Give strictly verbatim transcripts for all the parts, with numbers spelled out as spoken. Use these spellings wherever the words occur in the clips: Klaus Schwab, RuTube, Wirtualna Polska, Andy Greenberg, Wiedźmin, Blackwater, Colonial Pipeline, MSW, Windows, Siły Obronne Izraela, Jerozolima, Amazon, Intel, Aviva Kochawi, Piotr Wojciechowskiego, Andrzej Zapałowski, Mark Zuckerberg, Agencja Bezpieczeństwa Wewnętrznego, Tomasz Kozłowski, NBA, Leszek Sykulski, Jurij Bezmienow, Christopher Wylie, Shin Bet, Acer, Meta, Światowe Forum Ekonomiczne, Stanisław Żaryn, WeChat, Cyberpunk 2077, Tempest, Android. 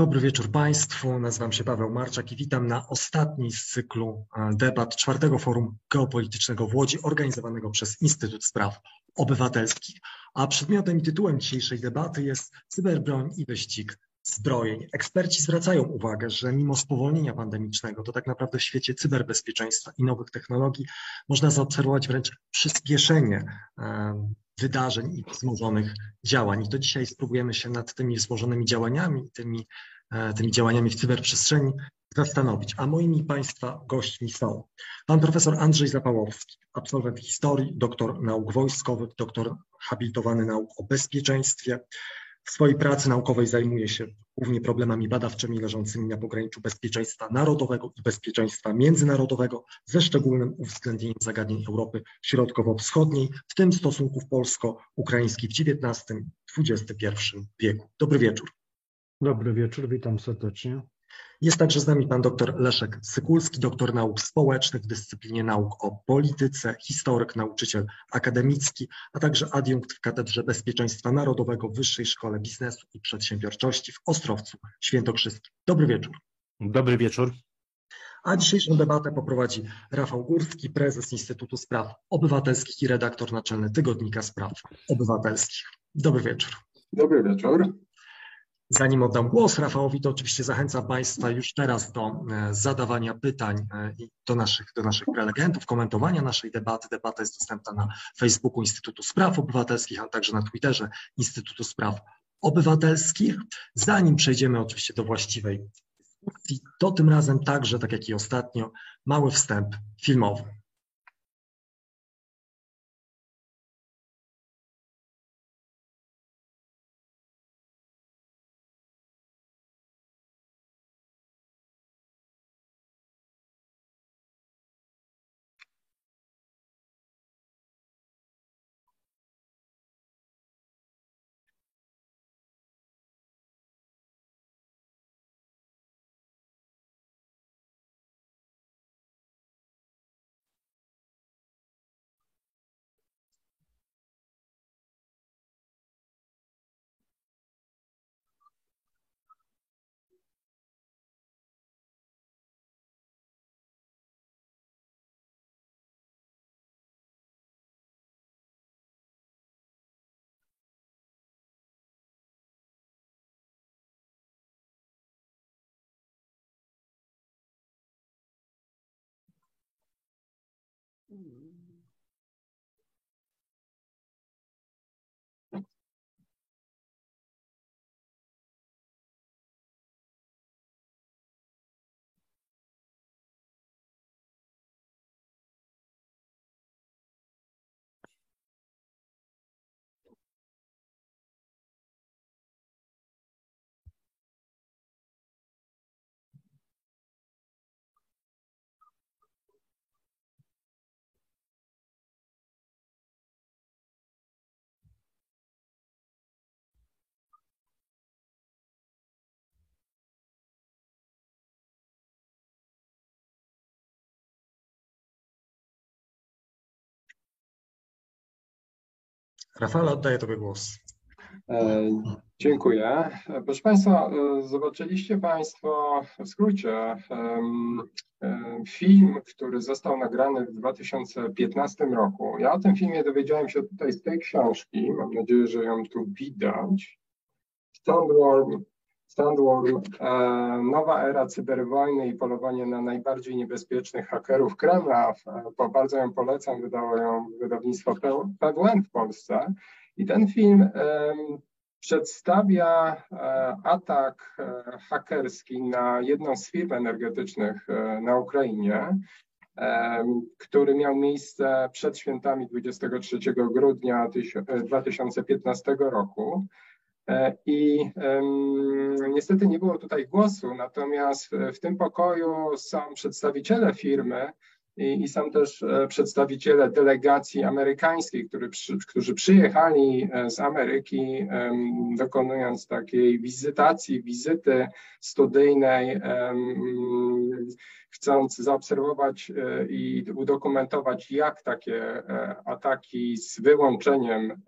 Dobry wieczór Państwu, nazywam się Paweł Marczak i witam na ostatniej z cyklu debat czwartego Forum Geopolitycznego w Łodzi organizowanego przez Instytut Spraw Obywatelskich. A przedmiotem i tytułem dzisiejszej debaty jest cyberbroń i wyścig zbrojeń. Eksperci zwracają uwagę, że mimo spowolnienia pandemicznego, to tak naprawdę w świecie cyberbezpieczeństwa i nowych technologii można zaobserwować wręcz przyspieszenie wydarzeń i wzmożonych działań. I to dzisiaj spróbujemy się nad tymi wzmożonymi działaniami, tymi, tymi działaniami w cyberprzestrzeni zastanowić. A moimi Państwa gośćmi są pan profesor Andrzej Zapałowski, absolwent historii, doktor nauk wojskowych, doktor habilitowany nauk o bezpieczeństwie. W swojej pracy naukowej zajmuje się głównie problemami badawczymi leżącymi na pograniczu bezpieczeństwa narodowego i bezpieczeństwa międzynarodowego, ze szczególnym uwzględnieniem zagadnień Europy Środkowo-Wschodniej, w tym stosunków polsko-ukraińskich w dziewiętnastym dwudziestym pierwszym wieku. Dobry wieczór. Dobry wieczór, witam serdecznie. Jest także z nami pan dr Leszek Sykulski, doktor nauk społecznych w dyscyplinie nauk o polityce, historyk, nauczyciel akademicki, a także adiunkt w Katedrze Bezpieczeństwa Narodowego w Wyższej Szkole Biznesu i Przedsiębiorczości w Ostrowcu Świętokrzyskim. Dobry wieczór. Dobry wieczór. A dzisiejszą debatę poprowadzi Rafał Górski, prezes Instytutu Spraw Obywatelskich i redaktor naczelny Tygodnika Spraw Obywatelskich. Dobry wieczór. Dobry wieczór. Zanim oddam głos Rafałowi, to oczywiście zachęcam Państwa już teraz do zadawania pytań i do naszych, do naszych prelegentów, komentowania naszej debaty. Debata jest dostępna na Facebooku Instytutu Spraw Obywatelskich, a także na Twitterze Instytutu Spraw Obywatelskich. Zanim przejdziemy oczywiście do właściwej dyskusji, to tym razem także, tak jak i ostatnio, mały wstęp filmowy. Rafale, oddaję Tobie głos. Dziękuję. Proszę Państwa, zobaczyliście Państwo w skrócie film, który został nagrany w dwa tysiące piętnastym roku. Ja o tym filmie dowiedziałem się tutaj z tej książki. Mam nadzieję, że ją tu widać. Standworm, Standworm, nowa era cyberwojny i polowanie na najbardziej niebezpiecznych hakerów Kremla. Bardzo ją polecam, wydało ją wydawnictwo P W N w Polsce. I ten film przedstawia atak hakerski na jedną z firm energetycznych na Ukrainie, który miał miejsce przed świętami dwudziestego trzeciego grudnia dwa tysiące piętnastego roku. I um, niestety nie było tutaj głosu, natomiast w tym pokoju są przedstawiciele firmy i, i są też przedstawiciele delegacji amerykańskiej, który przy, którzy przyjechali z Ameryki, um, dokonując takiej wizytacji, wizyty studyjnej, um, chcąc zaobserwować i udokumentować, jak takie ataki z wyłączeniem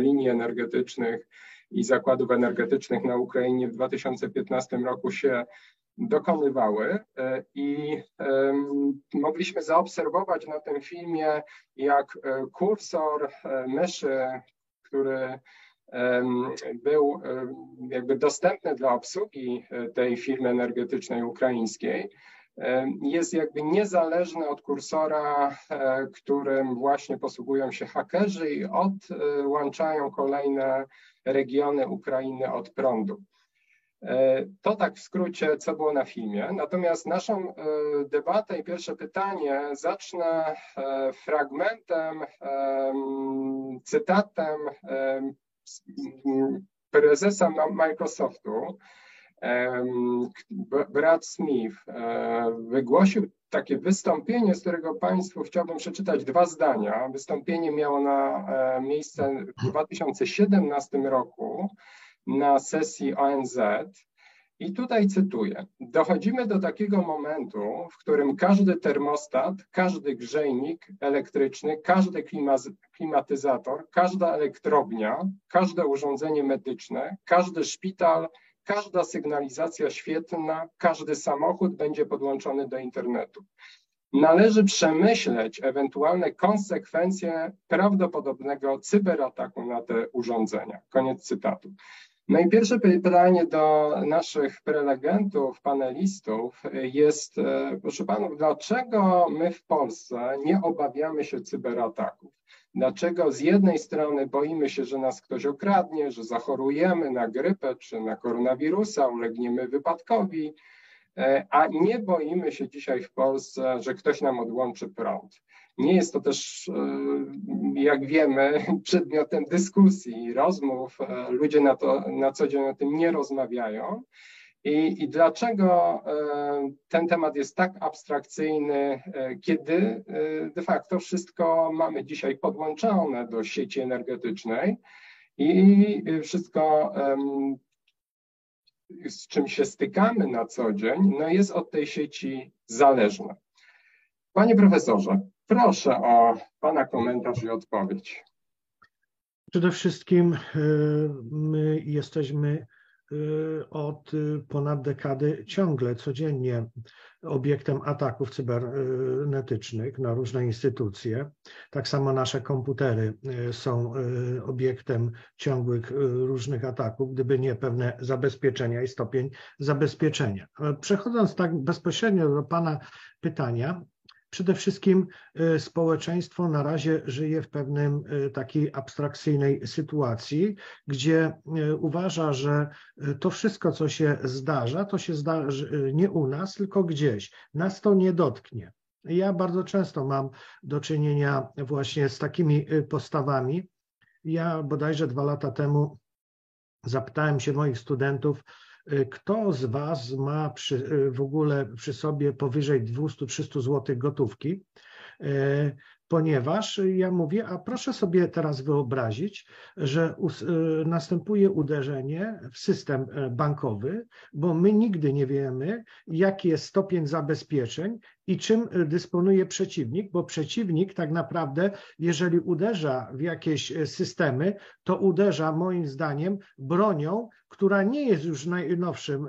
linii energetycznych i zakładów energetycznych na Ukrainie w dwa tysiące piętnastym roku się dokonywały i mogliśmy zaobserwować na tym filmie, jak kursor myszy, który był jakby dostępny dla obsługi tej firmy energetycznej ukraińskiej, jest jakby niezależny od kursora, którym właśnie posługują się hakerzy i odłączają kolejne regiony Ukrainy od prądu. To tak w skrócie, co było na filmie. Natomiast naszą debatę i pierwsze pytanie zacznę fragmentem, cytatem prezesa Microsoftu. Brad Smith wygłosił takie wystąpienie, z którego Państwu chciałbym przeczytać dwa zdania. Wystąpienie miało na miejsce w dwa tysiące siedemnastym roku na sesji O N Z i tutaj cytuję: dochodzimy do takiego momentu, w którym każdy termostat, każdy grzejnik elektryczny, każdy klimatyzator, każda elektrownia, każde urządzenie medyczne, każdy szpital, każda sygnalizacja świetlna, każdy samochód będzie podłączony do internetu. Należy przemyśleć ewentualne konsekwencje prawdopodobnego cyberataku na te urządzenia. Koniec cytatu. No i pierwsze pytanie do naszych prelegentów, panelistów jest, proszę panów, dlaczego my w Polsce nie obawiamy się cyberataków? Dlaczego z jednej strony boimy się, że nas ktoś okradnie, że zachorujemy na grypę czy na koronawirusa, ulegniemy wypadkowi, a nie boimy się dzisiaj w Polsce, że ktoś nam odłączy prąd. Nie jest to też, jak wiemy, przedmiotem dyskusji, rozmów. Ludzie na, to, na co dzień o tym nie rozmawiają. I, I dlaczego ten temat jest tak abstrakcyjny, kiedy de facto wszystko mamy dzisiaj podłączone do sieci energetycznej i wszystko, z czym się stykamy na co dzień, no jest od tej sieci zależne. Panie profesorze, proszę o pana komentarz i odpowiedź. Przede wszystkim my jesteśmy od ponad dekady ciągle, codziennie obiektem ataków cybernetycznych na różne instytucje. Tak samo nasze komputery są obiektem ciągłych różnych ataków, gdyby nie pewne zabezpieczenia i stopień zabezpieczenia. Przechodząc tak bezpośrednio do pana pytania, przede wszystkim społeczeństwo na razie żyje w pewnym takiej abstrakcyjnej sytuacji, gdzie uważa, że to wszystko, co się zdarza, to się zdarzy nie u nas, tylko gdzieś. Nas to nie dotknie. Ja bardzo często mam do czynienia właśnie z takimi postawami. Ja bodajże dwa lata temu zapytałem się moich studentów, kto z Was ma przy, w ogóle przy sobie powyżej dwieście do trzystu złotych gotówki? Ponieważ ja mówię, a proszę sobie teraz wyobrazić, że us, następuje uderzenie w system bankowy, bo my nigdy nie wiemy, jaki jest stopień zabezpieczeń i czym dysponuje przeciwnik, bo przeciwnik tak naprawdę, jeżeli uderza w jakieś systemy, to uderza moim zdaniem bronią, która nie jest już najnowszym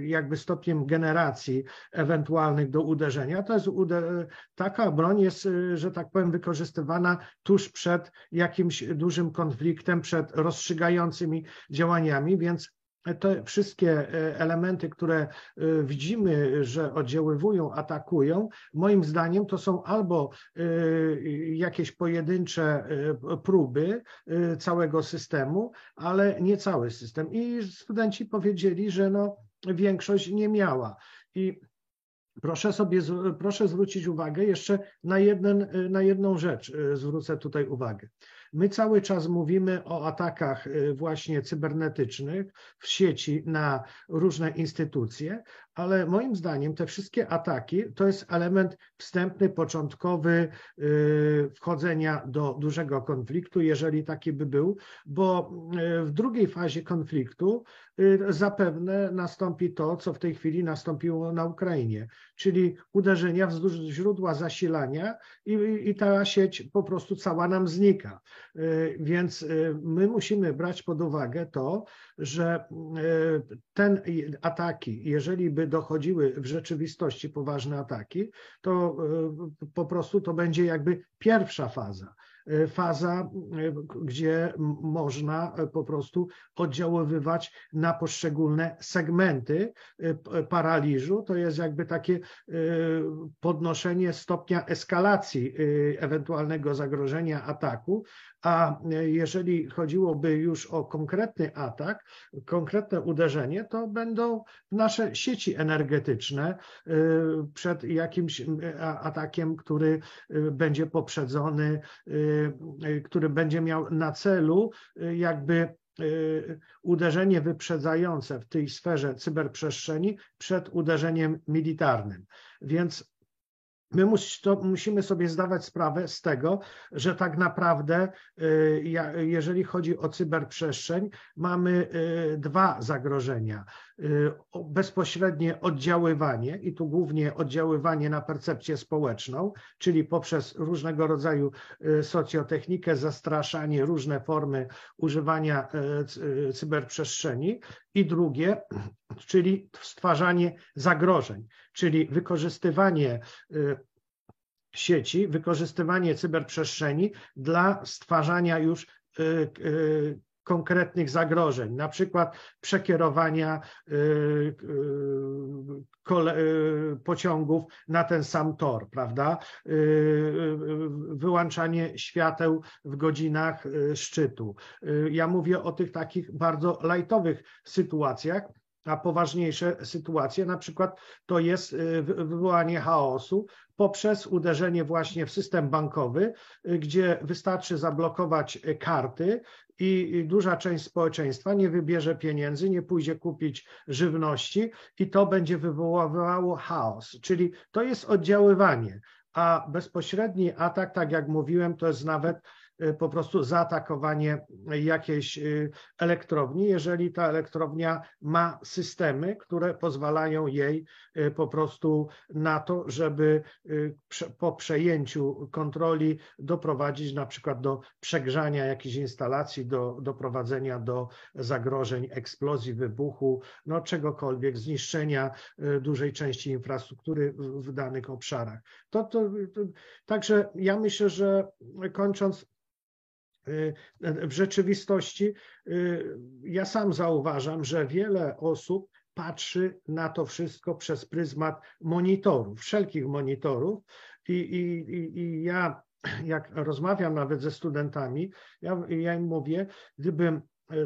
jakby stopniem generacji ewentualnych do uderzenia. To jest taka broń jest, że tak powiem, wykorzystywana tuż przed jakimś dużym konfliktem, przed rozstrzygającymi działaniami, więc te wszystkie elementy, które widzimy, że oddziaływują, atakują, moim zdaniem to są albo jakieś pojedyncze próby całego systemu, ale nie cały system. I studenci powiedzieli, że no, większość nie miała. I Proszę sobie, proszę zwrócić uwagę jeszcze na, jeden, na jedną rzecz, zwrócę tutaj uwagę. My cały czas mówimy o atakach właśnie cybernetycznych w sieci na różne instytucje, ale moim zdaniem te wszystkie ataki to jest element wstępny, początkowy wchodzenia do dużego konfliktu, jeżeli taki by był, bo w drugiej fazie konfliktu zapewne nastąpi to, co w tej chwili nastąpiło na Ukrainie, czyli uderzenia wzdłuż źródła zasilania i, i ta sieć po prostu cała nam znika. Więc my musimy brać pod uwagę to, że te ataki, jeżeli by dochodziły w rzeczywistości poważne ataki, to po prostu to będzie jakby pierwsza faza. Faza, gdzie można po prostu oddziaływać na poszczególne segmenty paraliżu. To jest jakby takie podnoszenie stopnia eskalacji ewentualnego zagrożenia ataku, a jeżeli chodziłoby już o konkretny atak, konkretne uderzenie, to będą nasze sieci energetyczne przed jakimś atakiem, który będzie poprzedzony, który będzie miał na celu jakby uderzenie wyprzedzające w tej sferze cyberprzestrzeni przed uderzeniem militarnym. Więc my musimy sobie zdawać sprawę z tego, że tak naprawdę, jeżeli chodzi o cyberprzestrzeń, mamy dwa zagrożenia. Bezpośrednie oddziaływanie i tu głównie oddziaływanie na percepcję społeczną, czyli poprzez różnego rodzaju socjotechnikę, zastraszanie, różne formy używania cyberprzestrzeni i drugie, czyli stwarzanie zagrożeń, czyli wykorzystywanie sieci, wykorzystywanie cyberprzestrzeni dla stwarzania już konkretnych zagrożeń, na przykład przekierowania pociągów na ten sam tor, prawda? Wyłączanie świateł w godzinach szczytu. Ja mówię o tych takich bardzo lajtowych sytuacjach, a poważniejsze sytuacje na przykład to jest wywołanie chaosu poprzez uderzenie właśnie w system bankowy, gdzie wystarczy zablokować karty i duża część społeczeństwa nie wybierze pieniędzy, nie pójdzie kupić żywności i to będzie wywoływało chaos, czyli to jest oddziaływanie, a bezpośredni atak, tak jak mówiłem, to jest nawet po prostu zaatakowanie jakiejś elektrowni, jeżeli ta elektrownia ma systemy, które pozwalają jej po prostu na to, żeby po przejęciu kontroli doprowadzić na przykład do przegrzania jakiejś instalacji, do doprowadzenia do zagrożeń, eksplozji, wybuchu, no czegokolwiek, zniszczenia dużej części infrastruktury w, w danych obszarach. To, to, to, także ja myślę, że kończąc, w rzeczywistości ja sam zauważam, że wiele osób patrzy na to wszystko przez pryzmat monitorów, wszelkich monitorów i, i, i, i ja jak rozmawiam nawet ze studentami, ja, ja im mówię, gdybym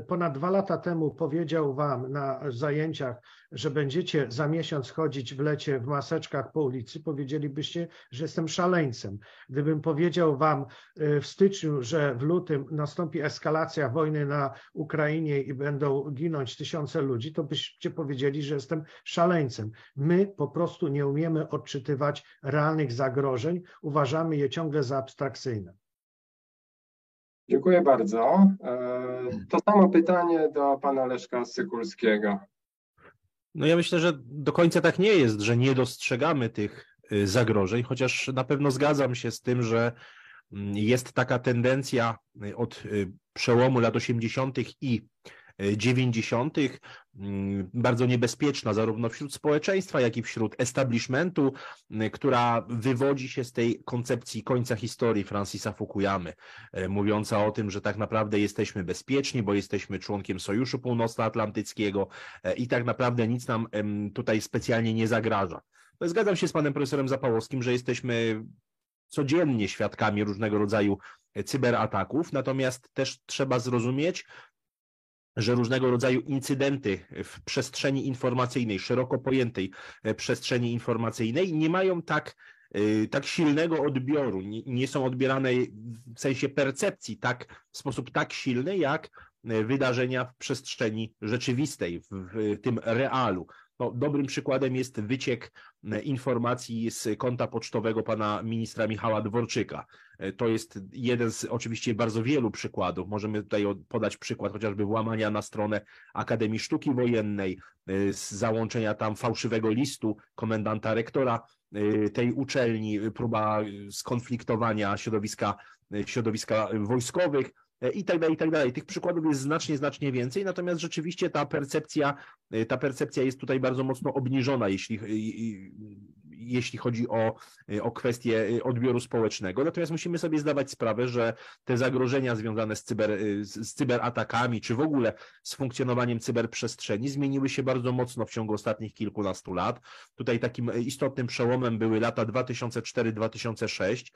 ponad dwa lata temu powiedział wam na zajęciach, że będziecie za miesiąc chodzić w lecie w maseczkach po ulicy, powiedzielibyście, że jestem szaleńcem. Gdybym powiedział wam w styczniu, że w lutym nastąpi eskalacja wojny na Ukrainie i będą ginąć tysiące ludzi, to byście powiedzieli, że jestem szaleńcem. My po prostu nie umiemy odczytywać realnych zagrożeń, uważamy je ciągle za abstrakcyjne. Dziękuję bardzo. To samo pytanie do pana Leszka Sykulskiego. No ja myślę, że do końca tak nie jest, że nie dostrzegamy tych zagrożeń, chociaż na pewno zgadzam się z tym, że jest taka tendencja od przełomu lat osiemdziesiątych i dziewięćdziesiątych bardzo niebezpieczna zarówno wśród społeczeństwa, jak i wśród establishmentu, która wywodzi się z tej koncepcji końca historii Francisa Fukuyamy, mówiąca o tym, że tak naprawdę jesteśmy bezpieczni, bo jesteśmy członkiem Sojuszu Północnoatlantyckiego i tak naprawdę nic nam tutaj specjalnie nie zagraża. Zgadzam się z panem profesorem Zapałowskim, że jesteśmy codziennie świadkami różnego rodzaju cyberataków, natomiast też trzeba zrozumieć, że różnego rodzaju incydenty w przestrzeni informacyjnej, szeroko pojętej przestrzeni informacyjnej nie mają tak, tak silnego odbioru, nie, nie są odbierane w sensie percepcji tak, w sposób tak silny jak wydarzenia w przestrzeni rzeczywistej, w, w tym realu. No, dobrym przykładem jest wyciek informacji z konta pocztowego pana ministra Michała Dworczyka. To jest jeden z oczywiście bardzo wielu przykładów. Możemy tutaj podać przykład chociażby włamania na stronę Akademii Sztuki Wojennej, z załączenia tam fałszywego listu komendanta rektora tej uczelni, próba skonfliktowania środowiska, środowiska wojskowych i tak dalej, i tak dalej. Tych przykładów jest znacznie, znacznie więcej, natomiast rzeczywiście ta percepcja, ta percepcja jest tutaj bardzo mocno obniżona, jeśli, jeśli chodzi o, o kwestię odbioru społecznego. Natomiast musimy sobie zdawać sprawę, że te zagrożenia związane z, cyber, z cyberatakami, czy w ogóle z funkcjonowaniem cyberprzestrzeni zmieniły się bardzo mocno w ciągu ostatnich kilkunastu lat. Tutaj takim istotnym przełomem były lata dwa tysiące czwarty do dwa tysiące szóstego,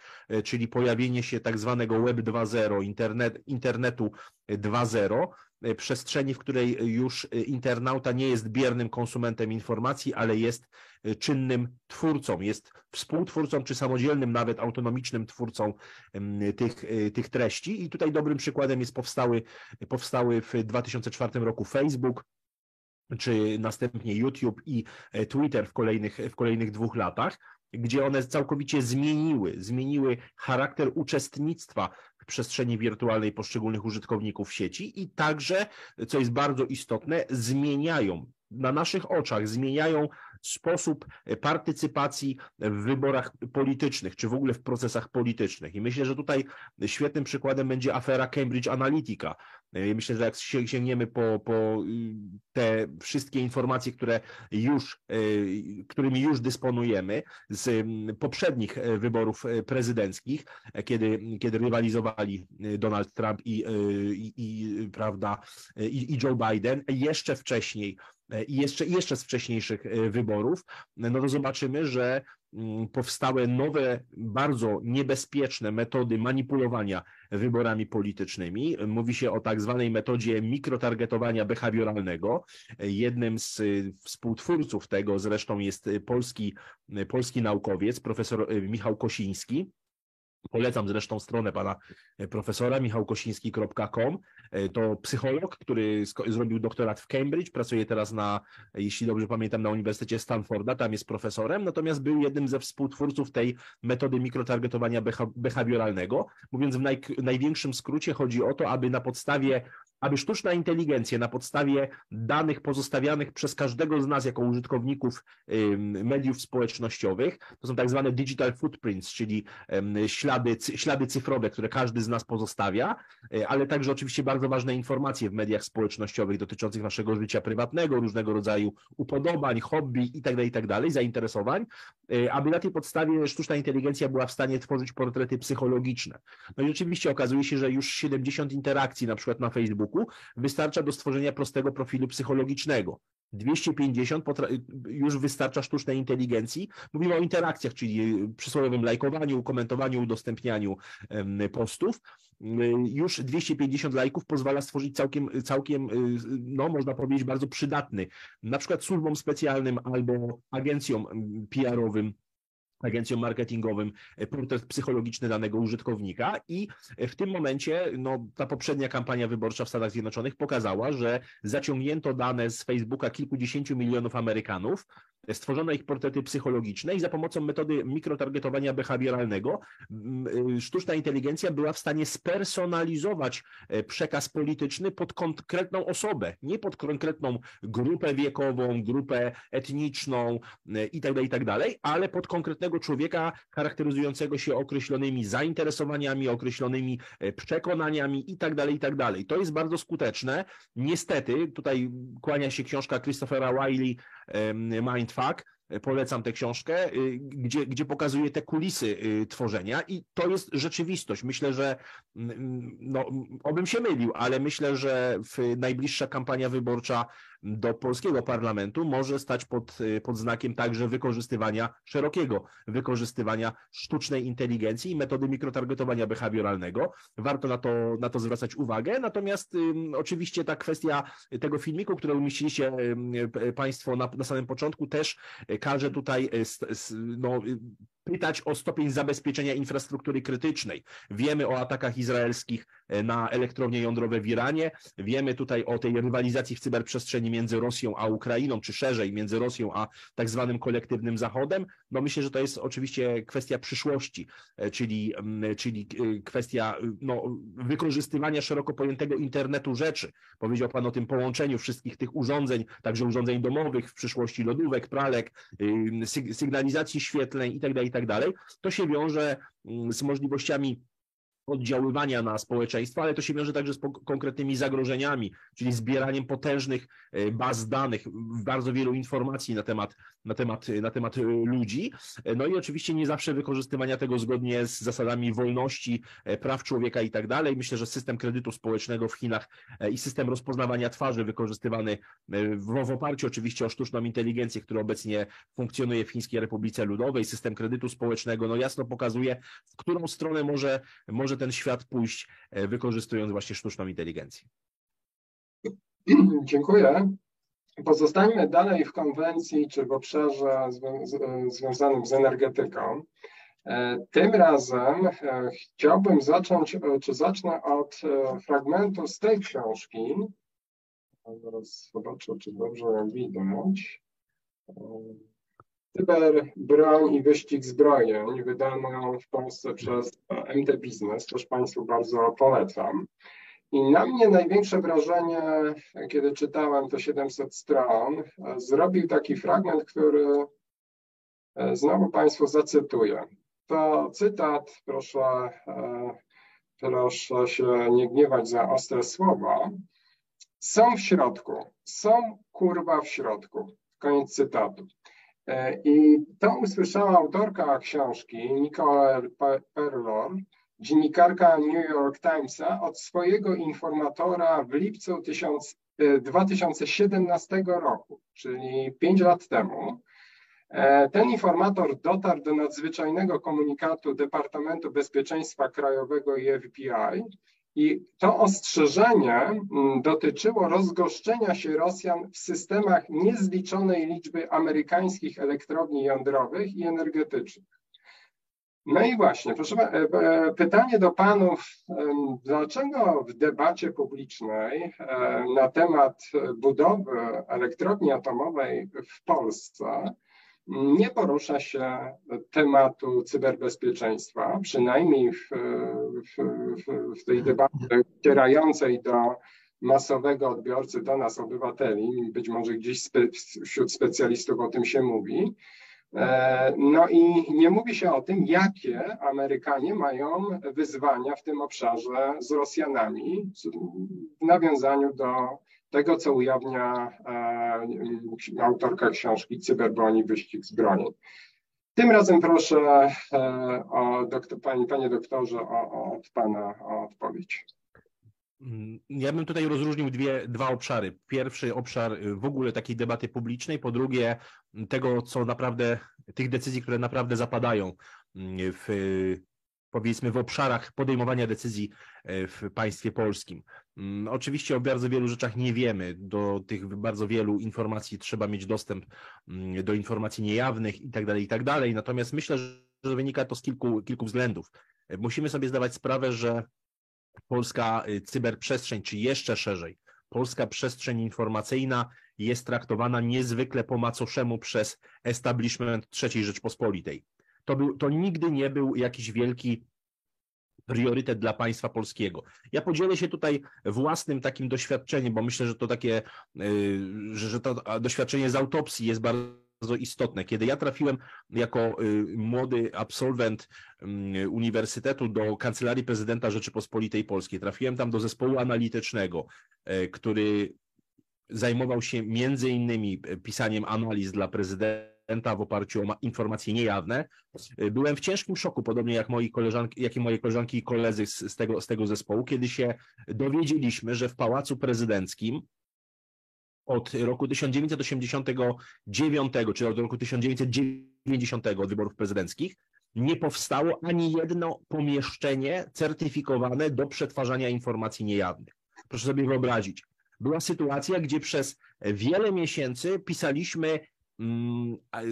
czyli pojawienie się tak zwanego Web dwa zero, internet, internetu dwa zero, przestrzeni, w której już internauta nie jest biernym konsumentem informacji, ale jest czynnym twórcą, jest współtwórcą czy samodzielnym, nawet autonomicznym twórcą tych, tych treści. I tutaj dobrym przykładem jest powstały, powstały w dwa tysiące czwartym roku Facebook, czy następnie YouTube i Twitter w kolejnych, w kolejnych dwóch latach, gdzie one całkowicie zmieniły, zmieniły charakter uczestnictwa w przestrzeni wirtualnej poszczególnych użytkowników sieci i także, co jest bardzo istotne, zmieniają, na naszych oczach zmieniają sposób partycypacji w wyborach politycznych, czy w ogóle w procesach politycznych. I myślę, że tutaj świetnym przykładem będzie afera Cambridge Analytica. Myślę, że jak sięgniemy po, po te wszystkie informacje, które już, którymi już dysponujemy z poprzednich wyborów prezydenckich, kiedy, kiedy rywalizowali Donald Trump i, i, i, prawda, i, i Joe Biden, jeszcze wcześniej, i jeszcze, jeszcze z wcześniejszych wyborów, no to zobaczymy, że powstały nowe, bardzo niebezpieczne metody manipulowania wyborami politycznymi. Mówi się o tak zwanej metodzie mikrotargetowania behawioralnego. Jednym z współtwórców tego zresztą jest polski, polski naukowiec, profesor Michał Kosiński. Polecam zresztą stronę pana profesora michał kosiński kropka com. To psycholog, który zrobił doktorat w Cambridge, pracuje teraz na, jeśli dobrze pamiętam, na Uniwersytecie Stanforda, tam jest profesorem, natomiast był jednym ze współtwórców tej metody mikrotargetowania behawioralnego. Mówiąc w naj, największym skrócie, chodzi o to, aby na podstawie aby sztuczna inteligencja na podstawie danych pozostawianych przez każdego z nas jako użytkowników mediów społecznościowych, to są tak zwane digital footprints, czyli ślady, ślady cyfrowe, które każdy z nas pozostawia, ale także oczywiście bardzo ważne informacje w mediach społecznościowych dotyczących naszego życia prywatnego, różnego rodzaju upodobań, hobby itd., itd., zainteresowań, aby na tej podstawie sztuczna inteligencja była w stanie tworzyć portrety psychologiczne. No i oczywiście okazuje się, że już siedemdziesiąt interakcji na przykład na Facebooku wystarcza do stworzenia prostego profilu psychologicznego. dwieście pięćdziesiąt już wystarcza sztucznej inteligencji. Mówimy o interakcjach, czyli przysłowiowym lajkowaniu, komentowaniu, udostępnianiu postów. Już dwieście pięćdziesiąt lajków pozwala stworzyć całkiem, całkiem, no można powiedzieć, bardzo przydatny, na przykład służbom specjalnym albo agencjom P R-owym, agencją marketingowym portret psychologiczny danego użytkownika i w tym momencie no, ta poprzednia kampania wyborcza w Stanach Zjednoczonych pokazała, że zaciągnięto dane z Facebooka kilkudziesięciu milionów Amerykanów, stworzono ich portrety psychologiczne i za pomocą metody mikrotargetowania behawioralnego sztuczna inteligencja była w stanie spersonalizować przekaz polityczny pod konkretną osobę, nie pod konkretną grupę wiekową, grupę etniczną itd., itd., ale pod konkretnego człowieka charakteryzującego się określonymi zainteresowaniami, określonymi przekonaniami itd., itd. To jest bardzo skuteczne. Niestety, tutaj kłania się książka Christophera Wylie, Mindfuck, polecam tę książkę, gdzie, gdzie pokazuje te kulisy tworzenia i to jest rzeczywistość. Myślę, że, no, obym się mylił, ale myślę, że w najbliższa kampania wyborcza do polskiego parlamentu może stać pod, pod znakiem także wykorzystywania, szerokiego wykorzystywania sztucznej inteligencji i metody mikrotargetowania behawioralnego. Warto na to, na to zwracać uwagę. Natomiast ym, oczywiście ta kwestia tego filmiku, który umieściliście ym, Państwo na, na samym początku, też każe tutaj y, y, y, no, y, pytać o stopień zabezpieczenia infrastruktury krytycznej. Wiemy o atakach izraelskich na elektrownie jądrowe w Iranie, wiemy tutaj o tej rywalizacji w cyberprzestrzeni między Rosją a Ukrainą, czy szerzej między Rosją a tak zwanym kolektywnym Zachodem. No myślę, że to jest oczywiście kwestia przyszłości, czyli, czyli kwestia no, wykorzystywania szeroko pojętego internetu rzeczy. Powiedział Pan o tym połączeniu wszystkich tych urządzeń, także urządzeń domowych, w przyszłości lodówek, pralek, sygnalizacji świetlnej itd., itd. To się wiąże z możliwościami oddziaływania na społeczeństwo, ale to się wiąże także z konkretnymi zagrożeniami, czyli zbieraniem potężnych baz danych, bardzo wielu informacji na temat, na temat, na temat ludzi. No i oczywiście nie zawsze wykorzystywania tego zgodnie z zasadami wolności, praw człowieka i tak dalej. Myślę, że system kredytu społecznego w Chinach i system rozpoznawania twarzy wykorzystywany w, w oparciu oczywiście o sztuczną inteligencję, która obecnie funkcjonuje w Chińskiej Republice Ludowej, system kredytu społecznego, no jasno pokazuje, w którą stronę może, może ten świat pójść, wykorzystując właśnie sztuczną inteligencję. Dziękuję. Pozostańmy dalej w konwencji czy w obszarze związanym z energetyką. Tym razem chciałbym zacząć, czy zacznę od fragmentu z tej książki. Zaraz zobaczę, czy dobrze ją widać. Cyber, broń i wyścig zbrojeń, wydaną w Polsce przez M T Biznes, też Państwu bardzo polecam. I na mnie największe wrażenie, kiedy czytałem te siedemset stron, zrobił taki fragment, który znowu Państwu zacytuję. To cytat, proszę, proszę się nie gniewać za ostre słowa. Są w środku, są kurwa w środku. Koniec cytatu. I to usłyszała autorka książki, Nicole Perlroth, dziennikarka New York Timesa, od swojego informatora w lipcu dwa tysiące siedemnastego roku, czyli pięć lat temu. Ten informator dotarł do nadzwyczajnego komunikatu Departamentu Bezpieczeństwa Krajowego i F B I i to ostrzeżenie dotyczyło rozgoszczenia się Rosjan w systemach niezliczonej liczby amerykańskich elektrowni jądrowych i energetycznych. No i właśnie, proszę, pytanie do panów, dlaczego w debacie publicznej na temat budowy elektrowni atomowej w Polsce nie porusza się tematu cyberbezpieczeństwa, przynajmniej w, w, w tej debacie docierającej do masowego odbiorcy, do nas obywateli, być może gdzieś spe, wśród specjalistów o tym się mówi. No i nie mówi się o tym, jakie Amerykanie mają wyzwania w tym obszarze z Rosjanami w nawiązaniu do tego, co ujawnia e, autorka książki Cyberbroń, wyścig zbrojeń. Tym razem proszę, e, o doktor, pani, panie doktorze, o, o, od pana o odpowiedź. Ja bym tutaj rozróżnił dwie, dwa obszary. Pierwszy obszar w ogóle takiej debaty publicznej, po drugie tego, co naprawdę, tych decyzji, które naprawdę zapadają w, powiedzmy, w obszarach podejmowania decyzji w państwie polskim. Oczywiście o bardzo wielu rzeczach nie wiemy, do tych bardzo wielu informacji trzeba mieć dostęp, do informacji niejawnych i tak dalej, i tak dalej. Natomiast myślę, że wynika to z kilku, kilku względów. Musimy sobie zdawać sprawę, że polska cyberprzestrzeń, czy jeszcze szerzej, polska przestrzeń informacyjna jest traktowana niezwykle po macoszemu przez establishment trzeciej Rzeczpospolitej. To, był, to nigdy nie był jakiś wielki priorytet dla państwa polskiego. Ja podzielę się tutaj własnym takim doświadczeniem, bo myślę, że to takie, że to doświadczenie z autopsji jest bardzo istotne. Kiedy ja trafiłem jako młody absolwent uniwersytetu do Kancelarii Prezydenta Rzeczypospolitej Polskiej, trafiłem tam do zespołu analitycznego, który zajmował się między innymi pisaniem analiz dla prezydenta w oparciu o informacje niejawne. Byłem w ciężkim szoku, podobnie jak, moi koleżanki, jak i moje koleżanki i koledzy z tego, z tego zespołu, kiedy się dowiedzieliśmy, że w Pałacu Prezydenckim od roku tysiąc dziewięćset osiemdziesiątego dziewiątego, czy od roku tysiąc dziewięćset dziewięćdziesiątego, od wyborów prezydenckich, nie powstało ani jedno pomieszczenie certyfikowane do przetwarzania informacji niejawnych. Proszę sobie wyobrazić. Była sytuacja, gdzie przez wiele miesięcy pisaliśmy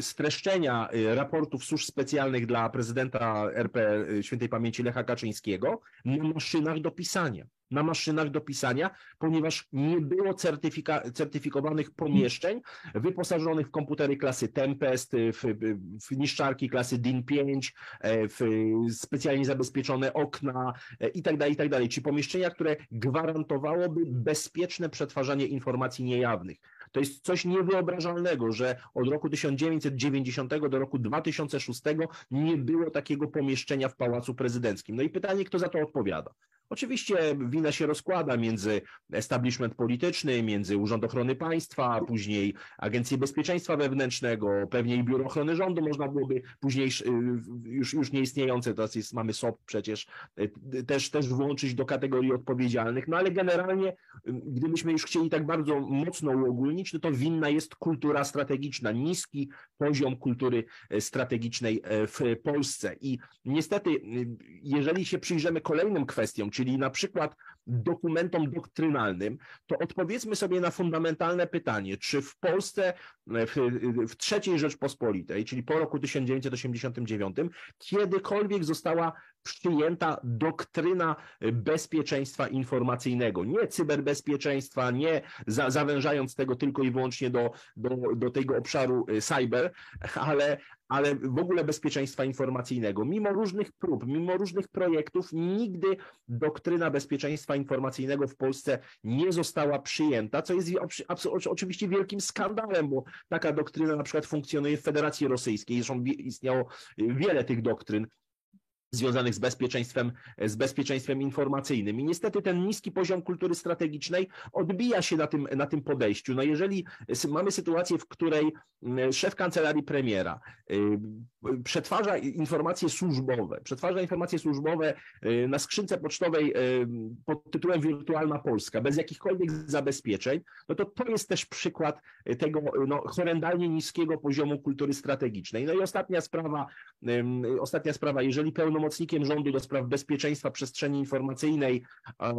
streszczenia raportów służb specjalnych dla prezydenta R P świętej pamięci Lecha Kaczyńskiego na maszynach do pisania. Na maszynach do pisania, ponieważ nie było certyfika- certyfikowanych pomieszczeń wyposażonych w komputery klasy Tempest, w, w niszczarki klasy D I N pięć, w specjalnie zabezpieczone okna itd., itd. Czyli pomieszczenia, które gwarantowałoby bezpieczne przetwarzanie informacji niejawnych. To jest coś niewyobrażalnego, że od roku tysiąc dziewięćset dziewięćdziesiątego do roku dwa tysiące szóstego nie było takiego pomieszczenia w Pałacu Prezydenckim. No i pytanie, kto za to odpowiada? Oczywiście wina się rozkłada między establishment polityczny, między Urząd Ochrony Państwa, później Agencję Bezpieczeństwa Wewnętrznego, pewnie i Biuro Ochrony Rządu można byłoby, później już, już nieistniejące, teraz jest, mamy S O P przecież, też, też włączyć do kategorii odpowiedzialnych, no ale generalnie gdybyśmy już chcieli tak bardzo mocno uogólnić, no to winna jest kultura strategiczna, niski poziom kultury strategicznej w Polsce i niestety, jeżeli się przyjrzymy kolejnym kwestiom, czyli na przykład dokumentom doktrynalnym, to odpowiedzmy sobie na fundamentalne pytanie, czy w Polsce w, w trzeciej Rzeczpospolitej, czyli po roku tysiąc dziewięćset osiemdziesiątym dziewiątym, kiedykolwiek została przyjęta doktryna bezpieczeństwa informacyjnego, nie cyberbezpieczeństwa, nie za, zawężając tego tylko i wyłącznie do, do, do tego obszaru cyber, ale, ale w ogóle bezpieczeństwa informacyjnego. Mimo różnych prób, mimo różnych projektów, nigdy doktryna bezpieczeństwa informacyjnego w Polsce nie została przyjęta, co jest oczywiście wielkim skandalem, bo taka doktryna na przykład funkcjonuje w Federacji Rosyjskiej, zresztą istniało wiele tych doktryn związanych z bezpieczeństwem, z bezpieczeństwem informacyjnym. I niestety ten niski poziom kultury strategicznej odbija się na tym, na tym podejściu. No jeżeli mamy sytuację, w której szef kancelarii premiera przetwarza informacje służbowe, przetwarza informacje służbowe na skrzynce pocztowej pod tytułem Wirtualna Polska, bez jakichkolwiek zabezpieczeń, no to to jest też przykład tego no, horrendalnie niskiego poziomu kultury strategicznej. No i ostatnia sprawa, ostatnia sprawa, jeżeli pełno Pełnomocnikiem rządu do spraw bezpieczeństwa przestrzeni informacyjnej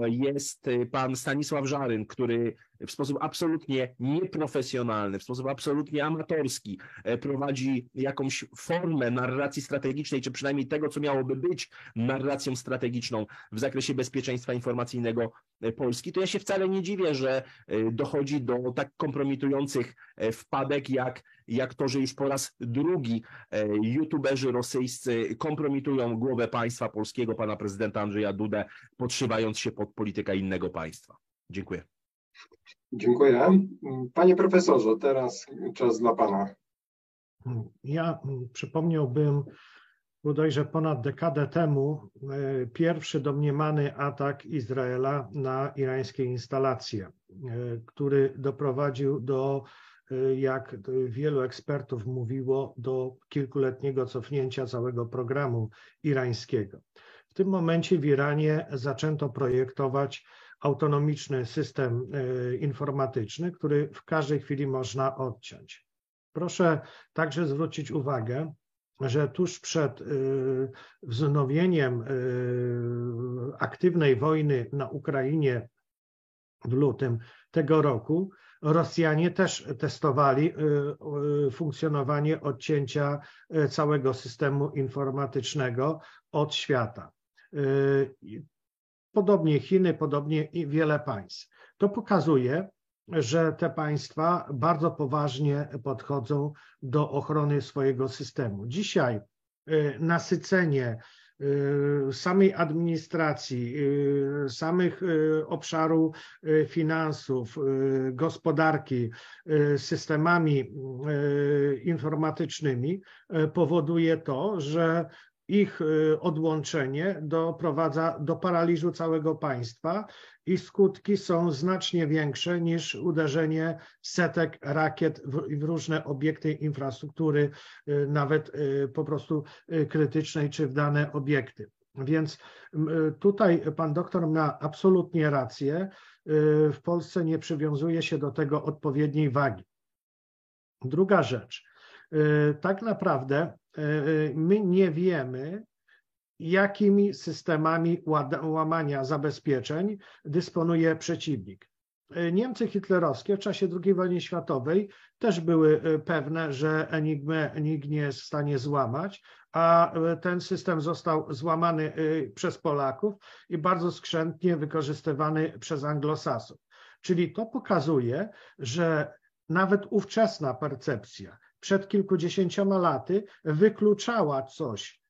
jest pan Stanisław Żaryn, który w sposób absolutnie nieprofesjonalny, w sposób absolutnie amatorski prowadzi jakąś formę narracji strategicznej, czy przynajmniej tego, co miałoby być narracją strategiczną w zakresie bezpieczeństwa informacyjnego Polski, to ja się wcale nie dziwię, że dochodzi do tak kompromitujących wpadek, jak, jak to, że już po raz drugi youtuberzy rosyjscy kompromitują głowę państwa polskiego, pana prezydenta Andrzeja Dudę, podszywając się pod politykę innego państwa. Dziękuję. Dziękuję. Panie profesorze, teraz czas dla pana. Ja przypomniałbym bodajże ponad dekadę temu pierwszy domniemany atak Izraela na irańskie instalacje, który doprowadził do, jak wielu ekspertów mówiło, do kilkuletniego cofnięcia całego programu irańskiego. W tym momencie w Iranie zaczęto projektować autonomiczny system informatyczny, który w każdej chwili można odciąć. Proszę także zwrócić uwagę, że tuż przed wznowieniem aktywnej wojny na Ukrainie w lutym tego roku Rosjanie też testowali funkcjonowanie odcięcia całego systemu informatycznego od świata. Podobnie Chiny, podobnie i wiele państw. To pokazuje, że te państwa bardzo poważnie podchodzą do ochrony swojego systemu. Dzisiaj nasycenie samej administracji, samych obszaru finansów, gospodarki systemami informatycznymi powoduje to, że ich odłączenie doprowadza do paraliżu całego państwa i skutki są znacznie większe niż uderzenie setek rakiet w różne obiekty infrastruktury, nawet po prostu krytycznej czy w dane obiekty. Więc tutaj pan doktor ma absolutnie rację. W Polsce nie przywiązuje się do tego odpowiedniej wagi. Druga rzecz. Tak naprawdę my nie wiemy, jakimi systemami łamania zabezpieczeń dysponuje przeciwnik. Niemcy hitlerowskie w czasie drugiej wojny światowej też były pewne, że enigmy nikt nie jest w stanie złamać, a ten system został złamany przez Polaków i bardzo skrzętnie wykorzystywany przez Anglosasów. Czyli to pokazuje, że nawet ówczesna percepcja przed kilkudziesięcioma laty wykluczała coś,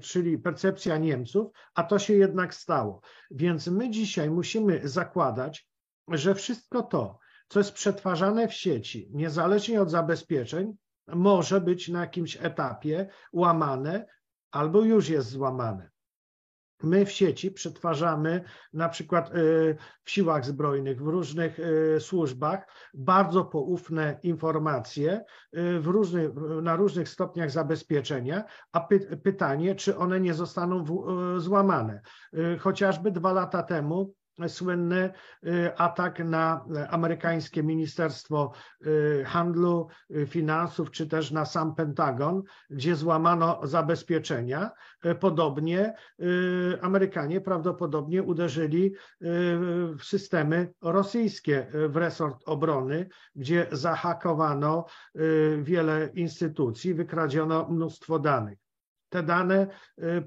czyli percepcja Niemców, a to się jednak stało. Więc my dzisiaj musimy zakładać, że wszystko to, co jest przetwarzane w sieci, niezależnie od zabezpieczeń, może być na jakimś etapie łamane albo już jest złamane. My w sieci przetwarzamy na przykład w siłach zbrojnych, w różnych służbach bardzo poufne informacje w różnych, na różnych stopniach zabezpieczenia, a py, pytanie, czy one nie zostaną w, złamane. Chociażby dwa lata temu słynny atak na amerykańskie Ministerstwo Handlu, Finansów, czy też na sam Pentagon, gdzie złamano zabezpieczenia. Podobnie Amerykanie prawdopodobnie uderzyli w systemy rosyjskie, w resort obrony, gdzie zahakowano wiele instytucji, wykradziono mnóstwo danych. Te dane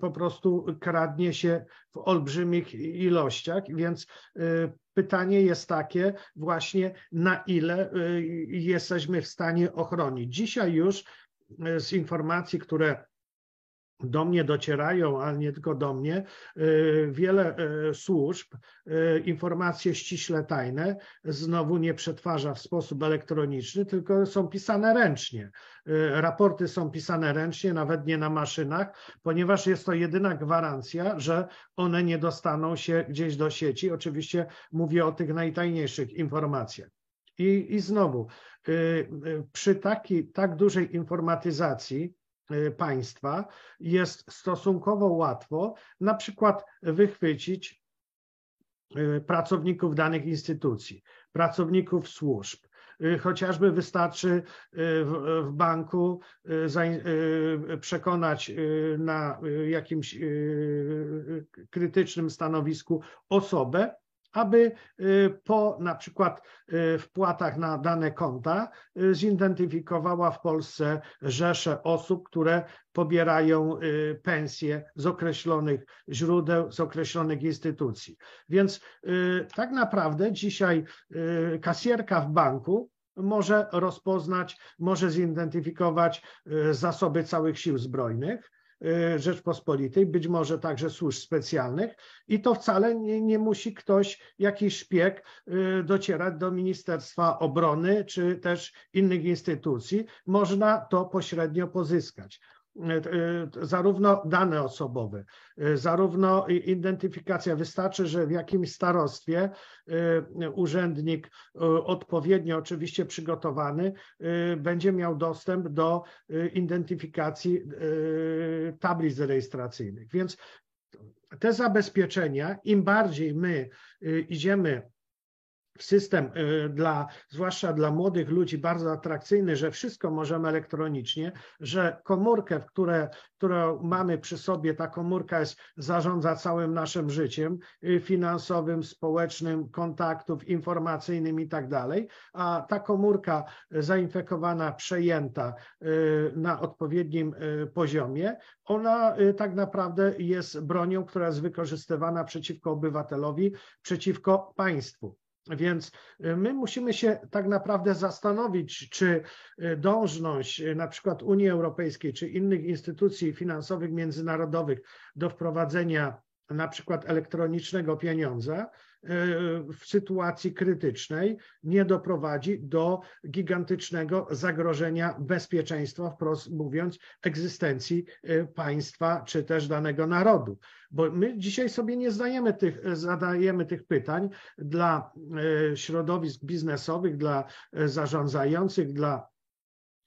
po prostu kradnie się w olbrzymich ilościach, więc pytanie jest takie właśnie, na ile jesteśmy w stanie ochronić. Dzisiaj już z informacji, które do mnie docierają, ale nie tylko do mnie, wiele służb informacje ściśle tajne znowu nie przetwarza w sposób elektroniczny, tylko są pisane ręcznie. Raporty są pisane ręcznie, nawet nie na maszynach, ponieważ jest to jedyna gwarancja, że one nie dostaną się gdzieś do sieci. Oczywiście mówię o tych najtajniejszych informacjach. I, i znowu, przy takiej tak dużej informatyzacji państwa jest stosunkowo łatwo na przykład wychwycić pracowników danych instytucji, pracowników służb. Chociażby wystarczy w banku przekonać na jakimś krytycznym stanowisku osobę, aby po na przykład wpłatach na dane konta zidentyfikowała w Polsce rzeszę osób, które pobierają pensje z określonych źródeł, z określonych instytucji. Więc tak naprawdę dzisiaj kasjerka w banku może rozpoznać, może zidentyfikować zasoby całych sił zbrojnych Rzeczpospolitej, być może także służb specjalnych, i to wcale nie, nie musi ktoś, jakiś szpieg docierać do Ministerstwa Obrony czy też innych instytucji. Można to pośrednio pozyskać. Zarówno dane osobowe, zarówno identyfikacja. Wystarczy, że w jakimś starostwie urzędnik odpowiednio oczywiście przygotowany będzie miał dostęp do identyfikacji tablic rejestracyjnych. Więc te zabezpieczenia, im bardziej my idziemy w system, dla, zwłaszcza dla młodych ludzi, bardzo atrakcyjny, że wszystko możemy elektronicznie, że komórkę, w które, którą mamy przy sobie, ta komórka jest, zarządza całym naszym życiem finansowym, społecznym, kontaktów, informacyjnym i tak dalej, a ta komórka zainfekowana, przejęta na odpowiednim poziomie, ona tak naprawdę jest bronią, która jest wykorzystywana przeciwko obywatelowi, przeciwko państwu. Więc my musimy się tak naprawdę zastanowić, czy dążność na przykład Unii Europejskiej czy innych instytucji finansowych międzynarodowych do wprowadzenia na przykład elektronicznego pieniądza w sytuacji krytycznej nie doprowadzi do gigantycznego zagrożenia bezpieczeństwa, wprost mówiąc, egzystencji państwa czy też danego narodu. Bo my dzisiaj sobie nie zdajemy tych, zadajemy tych pytań dla środowisk biznesowych, dla zarządzających, dla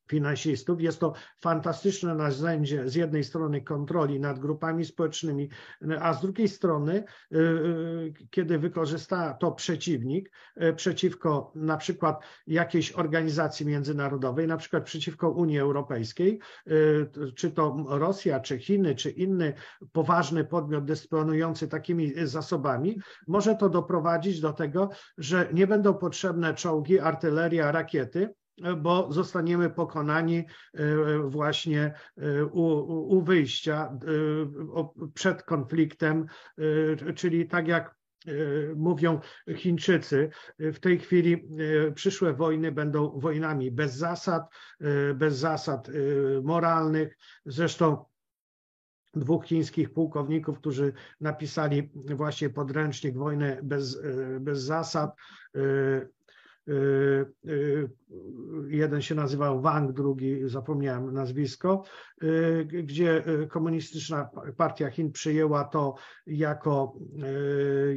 finansistów. Jest to fantastyczne narzędzie z jednej strony kontroli nad grupami społecznymi, a z drugiej strony, kiedy wykorzysta to przeciwnik przeciwko na przykład jakiejś organizacji międzynarodowej, na przykład przeciwko Unii Europejskiej, czy to Rosja, czy Chiny, czy inny poważny podmiot dysponujący takimi zasobami, może to doprowadzić do tego, że nie będą potrzebne czołgi, artyleria, rakiety, bo zostaniemy pokonani właśnie u, u wyjścia przed konfliktem, czyli tak jak mówią Chińczycy, w tej chwili przyszłe wojny będą wojnami bez zasad, bez zasad moralnych. Zresztą dwóch chińskich pułkowników, którzy napisali właśnie podręcznik Wojny bez, bez zasad, jeden się nazywał Wang, drugi zapomniałem nazwisko, gdzie Komunistyczna Partia Chin przyjęła to jako,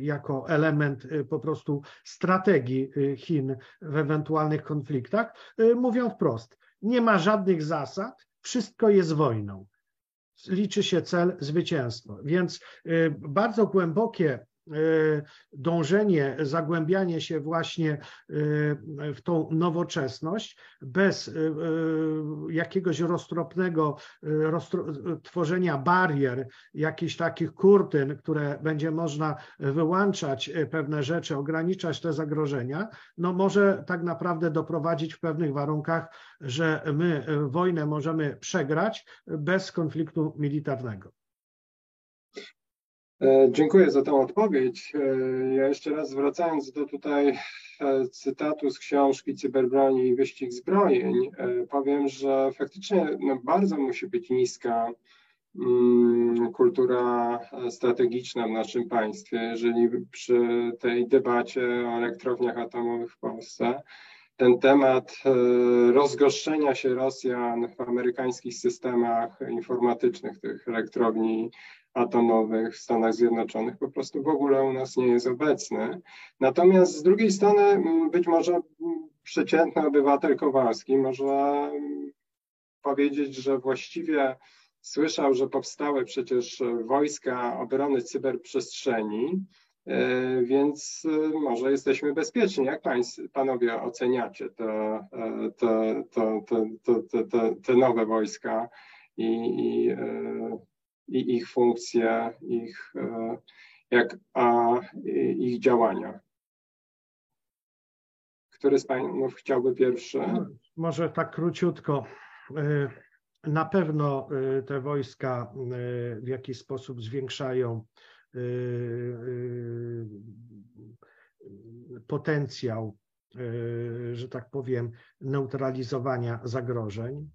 jako element po prostu strategii Chin w ewentualnych konfliktach. Mówią wprost, nie ma żadnych zasad, wszystko jest wojną. Liczy się cel, zwycięstwo. Więc bardzo głębokie dążenie, zagłębianie się właśnie w tą nowoczesność bez jakiegoś roztropnego roztro tworzenia barier, jakichś takich kurtyn, które będzie można wyłączać pewne rzeczy, ograniczać te zagrożenia, no może tak naprawdę doprowadzić w pewnych warunkach, że my wojnę możemy przegrać bez konfliktu militarnego. Dziękuję za tę odpowiedź. Ja jeszcze raz wracając do tutaj cytatu z książki Cyberbroni i wyścig zbrojeń, powiem, że faktycznie no, bardzo musi być niska um, kultura strategiczna w naszym państwie, jeżeli przy tej debacie o elektrowniach atomowych w Polsce ten temat rozgoszczenia się Rosjan w amerykańskich systemach informatycznych tych elektrowni atomowych w Stanach Zjednoczonych po prostu w ogóle u nas nie jest obecny. Natomiast z drugiej strony być może przeciętny obywatel Kowalski może powiedzieć, że właściwie słyszał, że powstały przecież wojska obrony cyberprzestrzeni, więc może jesteśmy bezpieczni. Jak panowie oceniacie te, te, te, te, te, te, te nowe wojska i, i i ich funkcje, ich, jak, a ich działania. Który z panów chciałby pierwszy? Może tak króciutko. Na pewno te wojska w jakiś sposób zwiększają potencjał, że tak powiem, neutralizowania zagrożeń.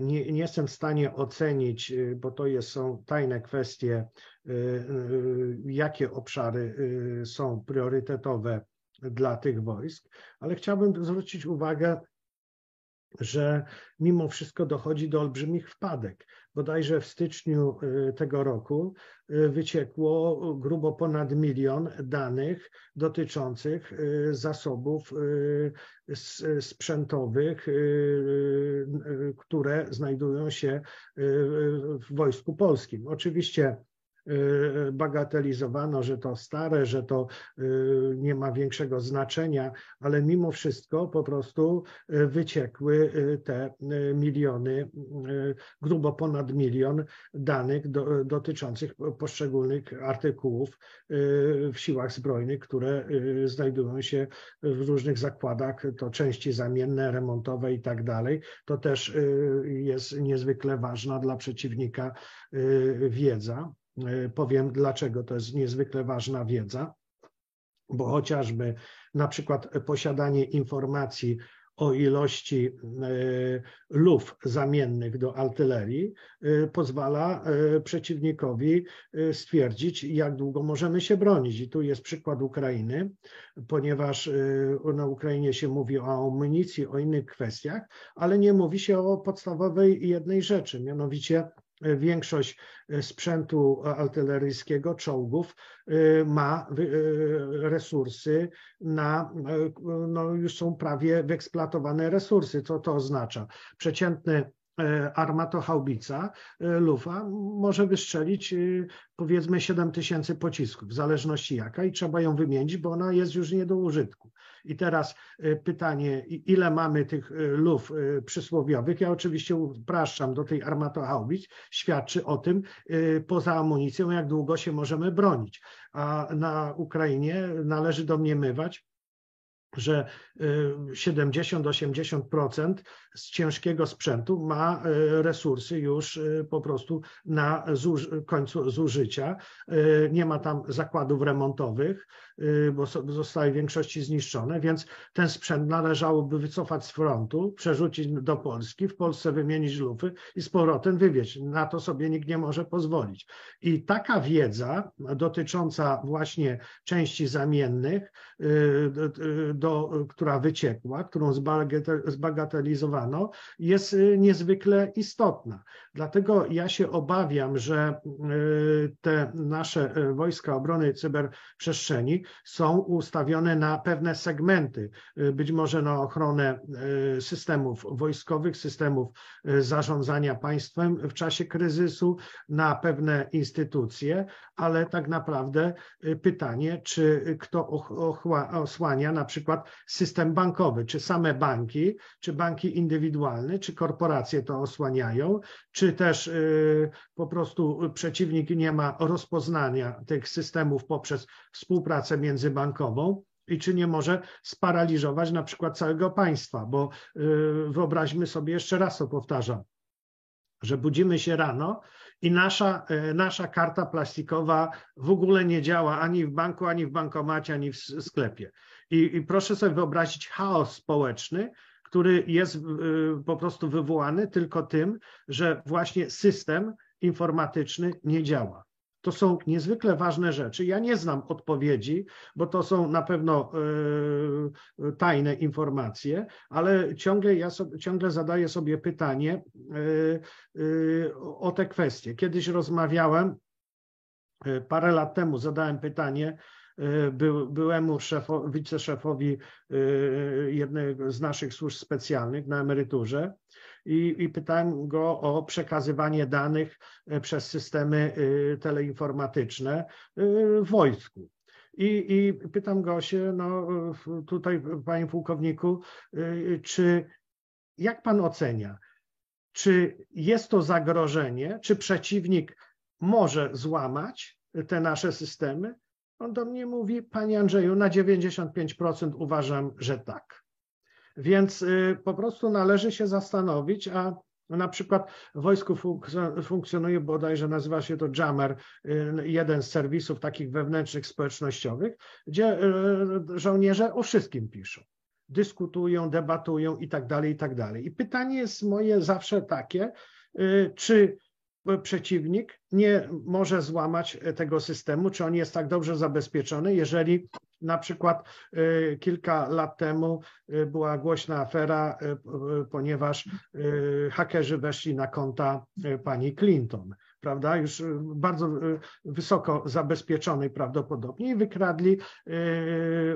Nie, nie jestem w stanie ocenić, bo to jest, są tajne kwestie, jakie obszary są priorytetowe dla tych wojsk, ale chciałbym zwrócić uwagę, że mimo wszystko dochodzi do olbrzymich wpadek. Bodajże w styczniu tego roku wyciekło grubo ponad milion danych dotyczących zasobów sprzętowych, które znajdują się w Wojsku Polskim. Oczywiście bagatelizowano, że to stare, że to nie ma większego znaczenia, ale mimo wszystko po prostu wyciekły te miliony, grubo ponad milion danych do, dotyczących poszczególnych artykułów w siłach zbrojnych, które znajdują się w różnych zakładach, to części zamienne, remontowe i tak dalej. To też jest niezwykle ważna dla przeciwnika wiedza. Powiem, dlaczego to jest niezwykle ważna wiedza, bo chociażby na przykład posiadanie informacji o ilości luf zamiennych do artylerii pozwala przeciwnikowi stwierdzić, jak długo możemy się bronić. I tu jest przykład Ukrainy, ponieważ na Ukrainie się mówi o amunicji, o innych kwestiach, ale nie mówi się o podstawowej jednej rzeczy, mianowicie większość sprzętu artyleryjskiego, czołgów ma resursy na, no już są prawie wyeksploatowane resursy. Co to oznacza? Przeciętny armatohaubica lufa może wystrzelić powiedzmy siedem tysięcy pocisków, w zależności jaka, i trzeba ją wymienić, bo ona jest już nie do użytku. I teraz pytanie, ile mamy tych luf przysłowiowych? Ja oczywiście upraszczam do tej armatohaubic, świadczy o tym, poza amunicją, jak długo się możemy bronić. A na Ukrainie należy domniemywać, że siedemdziesiąt do osiemdziesięciu procent z ciężkiego sprzętu ma resursy już po prostu na końcu zużycia. Nie ma tam zakładów remontowych, bo zostały w większości zniszczone, więc ten sprzęt należałoby wycofać z frontu, przerzucić do Polski, w Polsce wymienić lufy i z powrotem wywieźć. Na to sobie nikt nie może pozwolić. I taka wiedza dotycząca właśnie części zamiennych, do, która wyciekła, którą zbagatelizowano, jest niezwykle istotna. Dlatego ja się obawiam, że te nasze wojska obrony cyberprzestrzeni są ustawione na pewne segmenty, być może na ochronę systemów wojskowych, systemów zarządzania państwem w czasie kryzysu, na pewne instytucje, ale tak naprawdę pytanie, czy kto osłania na przykład system bankowy, czy same banki, czy banki indywidualne, czy korporacje to osłaniają, czy też y, po prostu przeciwnik nie ma rozpoznania tych systemów poprzez współpracę międzybankową i czy nie może sparaliżować na przykład całego państwa, bo y, wyobraźmy sobie, jeszcze raz to powtarzam, że budzimy się rano i nasza, nasza karta plastikowa w ogóle nie działa ani w banku, ani w bankomacie, ani w sklepie. I, i proszę sobie wyobrazić chaos społeczny, który jest po prostu wywołany tylko tym, że właśnie system informatyczny nie działa. To są niezwykle ważne rzeczy. Ja nie znam odpowiedzi, bo to są na pewno y, tajne informacje, ale ciągle, ja sobie, ciągle zadaję sobie pytanie y, y, o te kwestie. Kiedyś rozmawiałem, y, parę lat temu zadałem pytanie y, by, byłemu szefo, wiceszefowi y, jednego z naszych służb specjalnych na emeryturze, I, i pytałem go o przekazywanie danych przez systemy teleinformatyczne w wojsku. I, i pytam go się, no tutaj, panie pułkowniku, czy jak pan ocenia, czy jest to zagrożenie, czy przeciwnik może złamać te nasze systemy? On do mnie mówi, panie Andrzeju, na dziewięćdziesiąt pięć procent uważam, że tak. Więc po prostu należy się zastanowić, a na przykład w wojsku funkcjonuje bodajże, nazywa się to Jammer, jeden z serwisów takich wewnętrznych, społecznościowych, gdzie żołnierze o wszystkim piszą, dyskutują, debatują i tak dalej, i tak dalej. I pytanie jest moje zawsze takie, czy przeciwnik nie może złamać tego systemu, czy on jest tak dobrze zabezpieczony, jeżeli na przykład kilka lat temu była głośna afera, ponieważ hakerzy weszli na konta pani Clinton, prawda, już bardzo wysoko zabezpieczonej prawdopodobnie, i wykradli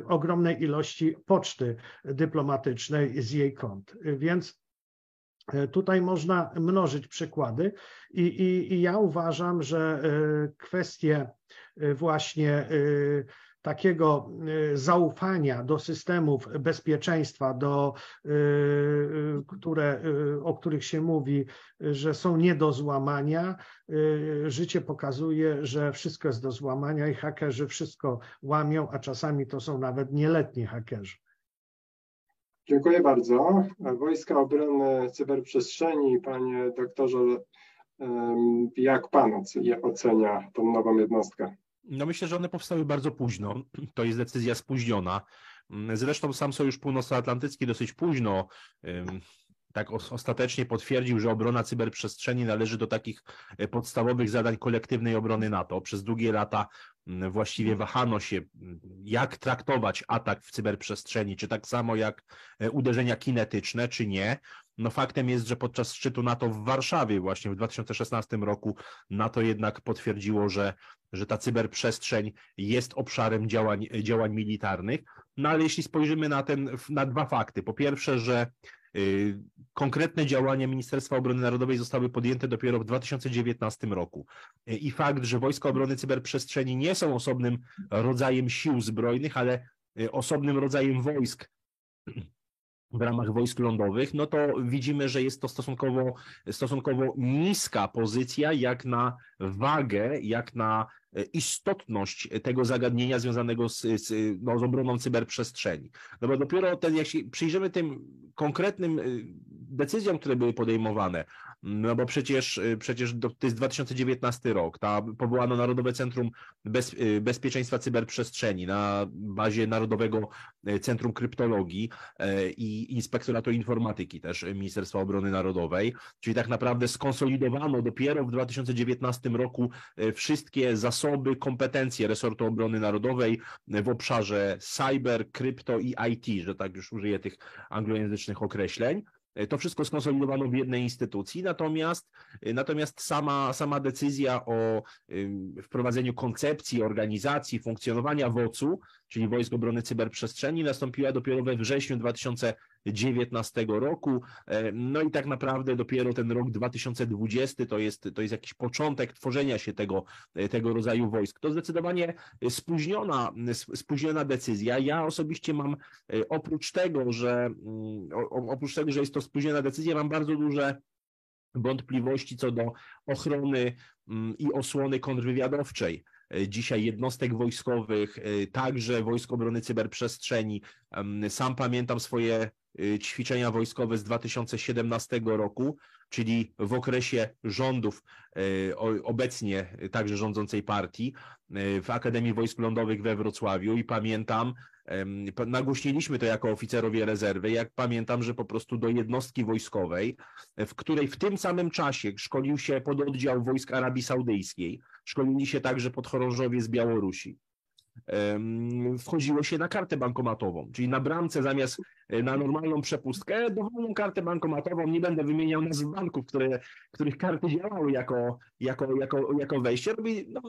ogromne ilości poczty dyplomatycznej z jej kont. Więc tutaj można mnożyć przykłady i, i, i ja uważam, że kwestie właśnie takiego zaufania do systemów bezpieczeństwa, do, które, o których się mówi, że są nie do złamania. Życie pokazuje, że wszystko jest do złamania i hakerzy wszystko łamią, a czasami to są nawet nieletni hakerzy. Dziękuję bardzo. Wojska Obrony Cyberprzestrzeni, panie doktorze, jak pan ocenia tą nową jednostkę? No myślę, że one powstały bardzo późno. To jest decyzja spóźniona. Zresztą sam Sojusz Północnoatlantycki dosyć późno tak ostatecznie potwierdził, że obrona cyberprzestrzeni należy do takich podstawowych zadań kolektywnej obrony NATO. Przez długie lata właściwie wahano się, jak traktować atak w cyberprzestrzeni, czy tak samo jak uderzenia kinetyczne, czy nie. no faktem jest, że podczas szczytu NATO w Warszawie właśnie w dwa tysiące szesnastym roku NATO jednak potwierdziło, że, że ta cyberprzestrzeń jest obszarem działań, działań militarnych. No ale jeśli spojrzymy na, ten, na dwa fakty. Po pierwsze, że y, konkretne działania Ministerstwa Obrony Narodowej zostały podjęte dopiero w dwa tysiące dziewiętnastym roku. Y, I fakt, że Wojska Obrony Cyberprzestrzeni nie są osobnym rodzajem sił zbrojnych, ale y, osobnym rodzajem wojsk w ramach wojsk lądowych, no to widzimy, że jest to stosunkowo, stosunkowo niska pozycja jak na wagę, jak na istotność tego zagadnienia związanego z, z, no, z obroną cyberprzestrzeni. No bo dopiero ten, jak się przyjrzymy tym konkretnym decyzjom, które były podejmowane, no bo przecież, przecież to jest dwa tysiące dziewiętnasty rok, ta, powołano Narodowe Centrum Bez, Bezpieczeństwa Cyberprzestrzeni na bazie Narodowego Centrum Kryptologii i Inspektoratu Informatyki też Ministerstwa Obrony Narodowej, czyli tak naprawdę skonsolidowano dopiero w dwa tysiące dziewiętnastym roku wszystkie zasoby, kompetencje resortu obrony narodowej w obszarze cyber, krypto i I T, że tak już użyję tych anglojęzycznych określeń. To wszystko skonsolidowano w jednej instytucji, natomiast, natomiast sama, sama decyzja o wprowadzeniu koncepcji, organizacji, funkcjonowania wocu, czyli Wojsk Obrony Cyberprzestrzeni, nastąpiła dopiero we wrześniu dwa tysiące dziewiętnastego roku. No i tak naprawdę dopiero ten rok dwa tysiące dwudziesty to jest, to jest jakiś początek tworzenia się tego, tego rodzaju wojsk. To zdecydowanie spóźniona, spóźniona decyzja. Ja osobiście mam, oprócz tego, że, oprócz tego, że jest to spóźniona decyzja, mam bardzo duże wątpliwości co do ochrony i osłony kontrwywiadowczej dzisiaj jednostek wojskowych, także Wojsk Obrony Cyberprzestrzeni. Sam pamiętam swoje ćwiczenia wojskowe z dwa tysiące siedemnastego roku, czyli w okresie rządów obecnie także rządzącej partii w Akademii Wojsk Lądowych we Wrocławiu i pamiętam, nagłośniliśmy to jako oficerowie rezerwy, jak pamiętam, że po prostu do jednostki wojskowej, w której w tym samym czasie szkolił się pododdział wojsk Arabii Saudyjskiej, szkolili się także podchorążowie z Białorusi. Wchodziło się na kartę bankomatową, czyli na bramce zamiast na normalną przepustkę, dowolną kartę bankomatową, nie będę wymieniał nazw banków, które, których karty działały jako, jako, jako, jako wejście. Robili, no,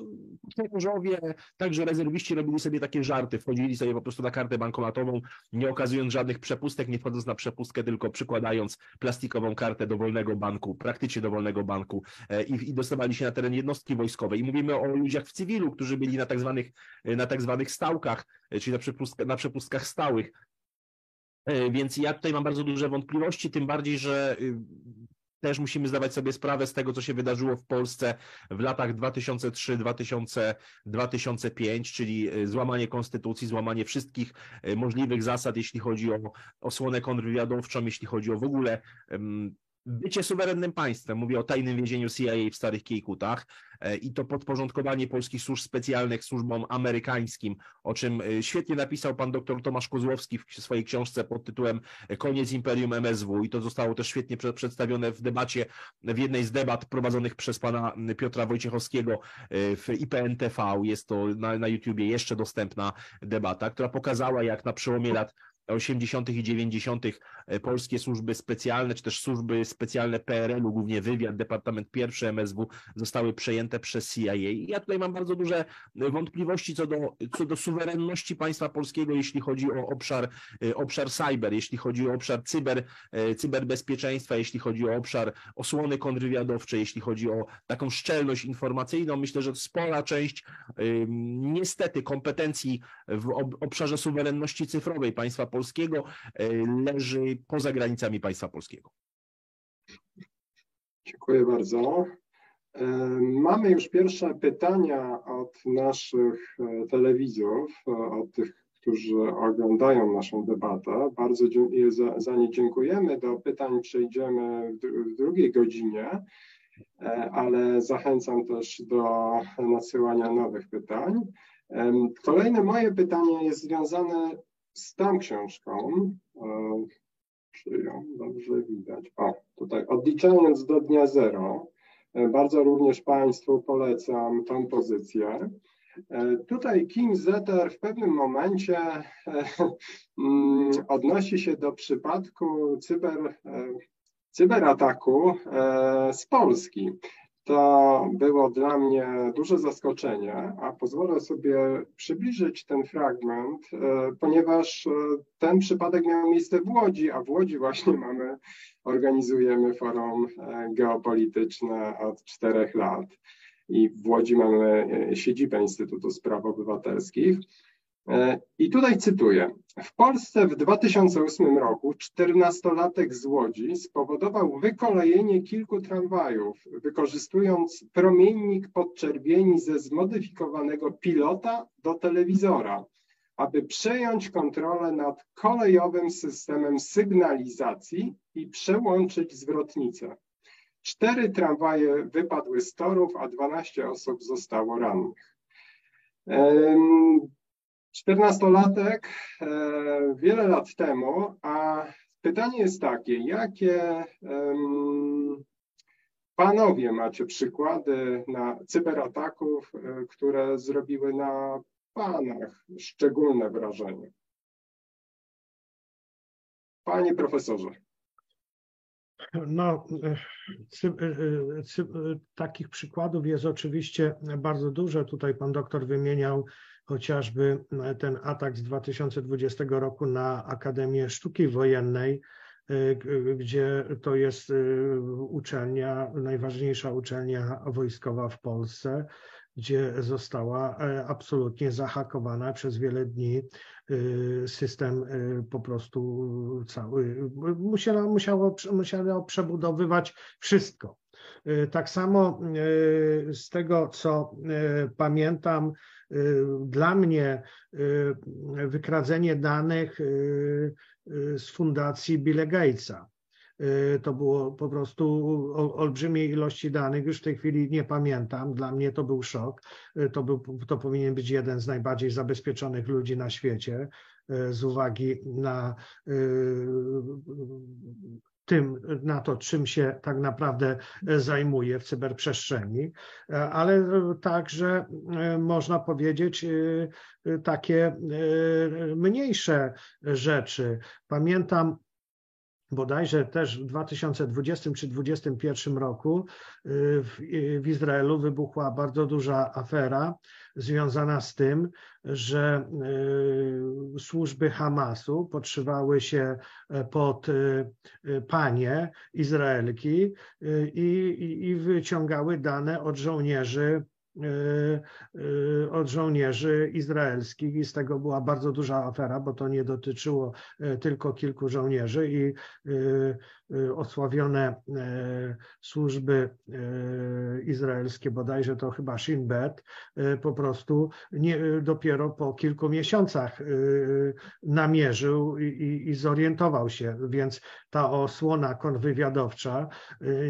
podchorążowie, także rezerwiści robili sobie takie żarty, wchodzili sobie po prostu na kartę bankomatową, nie okazując żadnych przepustek, nie wchodząc na przepustkę, tylko przykładając plastikową kartę dowolnego banku, praktycznie dowolnego banku i, i dostawali się na teren jednostki wojskowej. I mówimy o ludziach w cywilu, którzy byli na tak zwanych, na tak zwanych stałkach, czyli na, przepustka, na przepustkach stałych. Więc ja tutaj mam bardzo duże wątpliwości, tym bardziej, że też musimy zdawać sobie sprawę z tego, co się wydarzyło w Polsce w latach dwa tysiące trzy do dwa tysiące pięć, czyli złamanie konstytucji, złamanie wszystkich możliwych zasad, jeśli chodzi o osłonę kontrwywiadowczą, jeśli chodzi o w ogóle bycie suwerennym państwem. Mówię o tajnym więzieniu C I A w Starych Kiejkutach i to podporządkowanie polskich służb specjalnych służbom amerykańskim, o czym świetnie napisał pan dr Tomasz Kozłowski w swojej książce pod tytułem Koniec Imperium M S W i to zostało też świetnie przedstawione w debacie, w jednej z debat prowadzonych przez pana Piotra Wojciechowskiego w I P N T V. Jest to na, na YouTubie jeszcze dostępna debata, która pokazała, jak na przełomie lat osiemdziesiątych i dziewięćdziesiątych polskie służby specjalne, czy też służby specjalne P R L u, głównie wywiad, Departament Pierwszy M S W, zostały przejęte przez C I A. Ja tutaj mam bardzo duże wątpliwości co do, co do suwerenności państwa polskiego, jeśli chodzi o obszar, obszar cyber, jeśli chodzi o obszar cyber, cyberbezpieczeństwa, jeśli chodzi o obszar osłony kontrwywiadowczej, jeśli chodzi o taką szczelność informacyjną. Myślę, że spora część niestety kompetencji w obszarze suwerenności cyfrowej państwa polskiego leży poza granicami państwa polskiego. Dziękuję bardzo. Mamy już pierwsze pytania od naszych telewidzów, od tych, którzy oglądają naszą debatę. Bardzo za, za nie dziękujemy. Do pytań przejdziemy w drugiej godzinie, ale zachęcam też do nadsyłania nowych pytań. Kolejne moje pytanie jest związane z tą książką, czy ją dobrze widać, o tutaj, Odliczając do dnia zero, bardzo również państwu polecam tą pozycję. Tutaj Kim Zeter w pewnym momencie odnosi się do przypadku cyber, cyberataku z Polski. To było dla mnie duże zaskoczenie, a pozwolę sobie przybliżyć ten fragment, ponieważ ten przypadek miał miejsce w Łodzi, a w Łodzi właśnie mamy, organizujemy forum geopolityczne od czterech lat i w Łodzi mamy siedzibę Instytutu Spraw Obywatelskich. I tutaj cytuję. W Polsce w dwa tysiące ósmym roku czternastolatek z Łodzi spowodował wykolejenie kilku tramwajów, wykorzystując promiennik podczerwieni ze zmodyfikowanego pilota do telewizora, aby przejąć kontrolę nad kolejowym systemem sygnalizacji i przełączyć zwrotnicę. Cztery tramwaje wypadły z torów, a dwanaście osób zostało rannych. Czternastolatek wiele lat temu, a pytanie jest takie, jakie panowie macie przykłady na cyberataków, które zrobiły na panach szczególne wrażenie? Panie profesorze. No, cy, cy, takich przykładów jest oczywiście bardzo dużo. Tutaj pan doktor wymieniał chociażby ten atak z dwa tysiące dwudziestego roku na Akademię Sztuki Wojennej, gdzie to jest uczelnia, najważniejsza uczelnia wojskowa w Polsce, gdzie została absolutnie zahakowana przez wiele dni system po prostu cały. Musiało, musiało, musiało przebudowywać wszystko. Tak samo z tego, co pamiętam, dla mnie wykradzenie danych z fundacji Billa Gatesa. To było po prostu olbrzymiej ilości danych, już w tej chwili nie pamiętam, dla mnie to był szok, to, był, to powinien być jeden z najbardziej zabezpieczonych ludzi na świecie z uwagi na tym, na to, czym się tak naprawdę zajmuje w cyberprzestrzeni, ale także można powiedzieć takie mniejsze rzeczy. Pamiętam, bodajże też w dwa tysiące dwudziestym czy dwa tysiące dwudziestym pierwszym roku w, w Izraelu wybuchła bardzo duża afera związana z tym, że y, służby Hamasu podszywały się pod y, panie Izraelki i y, y, y wyciągały dane od żołnierzy od żołnierzy izraelskich i z tego była bardzo duża afera, bo to nie dotyczyło tylko kilku żołnierzy i osławione służby izraelskie, bodajże to chyba Shin Bet, po prostu nie, dopiero po kilku miesiącach namierzył i, i zorientował się, więc ta osłona kontrwywiadowcza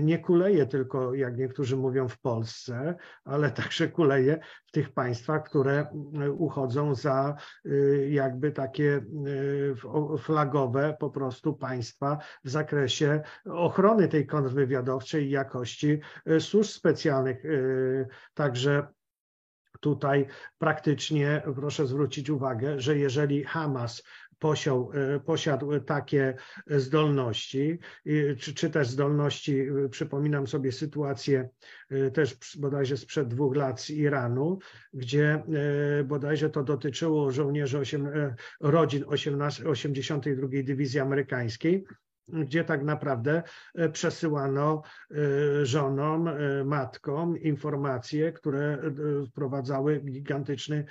nie kuleje tylko, jak niektórzy mówią, w Polsce, ale także kuleje w tych państwach, które uchodzą za jakby takie flagowe po prostu państwa w zakresie ochrony tej kontrwywiadowczej i jakości służb specjalnych. Także tutaj praktycznie proszę zwrócić uwagę, że jeżeli Hamas Posiał, posiadł takie zdolności, czy, czy też zdolności, przypominam sobie sytuację też bodajże sprzed dwóch lat z Iranu, gdzie bodajże to dotyczyło żołnierzy osiem, rodzin osiemnastej, osiemdziesiątej drugiej Dywizji Amerykańskiej, gdzie tak naprawdę przesyłano żonom, matkom informacje, które wprowadzały gigantyczny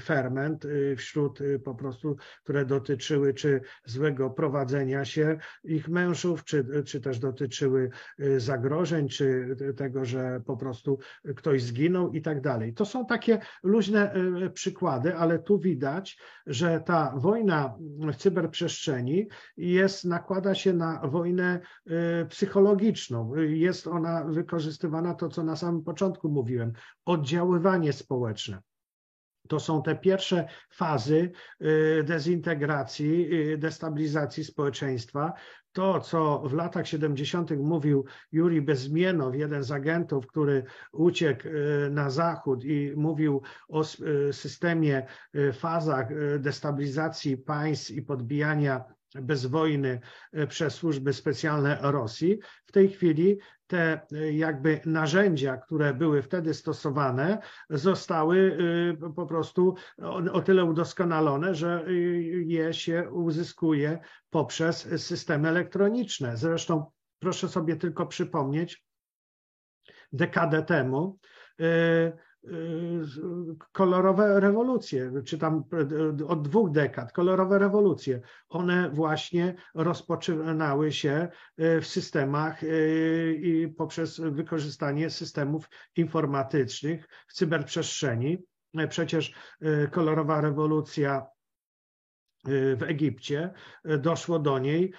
ferment wśród po prostu, które dotyczyły czy złego prowadzenia się ich mężów, czy, czy też dotyczyły zagrożeń, czy tego, że po prostu ktoś zginął i tak dalej. To są takie luźne przykłady, ale tu widać, że ta wojna w cyberprzestrzeni jest nakłada się na wojnę psychologiczną. Jest ona wykorzystywana, to co na samym początku mówiłem, oddziaływanie społeczne. To są te pierwsze fazy dezintegracji, destabilizacji społeczeństwa. To, co w latach siedemdziesiątych mówił Jurij Bezmienow, jeden z agentów, który uciekł na zachód i mówił o systemie, fazach destabilizacji państw i podbijania bez wojny przez służby specjalne Rosji. W tej chwili te jakby narzędzia, które były wtedy stosowane, zostały po prostu o tyle udoskonalone, że je się uzyskuje poprzez systemy elektroniczne. Zresztą proszę sobie tylko przypomnieć dekadę temu, kolorowe rewolucje, czy tam od dwóch dekad, kolorowe rewolucje, one właśnie rozpoczynały się w systemach i poprzez wykorzystanie systemów informatycznych w cyberprzestrzeni. Przecież kolorowa rewolucja w Egipcie, doszło do niej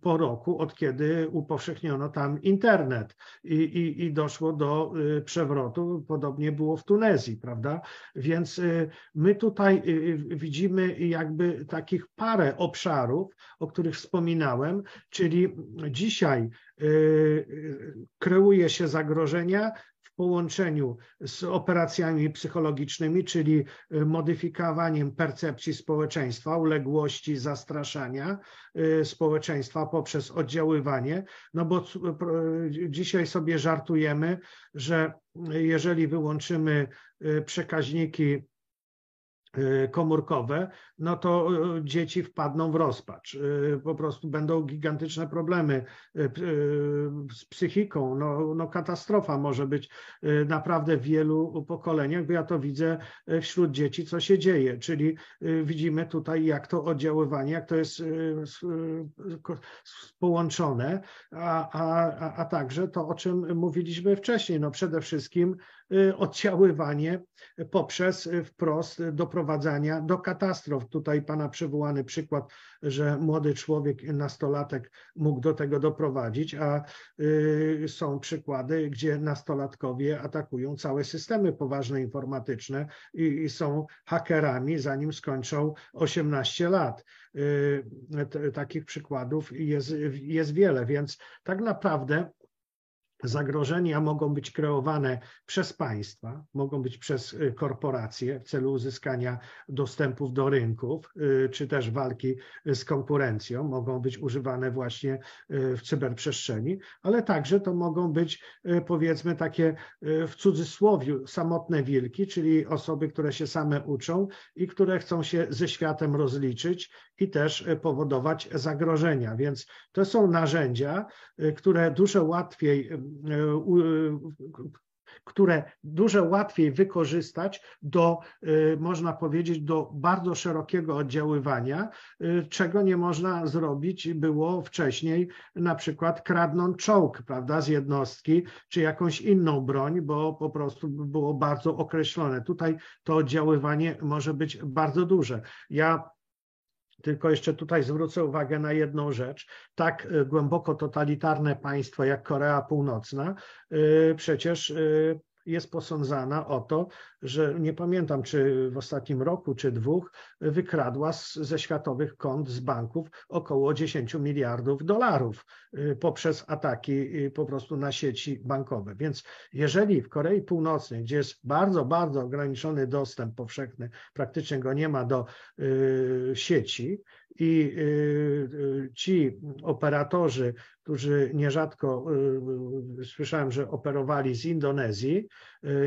po roku, od kiedy upowszechniono tam internet i, i, i doszło do przewrotu, podobnie było w Tunezji, prawda? Więc my tutaj widzimy jakby takich parę obszarów, o których wspominałem, czyli dzisiaj kreuje się zagrożenia w połączeniu z operacjami psychologicznymi, czyli modyfikowaniem percepcji społeczeństwa, uległości, zastraszania społeczeństwa poprzez oddziaływanie. No bo dzisiaj sobie żartujemy, że jeżeli wyłączymy przekaźniki komórkowe, no to dzieci wpadną w rozpacz. Po prostu będą gigantyczne problemy z psychiką. No, no katastrofa może być naprawdę w wielu pokoleniach, bo ja to widzę wśród dzieci, co się dzieje. Czyli widzimy tutaj, jak to oddziaływanie, jak to jest połączone, a, a, a także to, o czym mówiliśmy wcześniej. No przede wszystkim oddziaływanie poprzez wprost doprowadzania do katastrof. Tutaj pana przywołany przykład, że młody człowiek, nastolatek mógł do tego doprowadzić, a są przykłady, gdzie nastolatkowie atakują całe systemy poważne informatyczne i są hakerami, zanim skończą osiemnaście lat. Takich przykładów jest, jest wiele, więc tak naprawdę zagrożenia mogą być kreowane przez państwa, mogą być przez korporacje w celu uzyskania dostępów do rynków, czy też walki z konkurencją, mogą być używane właśnie w cyberprzestrzeni, ale także to mogą być, powiedzmy, takie w cudzysłowie samotne wilki, czyli osoby, które się same uczą i które chcą się ze światem rozliczyć i też powodować zagrożenia. Więc to są narzędzia, które dużo łatwiej które dużo łatwiej wykorzystać do, można powiedzieć, do bardzo szerokiego oddziaływania, czego nie można zrobić było wcześniej, na przykład kradnąc czołg, prawda, z jednostki, czy jakąś inną broń, bo po prostu było bardzo określone. Tutaj to oddziaływanie może być bardzo duże. Ja tylko jeszcze tutaj zwrócę uwagę na jedną rzecz. Tak głęboko totalitarne państwo jak Korea Północna przecież jest posądzana o to, że nie pamiętam, czy w ostatnim roku, czy dwóch, wykradła z, ze światowych kont, z banków około dziesięć miliardów dolarów poprzez ataki po prostu na sieci bankowe. Więc jeżeli w Korei Północnej, gdzie jest bardzo, bardzo ograniczony dostęp powszechny, praktycznie go nie ma do y, sieci, i ci operatorzy, którzy nierzadko słyszałem, że operowali z Indonezji,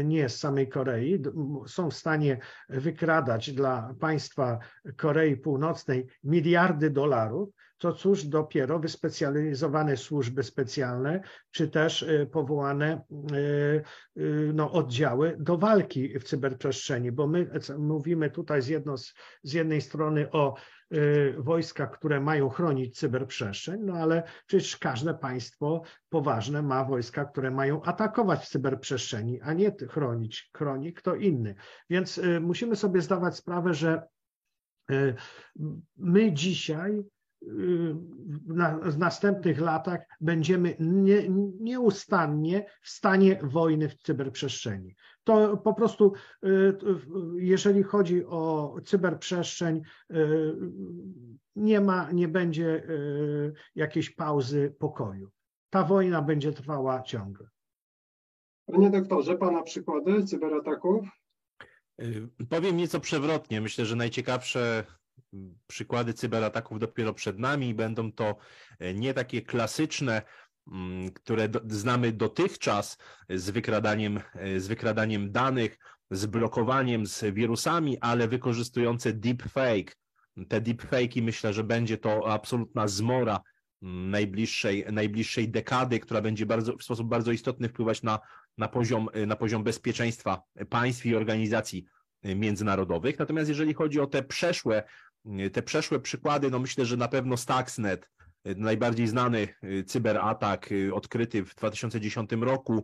nie z samej Korei, są w stanie wykradać dla państwa Korei Północnej miliardy dolarów, to cóż dopiero wyspecjalizowane służby specjalne, czy też powołane no, oddziały do walki w cyberprzestrzeni, bo my mówimy tutaj z, jedno, z jednej strony o wojskach, które mają chronić cyberprzestrzeń, no ale przecież każde państwo poważne ma wojska, które mają atakować w cyberprzestrzeni, a nie chronić, chroni kto inny. Więc musimy sobie zdawać sprawę, że my dzisiaj w następnych latach będziemy nie, nieustannie w stanie wojny w cyberprzestrzeni. To po prostu, jeżeli chodzi o cyberprzestrzeń, nie ma, nie będzie jakiejś pauzy pokoju. Ta wojna będzie trwała ciągle. Panie doktorze, pana przykłady cyberataków? Powiem nieco przewrotnie. Myślę, że najciekawsze przykłady cyberataków dopiero przed nami i będą to nie takie klasyczne, które znamy dotychczas z wykradaniem, z wykradaniem danych, z blokowaniem, z wirusami, ale wykorzystujące deepfake. Te deepfake'i, myślę, że będzie to absolutna zmora najbliższej, najbliższej dekady, która będzie bardzo, w sposób bardzo istotny wpływać na, na, poziom, na poziom bezpieczeństwa państw i organizacji międzynarodowych. Natomiast jeżeli chodzi o te przeszłe, te przeszłe przykłady, no myślę, że na pewno Stuxnet, najbardziej znany cyberatak odkryty w dwa tysiące dziesiątym roku,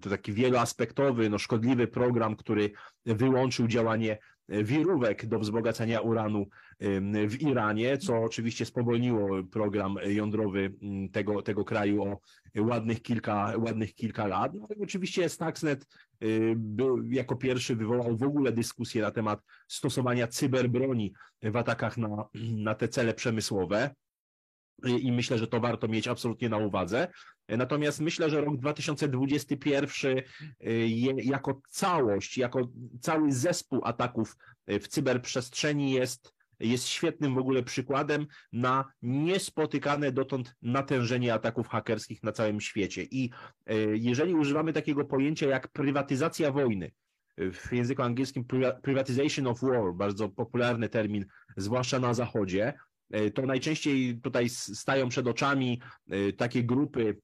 to taki wieloaspektowy, no szkodliwy program, który wyłączył działanie wirówek do wzbogacania uranu w Iranie, co oczywiście spowolniło program jądrowy tego, tego kraju o ładnych kilka, ładnych kilka lat. No, oczywiście Stuxnet był, jako pierwszy wywołał w ogóle dyskusję na temat stosowania cyberbroni w atakach na, na te cele przemysłowe. I myślę, że to warto mieć absolutnie na uwadze. Natomiast myślę, że rok dwa tysiące dwudziesty pierwszy jako całość, jako cały zespół ataków w cyberprzestrzeni jest, jest świetnym w ogóle przykładem na niespotykane dotąd natężenie ataków hakerskich na całym świecie. I jeżeli używamy takiego pojęcia jak prywatyzacja wojny, w języku angielskim privatization of war, bardzo popularny termin, zwłaszcza na Zachodzie, to najczęściej tutaj stają przed oczami takie grupy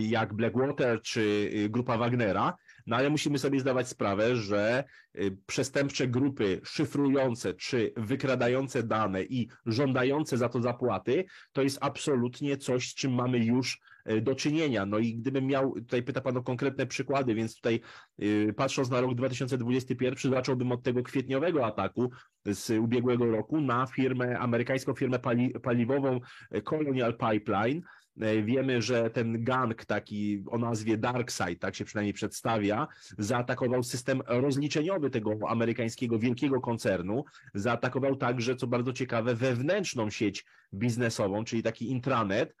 jak Blackwater czy grupa Wagnera, no ale musimy sobie zdawać sprawę, że przestępcze grupy szyfrujące czy wykradające dane i żądające za to zapłaty, to jest absolutnie coś, z czym mamy już do czynienia. No i gdybym miał, tutaj pyta Pan o konkretne przykłady, więc tutaj patrząc na rok dwa tysiące dwudziesty pierwszy, zacząłbym od tego kwietniowego ataku z ubiegłego roku na firmę, amerykańską firmę pali, paliwową Colonial Pipeline. Wiemy, że ten gang taki o nazwie DarkSide, tak się przynajmniej przedstawia, zaatakował system rozliczeniowy tego amerykańskiego wielkiego koncernu, zaatakował także, co bardzo ciekawe, wewnętrzną sieć biznesową, czyli taki intranet,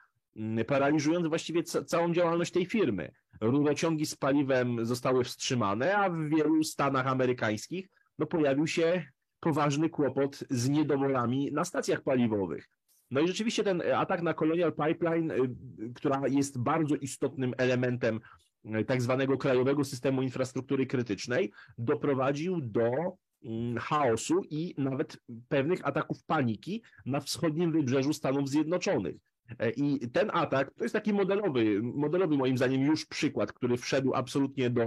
paraliżując właściwie całą działalność tej firmy. Rurociągi z paliwem zostały wstrzymane, a w wielu stanach amerykańskich no, pojawił się poważny kłopot z niedoborami na stacjach paliwowych. No i rzeczywiście ten atak na Colonial Pipeline, która jest bardzo istotnym elementem tak zwanego krajowego systemu infrastruktury krytycznej, doprowadził do chaosu i nawet pewnych ataków paniki na wschodnim wybrzeżu Stanów Zjednoczonych. I ten atak to jest taki modelowy, modelowy moim zdaniem już przykład, który wszedł absolutnie do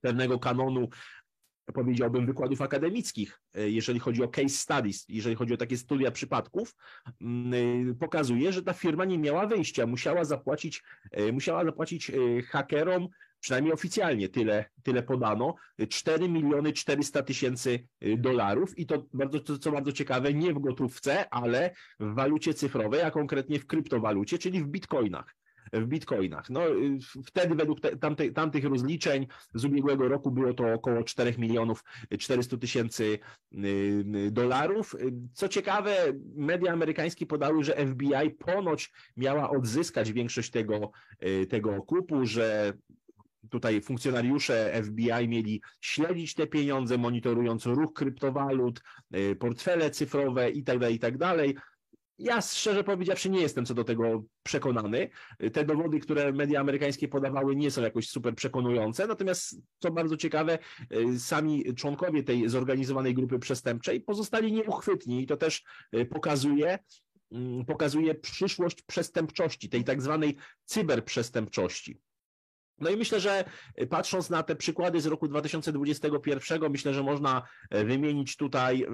pewnego kanonu, powiedziałbym, wykładów akademickich, jeżeli chodzi o case studies, jeżeli chodzi o takie studia przypadków, pokazuje, że ta firma nie miała wyjścia, musiała zapłacić, musiała zapłacić hakerom, przynajmniej oficjalnie tyle, tyle podano, cztery miliony czterysta tysięcy dolarów i to, bardzo, to, co bardzo ciekawe, nie w gotówce, ale w walucie cyfrowej, a konkretnie w kryptowalucie, czyli w bitcoinach. w bitcoinach. No, wtedy według te, tamte, tamtych rozliczeń z ubiegłego roku było to około cztery milionów czterysta tysięcy dolarów. Co ciekawe, media amerykańskie podały, że F B I ponoć miała odzyskać większość tego, tego okupu, że tutaj funkcjonariusze F B I mieli śledzić te pieniądze, monitorując ruch kryptowalut, portfele cyfrowe itd., itd. Ja szczerze powiedziawszy nie jestem co do tego przekonany. Te dowody, które media amerykańskie podawały, nie są jakoś super przekonujące, natomiast co bardzo ciekawe, sami członkowie tej zorganizowanej grupy przestępczej pozostali nieuchwytni i to też pokazuje, pokazuje przyszłość przestępczości, tej tak zwanej cyberprzestępczości. No i myślę, że patrząc na te przykłady z roku dwa tysiące dwudziestego pierwszego, myślę, że można wymienić tutaj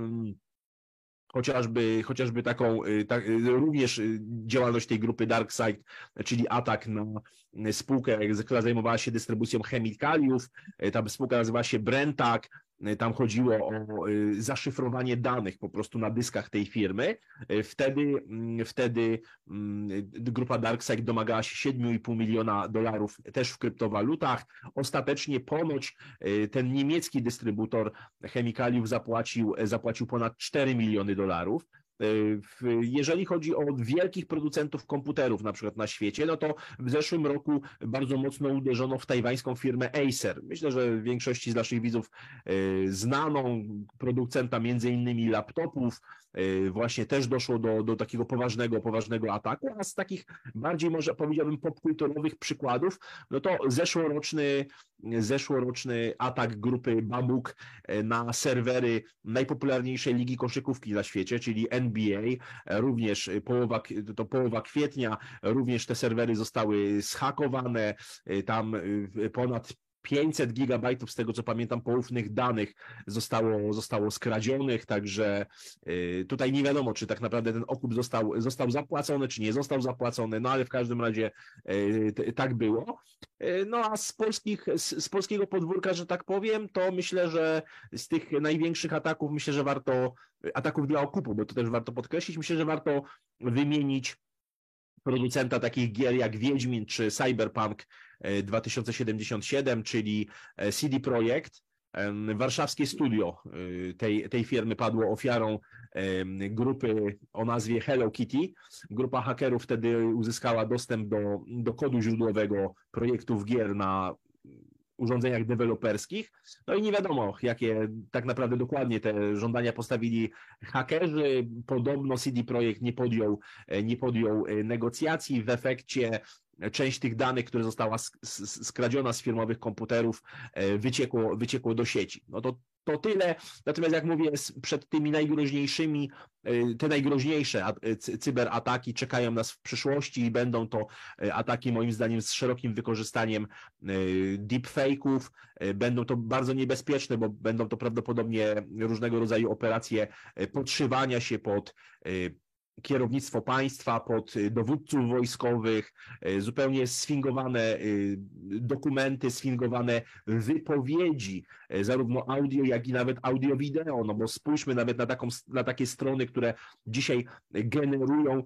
Chociażby, chociażby taką, tak, również działalność tej grupy DarkSide, czyli atak na spółkę, która zajmowała się dystrybucją chemikaliów. Ta spółka nazywała się Brentak. Tam chodziło o zaszyfrowanie danych po prostu na dyskach tej firmy. Wtedy, wtedy grupa DarkSide domagała się siedmiu i pół miliona dolarów też w kryptowalutach. Ostatecznie ponoć ten niemiecki dystrybutor chemikaliów zapłacił, zapłacił ponad cztery miliony dolarów. Jeżeli chodzi o wielkich producentów komputerów na przykład na świecie, no to w zeszłym roku bardzo mocno uderzono w tajwańską firmę Acer. Myślę, że w większości z naszych widzów znaną producenta między innymi laptopów, właśnie też doszło do, do takiego poważnego, poważnego ataku, a z takich bardziej może powiedziałbym popkulturowych przykładów, no to zeszłoroczny, zeszłoroczny atak grupy Bamuk na serwery najpopularniejszej ligi koszykówki na świecie, czyli N B A, również połowa, to połowa kwietnia, również te serwery zostały zhakowane, tam ponad pięćset gigabajtów z tego co pamiętam poufnych danych zostało, zostało skradzionych, także tutaj nie wiadomo, czy tak naprawdę ten okup został, został zapłacony, czy nie został zapłacony, no ale w każdym razie tak było. No a z, polskich, z, z polskiego podwórka, że tak powiem, to myślę, że z tych największych ataków, myślę, że warto, ataków dla okupu, bo to też warto podkreślić, myślę, że warto wymienić producenta takich gier jak Wiedźmin czy Cyberpunk dwa tysiące siedemdziesiąt siedem, czyli C D Projekt. Warszawskie studio tej, tej firmy padło ofiarą grupy o nazwie Hello Kitty. Grupa hakerów wtedy uzyskała dostęp do, do kodu źródłowego projektów gier na urządzeniach deweloperskich. No i nie wiadomo, jakie tak naprawdę dokładnie te żądania postawili hakerzy. Podobno C D Projekt nie podjął, nie podjął negocjacji. W efekcie część tych danych, które została skradziona z firmowych komputerów, wyciekło, wyciekło do sieci. No to, to tyle. Natomiast jak mówię, przed tymi najgroźniejszymi, te najgroźniejsze cyberataki czekają nas w przyszłości i będą to ataki moim zdaniem z szerokim wykorzystaniem deepfake'ów. Będą to bardzo niebezpieczne, bo będą to prawdopodobnie różnego rodzaju operacje podszywania się pod kierownictwo państwa, pod dowódców wojskowych, zupełnie sfingowane dokumenty, sfingowane wypowiedzi, zarówno audio, jak i nawet audio-wideo, no bo spójrzmy nawet na, taką, na takie strony, które dzisiaj generują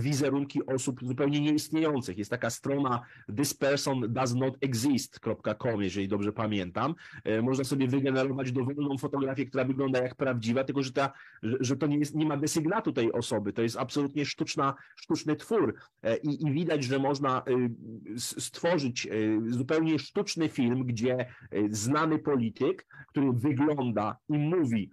wizerunki osób zupełnie nieistniejących. Jest taka strona this person does not exist kropka com, jeżeli dobrze pamiętam. Można sobie wygenerować dowolną fotografię, która wygląda jak prawdziwa, tylko że, ta, że to nie, jest, nie ma desygnatu tej osoby. To jest absolutnie sztuczna, sztuczny twór I, i widać, że można stworzyć zupełnie sztuczny film, gdzie znany polityk, który wygląda i mówi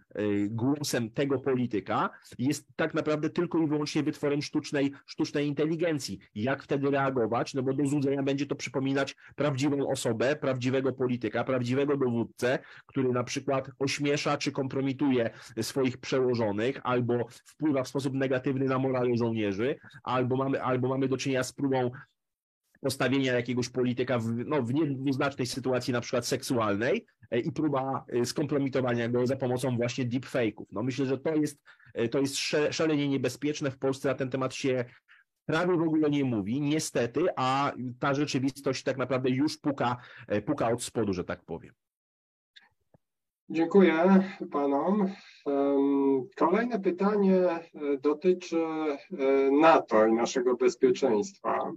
głosem tego polityka, jest tak naprawdę tylko i wyłącznie wytworem sztucznej sztucznej inteligencji. Jak wtedy reagować? No bo do złudzenia będzie to przypominać prawdziwą osobę, prawdziwego polityka, prawdziwego dowódcę, który na przykład ośmiesza czy kompromituje swoich przełożonych, albo wpływa w sposób negatywny na morale żołnierzy, albo mamy, albo mamy do czynienia z próbą postawienia jakiegoś polityka w, no, w nieznacznej sytuacji, na przykład seksualnej, i próba skompromitowania go za pomocą właśnie deepfake'ów. No myślę, że to jest, to jest szalenie niebezpieczne. W Polsce na ten temat się prawie w ogóle nie mówi, niestety, a ta rzeczywistość tak naprawdę już puka, puka od spodu, że tak powiem. Dziękuję panom. Kolejne pytanie dotyczy NATO i naszego bezpieczeństwa.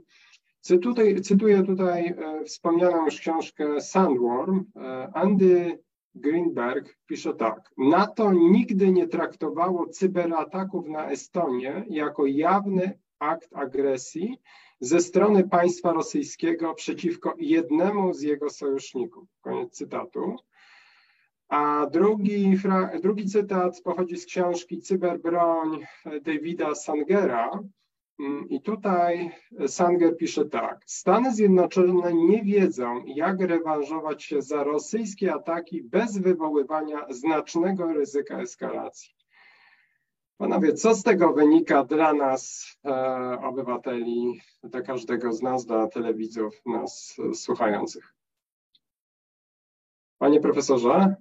Cytuję, cytuję tutaj wspomnianą już książkę Sandworm. Andy Greenberg pisze tak. NATO nigdy nie traktowało cyberataków na Estonię jako jawny akt agresji ze strony państwa rosyjskiego przeciwko jednemu z jego sojuszników. Koniec cytatu. A drugi, drugi cytat pochodzi z książki Cyberbroń Davida Sangera. I tutaj Sanger pisze tak. Stany Zjednoczone nie wiedzą, jak rewanżować się za rosyjskie ataki bez wywoływania znacznego ryzyka eskalacji. Panowie, co z tego wynika dla nas, e, obywateli, dla każdego z nas, dla telewidzów nas e, słuchających? Panie profesorze?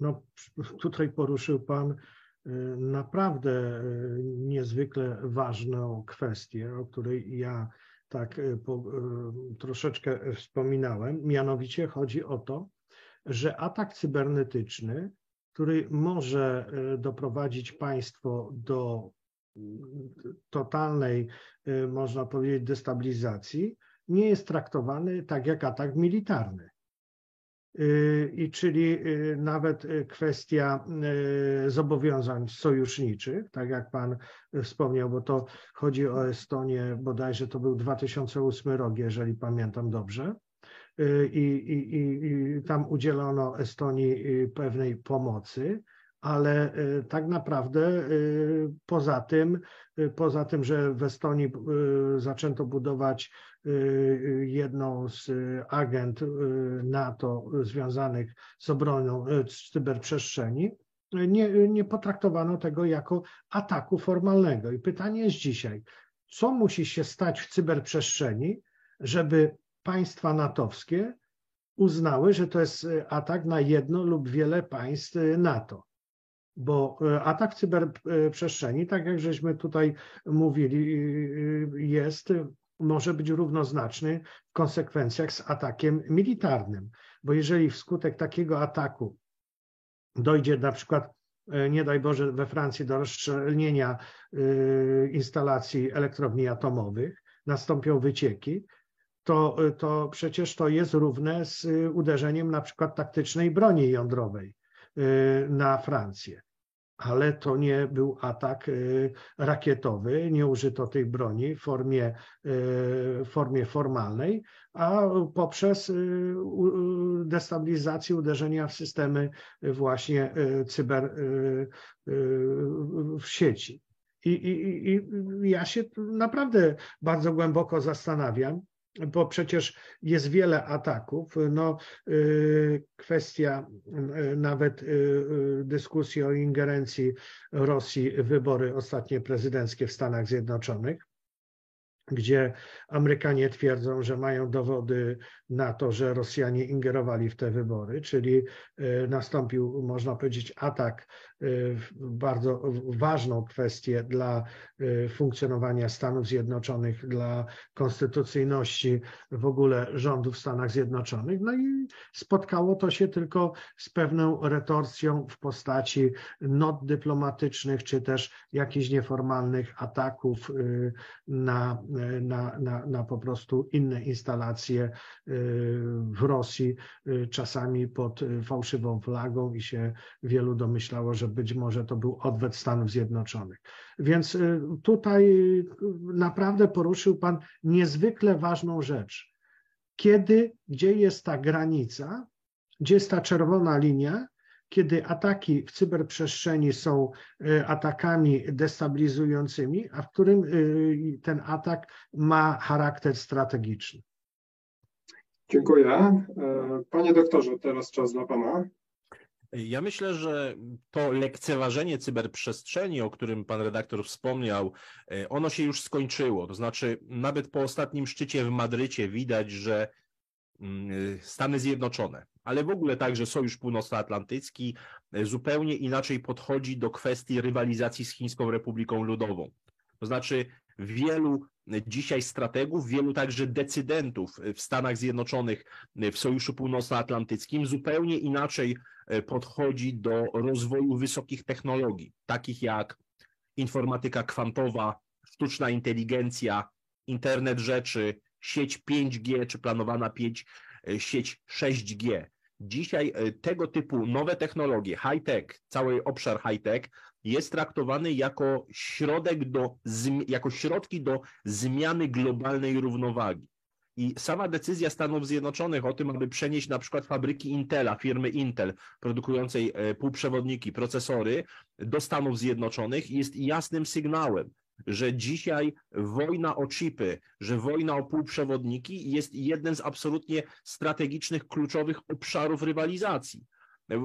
No, tutaj poruszył pan naprawdę niezwykle ważną kwestię, o której ja tak po, troszeczkę wspominałem. Mianowicie chodzi o to, że atak cybernetyczny, który może doprowadzić państwo do totalnej, można powiedzieć, destabilizacji, nie jest traktowany tak jak atak militarny. i czyli nawet kwestia zobowiązań sojuszniczych, tak jak pan wspomniał, bo to chodzi o Estonię, bodajże to był dwa tysiące ósmy rok, jeżeli pamiętam dobrze. I, i, i tam udzielono Estonii pewnej pomocy, ale tak naprawdę poza tym, poza tym, że w Estonii zaczęto budować jedną z agent NATO związanych z obroną z cyberprzestrzeni, nie, nie potraktowano tego jako ataku formalnego. I pytanie jest dzisiaj, co musi się stać w cyberprzestrzeni, żeby państwa natowskie uznały, że to jest atak na jedno lub wiele państw NATO. Bo atak w cyberprzestrzeni, tak jak żeśmy tutaj mówili, jest, może być równoznaczny w konsekwencjach z atakiem militarnym. Bo jeżeli wskutek takiego ataku dojdzie na przykład, nie daj Boże, we Francji do rozstrzelnienia instalacji elektrowni atomowych, nastąpią wycieki, To, to przecież to jest równe z uderzeniem na przykład taktycznej broni jądrowej na Francję. Ale to nie był atak rakietowy, nie użyto tej broni w formie, w formie formalnej, a poprzez destabilizację uderzenia w systemy właśnie cyber w sieci. I, i, i ja się naprawdę bardzo głęboko zastanawiam, bo przecież jest wiele ataków. No, kwestia nawet dyskusji o ingerencji Rosji w wybory ostatnie prezydenckie w Stanach Zjednoczonych, gdzie Amerykanie twierdzą, że mają dowody na to, że Rosjanie ingerowali w te wybory, czyli nastąpił, można powiedzieć, atak w bardzo ważną kwestię dla funkcjonowania Stanów Zjednoczonych, dla konstytucyjności w ogóle rządu w Stanach Zjednoczonych. No i spotkało to się tylko z pewną retorsją w postaci not dyplomatycznych, czy też jakichś nieformalnych ataków na Na, na, na po prostu inne instalacje w Rosji, czasami pod fałszywą flagą, i się wielu domyślało, że być może to był odwet Stanów Zjednoczonych. Więc tutaj naprawdę poruszył pan niezwykle ważną rzecz. Kiedy, gdzie jest ta granica, gdzie jest ta czerwona linia, kiedy ataki w cyberprzestrzeni są atakami destabilizującymi, a w którym ten atak ma charakter strategiczny? Dziękuję. Panie doktorze, teraz czas dla pana. Ja myślę, że to lekceważenie cyberprzestrzeni, o którym pan redaktor wspomniał, ono się już skończyło. To znaczy nawet po ostatnim szczycie w Madrycie widać, że Stany Zjednoczone, ale w ogóle także Sojusz Północnoatlantycki zupełnie inaczej podchodzi do kwestii rywalizacji z Chińską Republiką Ludową. To znaczy wielu dzisiaj strategów, wielu także decydentów w Stanach Zjednoczonych, w Sojuszu Północnoatlantyckim zupełnie inaczej podchodzi do rozwoju wysokich technologii, takich jak informatyka kwantowa, sztuczna inteligencja, internet rzeczy, sieć pięć G czy planowana sieć sześć G. Dzisiaj tego typu nowe technologie, high-tech, cały obszar high-tech jest traktowany jako środek do, jako środki do zmiany globalnej równowagi. I sama decyzja Stanów Zjednoczonych o tym, aby przenieść na przykład fabryki Intela, firmy Intel, produkującej półprzewodniki, procesory, do Stanów Zjednoczonych jest jasnym sygnałem, że dzisiaj wojna o chipy, że wojna o półprzewodniki jest jeden z absolutnie strategicznych, kluczowych obszarów rywalizacji.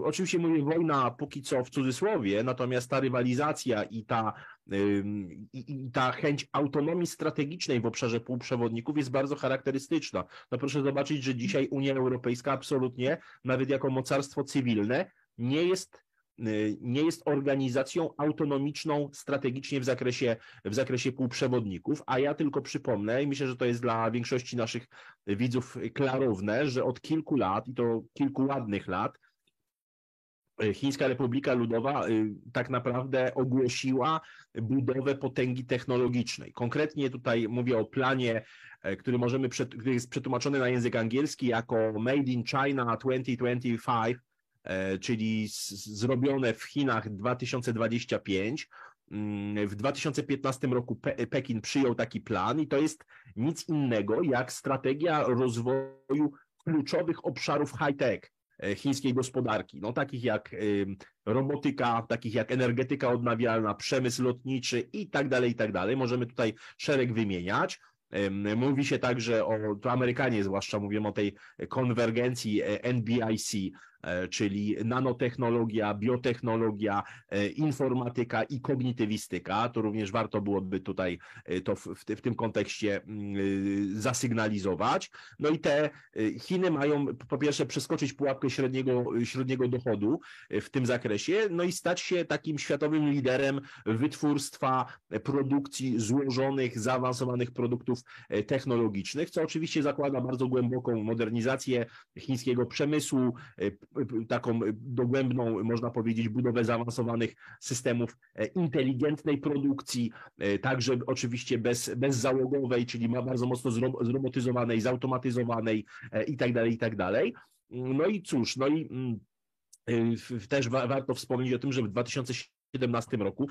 Oczywiście mówię wojna póki co w cudzysłowie, natomiast ta rywalizacja i ta, i, i ta chęć autonomii strategicznej w obszarze półprzewodników jest bardzo charakterystyczna. No proszę zobaczyć, że dzisiaj Unia Europejska absolutnie, nawet jako mocarstwo cywilne, nie jest nie jest organizacją autonomiczną strategicznie w zakresie, w zakresie półprzewodników, a ja tylko przypomnę, i myślę, że to jest dla większości naszych widzów klarowne, że od kilku lat, i to kilku ładnych lat, Chińska Republika Ludowa tak naprawdę ogłosiła budowę potęgi technologicznej. Konkretnie tutaj mówię o planie, który, możemy, który jest przetłumaczony na język angielski jako Made in China dwa tysiące dwudziesty piąty, czyli zrobione w Chinach dwa tysiące dwudziesty piąty. W dwa tysiące piętnastym roku Pe- Pekin przyjął taki plan i to jest nic innego jak strategia rozwoju kluczowych obszarów high-tech chińskiej gospodarki, no, takich jak y, robotyka, takich jak energetyka odnawialna, przemysł lotniczy i tak dalej, i tak dalej. Możemy tutaj szereg wymieniać. Y, mówi się także o, to Amerykanie zwłaszcza mówią o tej konwergencji N B I C, y, czyli nanotechnologia, biotechnologia, y, informatyka i kognitywistyka. To również warto byłoby tutaj y, to w, w, w tym kontekście y, zasygnalizować. No i te y, Chiny mają po pierwsze przeskoczyć pułapkę średniego, średniego dochodu w tym zakresie, no i stać się takim światowym liderem wytwórstwa, produkcji złożonych, zaawansowanych produktów technologicznych, co oczywiście zakłada bardzo głęboką modernizację chińskiego przemysłu, y, taką dogłębną, można powiedzieć, budowę zaawansowanych systemów inteligentnej produkcji, także oczywiście bez, bezzałogowej, czyli bardzo mocno zrobotyzowanej, zautomatyzowanej i tak dalej, i tak dalej. No i cóż, no i też wa- warto wspomnieć o tym, że w dwa tysiące siedemnastym roku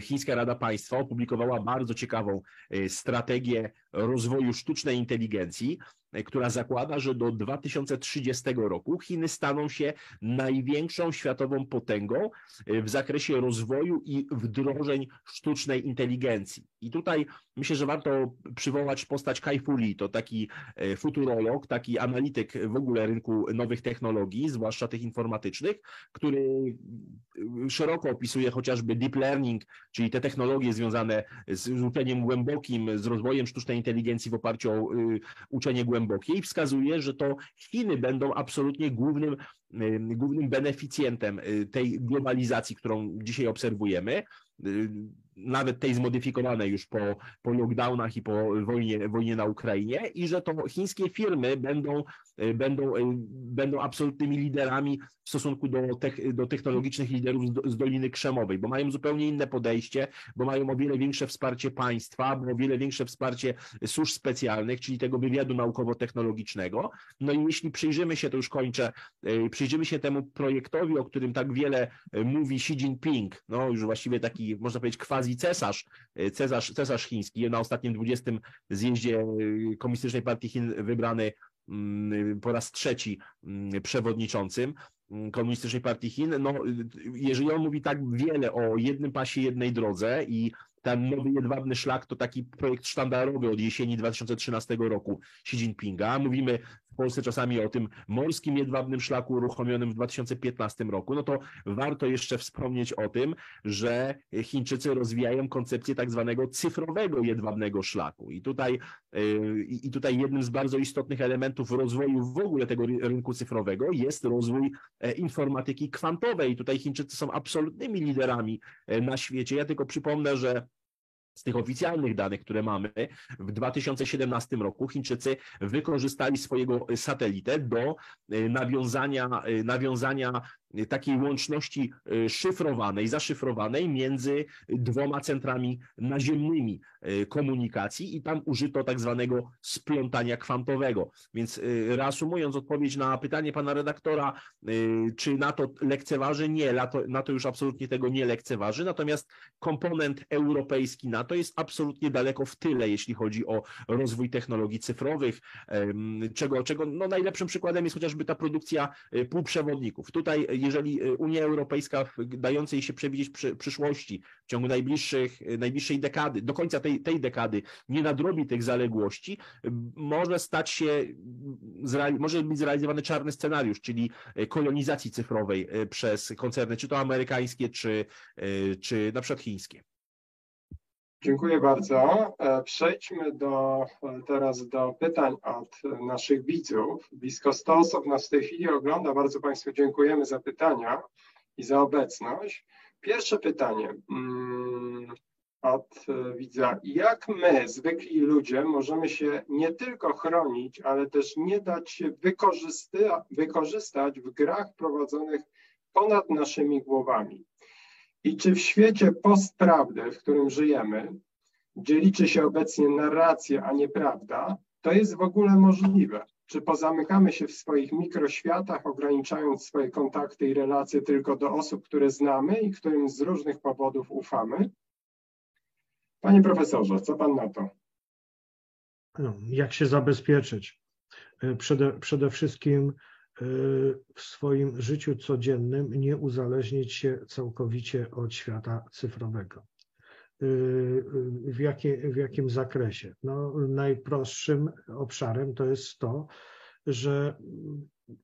Chińska Rada Państwa opublikowała bardzo ciekawą strategię rozwoju sztucznej inteligencji, która zakłada, że do dwa tysiące trzydziestego roku Chiny staną się największą światową potęgą w zakresie rozwoju i wdrożeń sztucznej inteligencji. I tutaj myślę, że warto przywołać postać Kai-Fu Lee, to taki futurolog, taki analityk w ogóle rynku nowych technologii, zwłaszcza tych informatycznych, który szeroko opisuje chociażby deep learning, czyli te technologie związane z uczeniem głębokim, z rozwojem sztucznej inteligencji w oparciu o uczenie głębokie, i wskazuje, że to Chiny będą absolutnie głównym, głównym beneficjentem tej globalizacji, którą dzisiaj obserwujemy, nawet tej zmodyfikowanej już po, po lockdownach i po wojnie, wojnie na Ukrainie, i że to chińskie firmy będą, będą, będą absolutnymi liderami w stosunku do, te, do technologicznych liderów z, do, z Doliny Krzemowej, bo mają zupełnie inne podejście, bo mają o wiele większe wsparcie państwa, bo o wiele większe wsparcie służb specjalnych, czyli tego wywiadu naukowo-technologicznego. No i jeśli przyjrzymy się, to już kończę, przyjrzymy się temu projektowi, o którym tak wiele mówi Xi Jinping, no już właściwie taki, można powiedzieć, quasi i cesarz, cesarz, cesarz chiński, na ostatnim dwudziestym zjeździe Komunistycznej Partii Chin wybrany po raz trzeci przewodniczącym Komunistycznej Partii Chin. No, jeżeli on mówi tak wiele o jednym pasie, jednej drodze i ten nowy jedwabny szlak to taki projekt sztandarowy od jesieni dwa tysiące trzynastego roku Xi Jinpinga. Mówimy w Polsce czasami o tym morskim jedwabnym szlaku uruchomionym w dwa tysiące piętnastym roku. No to warto jeszcze wspomnieć o tym, że Chińczycy rozwijają koncepcję tak zwanego cyfrowego jedwabnego szlaku. I tutaj, i tutaj jednym z bardzo istotnych elementów rozwoju w ogóle tego rynku cyfrowego jest rozwój informatyki kwantowej. Tutaj Chińczycy są absolutnymi liderami na świecie. Ja tylko przypomnę, że z tych oficjalnych danych, które mamy, w dwa tysiące siedemnastym roku Chińczycy wykorzystali swojego satelitę do nawiązania, nawiązania takiej łączności szyfrowanej, zaszyfrowanej między dwoma centrami naziemnymi komunikacji i tam użyto tak zwanego splątania kwantowego. Więc reasumując odpowiedź na pytanie pana redaktora, czy NATO lekceważy? Nie, NATO już absolutnie tego nie lekceważy, natomiast komponent europejski NATO jest absolutnie daleko w tyle, jeśli chodzi o rozwój technologii cyfrowych, czego, czego no najlepszym przykładem jest chociażby ta produkcja półprzewodników. Tutaj jeżeli Unia Europejska w dającej się przewidzieć przy, przyszłości w ciągu najbliższych, najbliższej dekady, do końca tej, tej dekady nie nadrobi tych zaległości, może stać się, zreali- może być zrealizowany czarny scenariusz, czyli kolonizacji cyfrowej przez koncerny, czy to amerykańskie, czy, czy na przykład chińskie. Dziękuję bardzo. Przejdźmy do, teraz do pytań od naszych widzów. Blisko sto osób nas w tej chwili ogląda. Bardzo Państwu dziękujemy za pytania i za obecność. Pierwsze pytanie od widza. Jak my, zwykli ludzie, możemy się nie tylko chronić, ale też nie dać się wykorzysta- wykorzystać w grach prowadzonych ponad naszymi głowami. I czy w świecie postprawdy, w którym żyjemy, gdzie liczy się obecnie narracja, a nie prawda, to jest w ogóle możliwe? Czy pozamykamy się w swoich mikroświatach, ograniczając swoje kontakty i relacje tylko do osób, które znamy i którym z różnych powodów ufamy? Panie profesorze, co pan na to? Jak się zabezpieczyć? Przede, przede wszystkim w swoim życiu codziennym nie uzależnić się całkowicie od świata cyfrowego. W, jakie, w jakim zakresie? No, najprostszym obszarem to jest to, że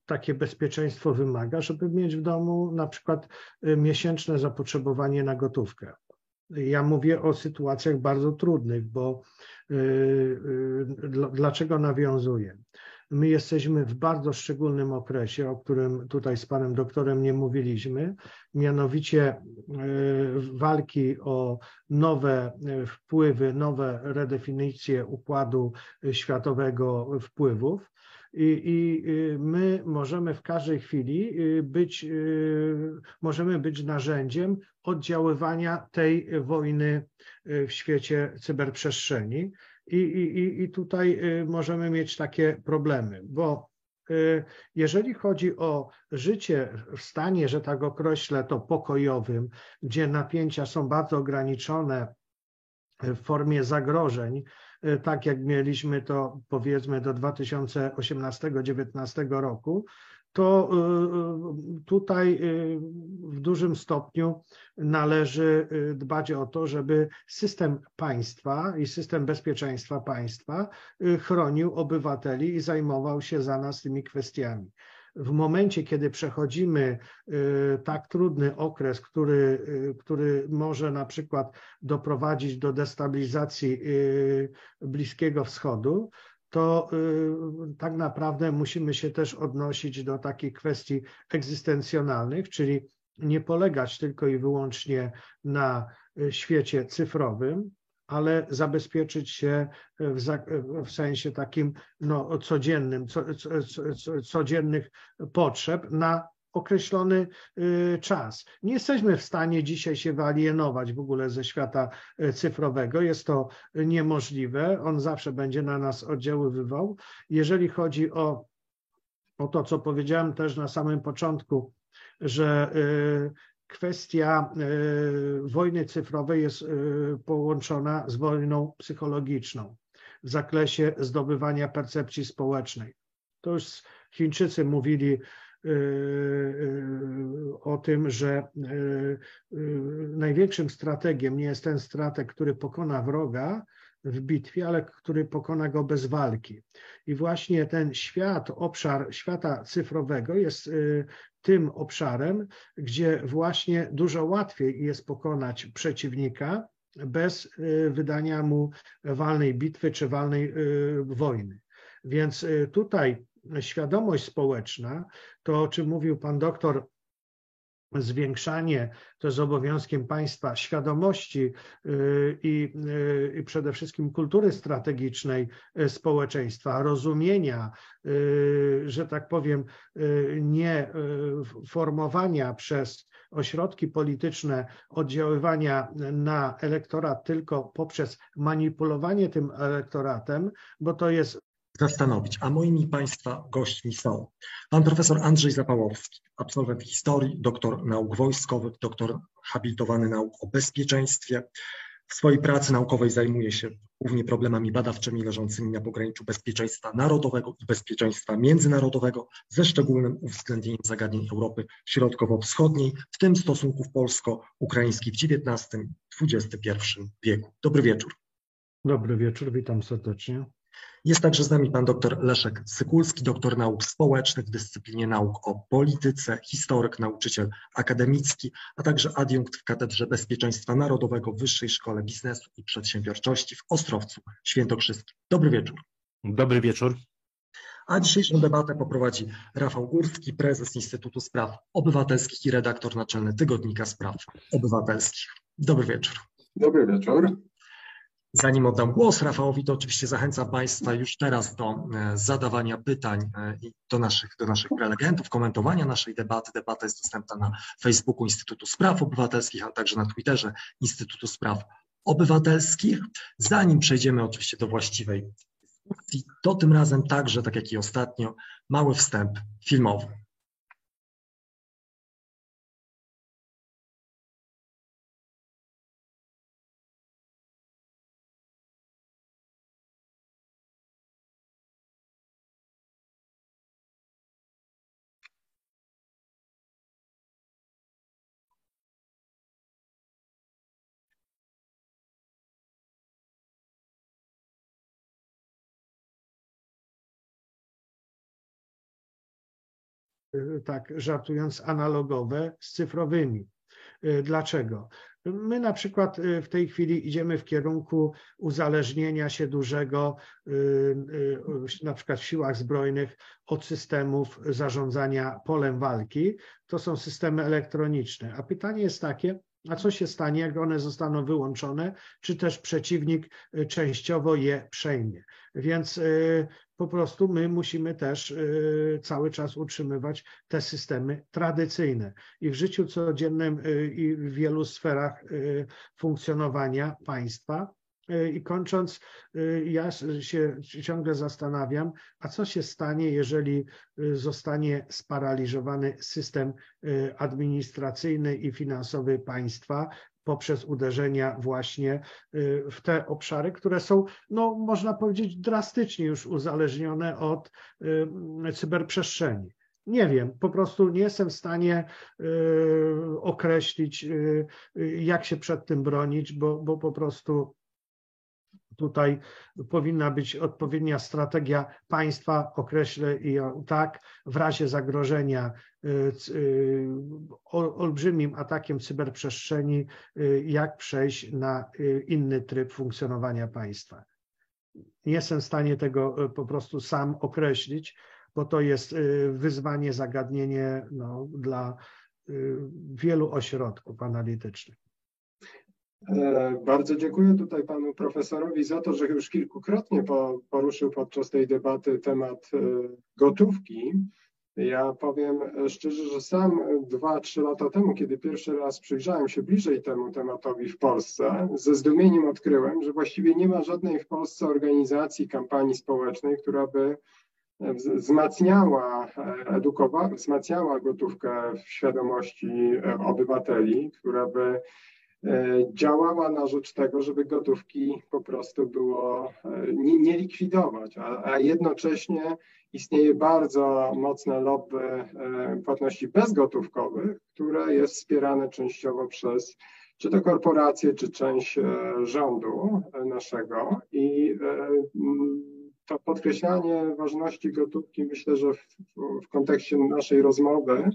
takie bezpieczeństwo wymaga, żeby mieć w domu na przykład miesięczne zapotrzebowanie na gotówkę. Ja mówię o sytuacjach bardzo trudnych, bo dlaczego nawiązuję? My jesteśmy w bardzo szczególnym okresie, o którym tutaj z panem doktorem nie mówiliśmy, mianowicie walki o nowe wpływy, nowe redefinicje układu światowego wpływów. I, i my możemy w każdej chwili być, możemy być narzędziem oddziaływania tej wojny w świecie cyberprzestrzeni. I, i, i tutaj możemy mieć takie problemy, bo jeżeli chodzi o życie w stanie, że tak określę to, pokojowym, gdzie napięcia są bardzo ograniczone w formie zagrożeń, tak jak mieliśmy to powiedzmy do dwa tysiące osiemnastego do dwa tysiące dziewiętnastego roku, to tutaj w dużym stopniu należy dbać o to, żeby system państwa i system bezpieczeństwa państwa chronił obywateli i zajmował się za nas tymi kwestiami. W momencie, kiedy przechodzimy tak trudny okres, który, który może na przykład doprowadzić do destabilizacji Bliskiego Wschodu, to y, tak naprawdę musimy się też odnosić do takich kwestii egzystencjonalnych, czyli nie polegać tylko i wyłącznie na świecie cyfrowym, ale zabezpieczyć się w, w sensie takim no, codziennym, co, co, co, codziennych potrzeb na określony czas. Nie jesteśmy w stanie dzisiaj się wyalienować w ogóle ze świata cyfrowego. Jest to niemożliwe. On zawsze będzie na nas oddziaływał. Jeżeli chodzi o, o to, co powiedziałem też na samym początku, że kwestia wojny cyfrowej jest połączona z wojną psychologiczną w zakresie zdobywania percepcji społecznej. To już Chińczycy mówili o tym, że największym strategiem nie jest ten strateg, który pokona wroga w bitwie, ale który pokona go bez walki. I właśnie ten świat, obszar świata cyfrowego jest tym obszarem, gdzie właśnie dużo łatwiej jest pokonać przeciwnika bez wydania mu walnej bitwy czy walnej wojny. Więc tutaj świadomość społeczna, to o czym mówił pan doktor, zwiększanie, to jest obowiązkiem państwa, świadomości i, i przede wszystkim kultury strategicznej społeczeństwa, rozumienia, że tak powiem, nie formowania przez ośrodki polityczne oddziaływania na elektorat tylko poprzez manipulowanie tym elektoratem, bo to jest zastanowić, a moimi Państwa gośćmi są pan profesor Andrzej Zapałowski, absolwent historii, doktor nauk wojskowych, doktor habilitowany nauk o bezpieczeństwie. W swojej pracy naukowej zajmuje się głównie problemami badawczymi leżącymi na pograniczu bezpieczeństwa narodowego i bezpieczeństwa międzynarodowego, ze szczególnym uwzględnieniem zagadnień Europy Środkowo-Wschodniej, w tym stosunków polsko-ukraińskich w dziewiętnastym i dwudziestym pierwszym wieku. Dobry wieczór. Dobry wieczór, witam serdecznie. Jest także z nami pan dr Leszek Sykulski, doktor nauk społecznych w dyscyplinie nauk o polityce, historyk, nauczyciel akademicki, a także adiunkt w Katedrze Bezpieczeństwa Narodowego w Wyższej Szkole Biznesu i Przedsiębiorczości w Ostrowcu Świętokrzyskim. Dobry wieczór. Dobry wieczór. A dzisiejszą debatę poprowadzi Rafał Górski, prezes Instytutu Spraw Obywatelskich i redaktor naczelny Tygodnika Spraw Obywatelskich. Dobry wieczór. Dobry wieczór. Zanim oddam głos Rafałowi, to oczywiście zachęcam Państwa już teraz do zadawania pytań i do naszych, do naszych prelegentów, komentowania naszej debaty. Debata jest dostępna na Facebooku Instytutu Spraw Obywatelskich, a także na Twitterze Instytutu Spraw Obywatelskich. Zanim przejdziemy oczywiście do właściwej dyskusji, to tym razem także, tak jak i ostatnio, mały wstęp filmowy. Tak żartując, analogowe z cyfrowymi. Dlaczego? My na przykład w tej chwili idziemy w kierunku uzależnienia się dużego, na przykład w siłach zbrojnych, od systemów zarządzania polem walki. To są systemy elektroniczne. A pytanie jest takie, a co się stanie, jak one zostaną wyłączone, czy też przeciwnik częściowo je przejmie. Więc po prostu my musimy też cały czas utrzymywać te systemy tradycyjne. I w życiu codziennym i w wielu sferach funkcjonowania państwa. I kończąc, ja się ciągle zastanawiam, a co się stanie, jeżeli zostanie sparaliżowany system administracyjny i finansowy państwa poprzez uderzenia właśnie w te obszary, które są, no, można powiedzieć, drastycznie już uzależnione od cyberprzestrzeni. Nie wiem, po prostu nie jestem w stanie określić, jak się przed tym bronić, bo, bo po prostu tutaj powinna być odpowiednia strategia państwa, określę ją tak, w razie zagrożenia olbrzymim atakiem cyberprzestrzeni, jak przejść na inny tryb funkcjonowania państwa. Nie jestem w stanie tego po prostu sam określić, bo to jest wyzwanie, zagadnienie, no, dla wielu ośrodków analitycznych. Bardzo dziękuję tutaj panu profesorowi za to, że już kilkukrotnie poruszył podczas tej debaty temat gotówki. Ja powiem szczerze, że sam dwa, trzy lata temu, kiedy pierwszy raz przyjrzałem się bliżej temu tematowi w Polsce, ze zdumieniem odkryłem, że właściwie nie ma żadnej w Polsce organizacji, kampanii społecznej, która by wzmacniała, edukowała, wzmacniała gotówkę w świadomości obywateli, która by działała na rzecz tego, żeby gotówki po prostu było nie, nie likwidować, a, a jednocześnie istnieje bardzo mocne lobby płatności bezgotówkowych, które jest wspierane częściowo przez czy to korporacje, czy część rządu naszego. I to podkreślanie ważności gotówki, myślę, że w, w kontekście naszej rozmowy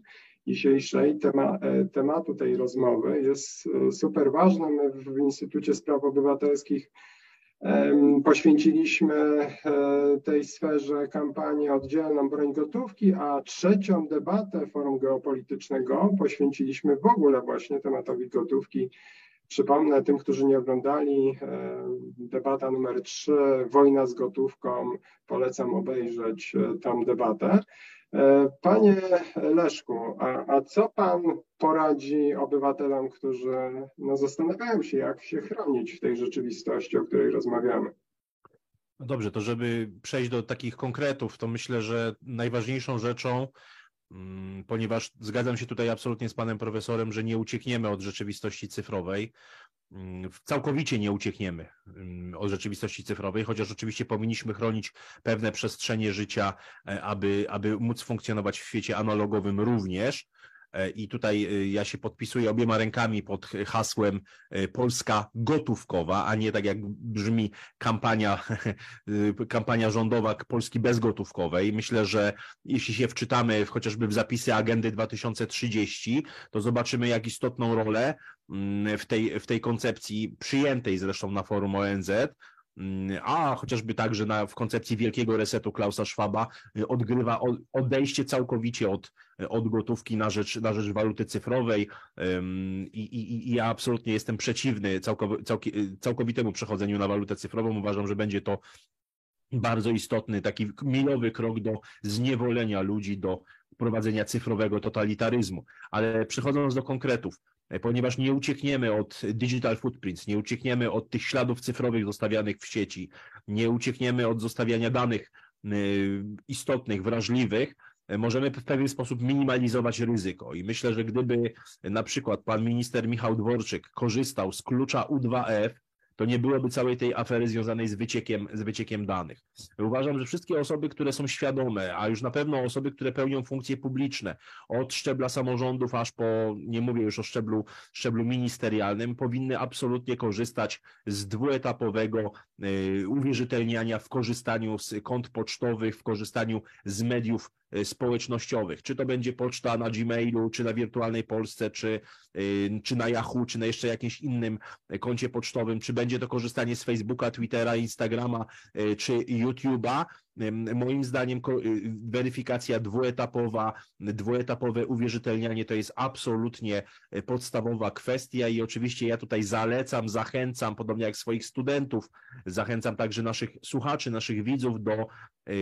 dzisiejszej tema, tematu tej rozmowy jest super ważne. My w Instytucie Spraw Obywatelskich em, poświęciliśmy e, tej sferze kampanię oddzielną broń gotówki, a trzecią debatę Forum Geopolitycznego poświęciliśmy w ogóle właśnie tematowi gotówki. Przypomnę tym, którzy nie oglądali, debata numer trzy, wojna z gotówką, polecam obejrzeć tam debatę. Panie Leszku, a, a co pan poradzi obywatelom, którzy no, zastanawiają się, jak się chronić w tej rzeczywistości, o której rozmawiamy? No dobrze, to żeby przejść do takich konkretów, to myślę, że najważniejszą rzeczą, ponieważ zgadzam się tutaj absolutnie z panem profesorem, że nie uciekniemy od rzeczywistości cyfrowej, całkowicie nie uciekniemy od rzeczywistości cyfrowej, chociaż oczywiście powinniśmy chronić pewne przestrzenie życia, aby, aby móc funkcjonować w świecie analogowym również. I tutaj ja się podpisuję obiema rękami pod hasłem Polska gotówkowa, a nie tak jak brzmi kampania, kampania rządowa Polski bezgotówkowej. Myślę, że jeśli się wczytamy w, chociażby w zapisy Agendy dwa tysiące trzydzieści, to zobaczymy, jak istotną rolę w tej, w tej koncepcji przyjętej zresztą na forum O N Z a chociażby także na, w koncepcji wielkiego resetu Klausa Schwaba odgrywa odejście całkowicie od, od gotówki na rzecz, na rzecz waluty cyfrowej i, i, i ja absolutnie jestem przeciwny całkow, całki, całkowitemu przechodzeniu na walutę cyfrową. Uważam, że będzie to bardzo istotny, taki milowy krok do zniewolenia ludzi, do prowadzenia cyfrowego totalitaryzmu. Ale przechodząc do konkretów, ponieważ nie uciekniemy od digital footprints, nie uciekniemy od tych śladów cyfrowych zostawianych w sieci, nie uciekniemy od zostawiania danych istotnych, wrażliwych, możemy w pewien sposób minimalizować ryzyko. I myślę, że gdyby na przykład pan minister Michał Dworczyk korzystał z klucza U dwa F, to nie byłoby całej tej afery związanej z wyciekiem, z wyciekiem danych. Uważam, że wszystkie osoby, które są świadome, a już na pewno osoby, które pełnią funkcje publiczne, od szczebla samorządów aż po, nie mówię już o szczeblu, szczeblu ministerialnym, powinny absolutnie korzystać z dwuetapowego y, uwierzytelniania w korzystaniu z kont pocztowych, w korzystaniu z mediów społecznościowych, czy to będzie poczta na Gmailu, czy na Wirtualnej Polsce, czy, czy na Yahoo, czy na jeszcze jakimś innym koncie pocztowym, czy będzie to korzystanie z Facebooka, Twittera, Instagrama, czy YouTube'a. Moim zdaniem weryfikacja dwuetapowa, dwuetapowe uwierzytelnianie to jest absolutnie podstawowa kwestia i oczywiście ja tutaj zalecam, zachęcam, podobnie jak swoich studentów, zachęcam także naszych słuchaczy, naszych widzów do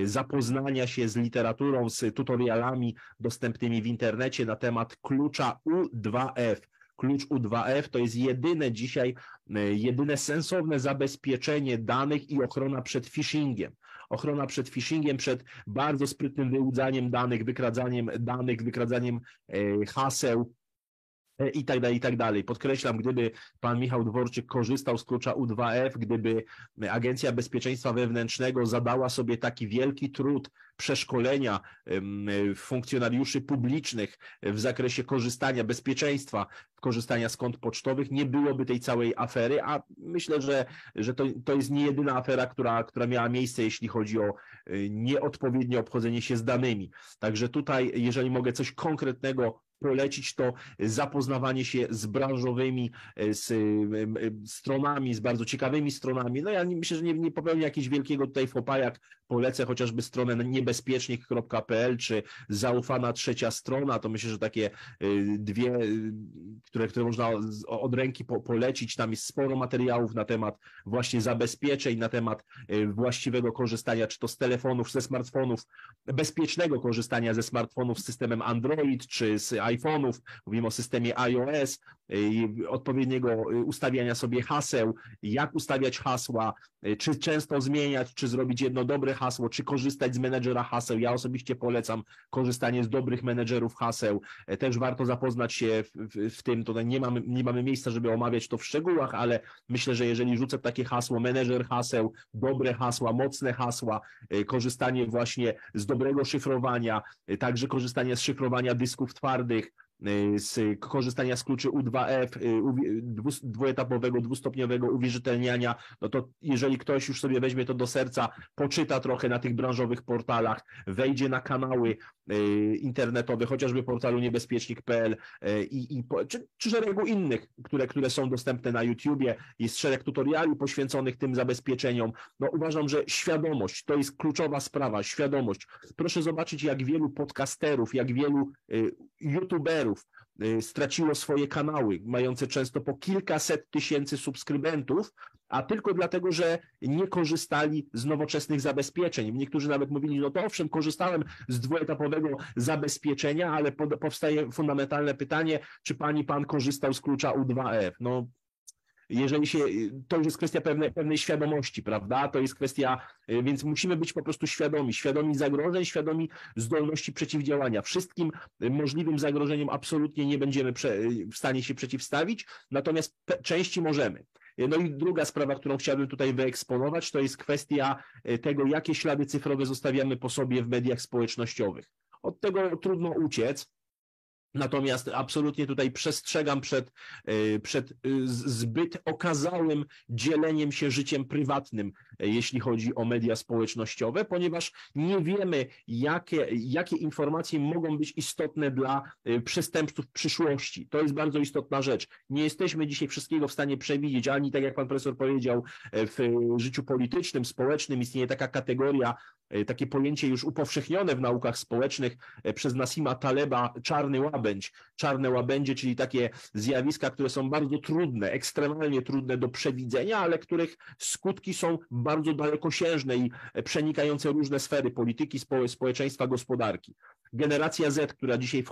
zapoznania się z literaturą, z tutorialami dostępnymi w internecie na temat klucza U dwa F. Klucz U dwa F to jest jedyne dzisiaj, jedyne sensowne zabezpieczenie danych i ochrona przed phishingiem. Ochrona przed phishingiem, przed bardzo sprytnym wyłudzaniem danych, wykradzaniem danych, wykradzaniem haseł i tak dalej, i tak dalej. Podkreślam, gdyby pan Michał Dworczyk korzystał z klucza U dwa F, gdyby Agencja Bezpieczeństwa Wewnętrznego zadała sobie taki wielki trud przeszkolenia funkcjonariuszy publicznych w zakresie korzystania, bezpieczeństwa, korzystania z kont pocztowych, nie byłoby tej całej afery, a myślę, że, że to, to jest nie jedyna afera, która, która miała miejsce, jeśli chodzi o nieodpowiednie obchodzenie się z danymi. Także tutaj, jeżeli mogę coś konkretnego polecić, to zapoznawanie się z branżowymi z, z stronami, z bardzo ciekawymi stronami. No ja myślę, że nie, nie popełnię jakiegoś wielkiego tutaj faux pas, jak polecę chociażby stronę niebezpiecznik kropka p l czy zaufana trzecia strona. To myślę, że takie dwie, które, które można od ręki po, polecić. Tam jest sporo materiałów na temat właśnie zabezpieczeń, na temat właściwego korzystania, czy to z telefonów, ze smartfonów, bezpiecznego korzystania ze smartfonów z systemem Android, czy z iPhone'ów, mówimy o systemie iOS, odpowiedniego ustawiania sobie haseł, jak ustawiać hasła, czy często zmieniać, czy zrobić jedno dobre hasło, czy korzystać z menedżera haseł. Ja osobiście polecam korzystanie z dobrych menedżerów haseł. Też warto zapoznać się w, w, w tym, tutaj nie mamy, nie mamy miejsca, żeby omawiać to w szczegółach, ale myślę, że jeżeli rzucę takie hasło, menedżer haseł, dobre hasła, mocne hasła, korzystanie właśnie z dobrego szyfrowania, także korzystanie z szyfrowania dysków twardych, z korzystania z kluczy U dwa F, dwuetapowego, dwustopniowego uwierzytelniania, no to jeżeli ktoś już sobie weźmie to do serca, poczyta trochę na tych branżowych portalach, wejdzie na kanały internetowe, chociażby portalu niebezpiecznik kropka p l i, i, czy, czy szeregu innych, które, które są dostępne na YouTubie, jest szereg tutoriali poświęconych tym zabezpieczeniom. No uważam, że świadomość to jest kluczowa sprawa, świadomość. Proszę zobaczyć, jak wielu podcasterów, jak wielu youtuberów straciło swoje kanały, mające często po kilkaset tysięcy subskrybentów, a tylko dlatego, że nie korzystali z nowoczesnych zabezpieczeń. Niektórzy nawet mówili, no to owszem, korzystałem z dwuetapowego zabezpieczenia, ale pod, powstaje fundamentalne pytanie, czy pani, pan korzystał z klucza U dwa F? No, jeżeli się, to już jest kwestia pewnej, pewnej świadomości, prawda? To jest kwestia, więc musimy być po prostu świadomi, świadomi zagrożeń, świadomi zdolności przeciwdziałania. Wszystkim możliwym zagrożeniom absolutnie nie będziemy prze, w stanie się przeciwstawić, natomiast pe, części możemy. No i druga sprawa, którą chciałbym tutaj wyeksponować, to jest kwestia tego, jakie ślady cyfrowe zostawiamy po sobie w mediach społecznościowych. Od tego trudno uciec. Natomiast absolutnie tutaj przestrzegam przed, przed zbyt okazałym dzieleniem się życiem prywatnym jeśli chodzi o media społecznościowe, ponieważ nie wiemy, jakie, jakie informacje mogą być istotne dla przestępców w przyszłości. To jest bardzo istotna rzecz. Nie jesteśmy dzisiaj wszystkiego w stanie przewidzieć, ani tak jak pan profesor powiedział, w życiu politycznym, społecznym istnieje taka kategoria, takie pojęcie już upowszechnione w naukach społecznych przez Nassima Taleba, czarny łabędź, czarne łabędzie, czyli takie zjawiska, które są bardzo trudne, ekstremalnie trudne do przewidzenia, ale których skutki są bardzo dalekosiężne i przenikające różne sfery polityki, społeczeństwa, gospodarki. Generacja Z, która dzisiaj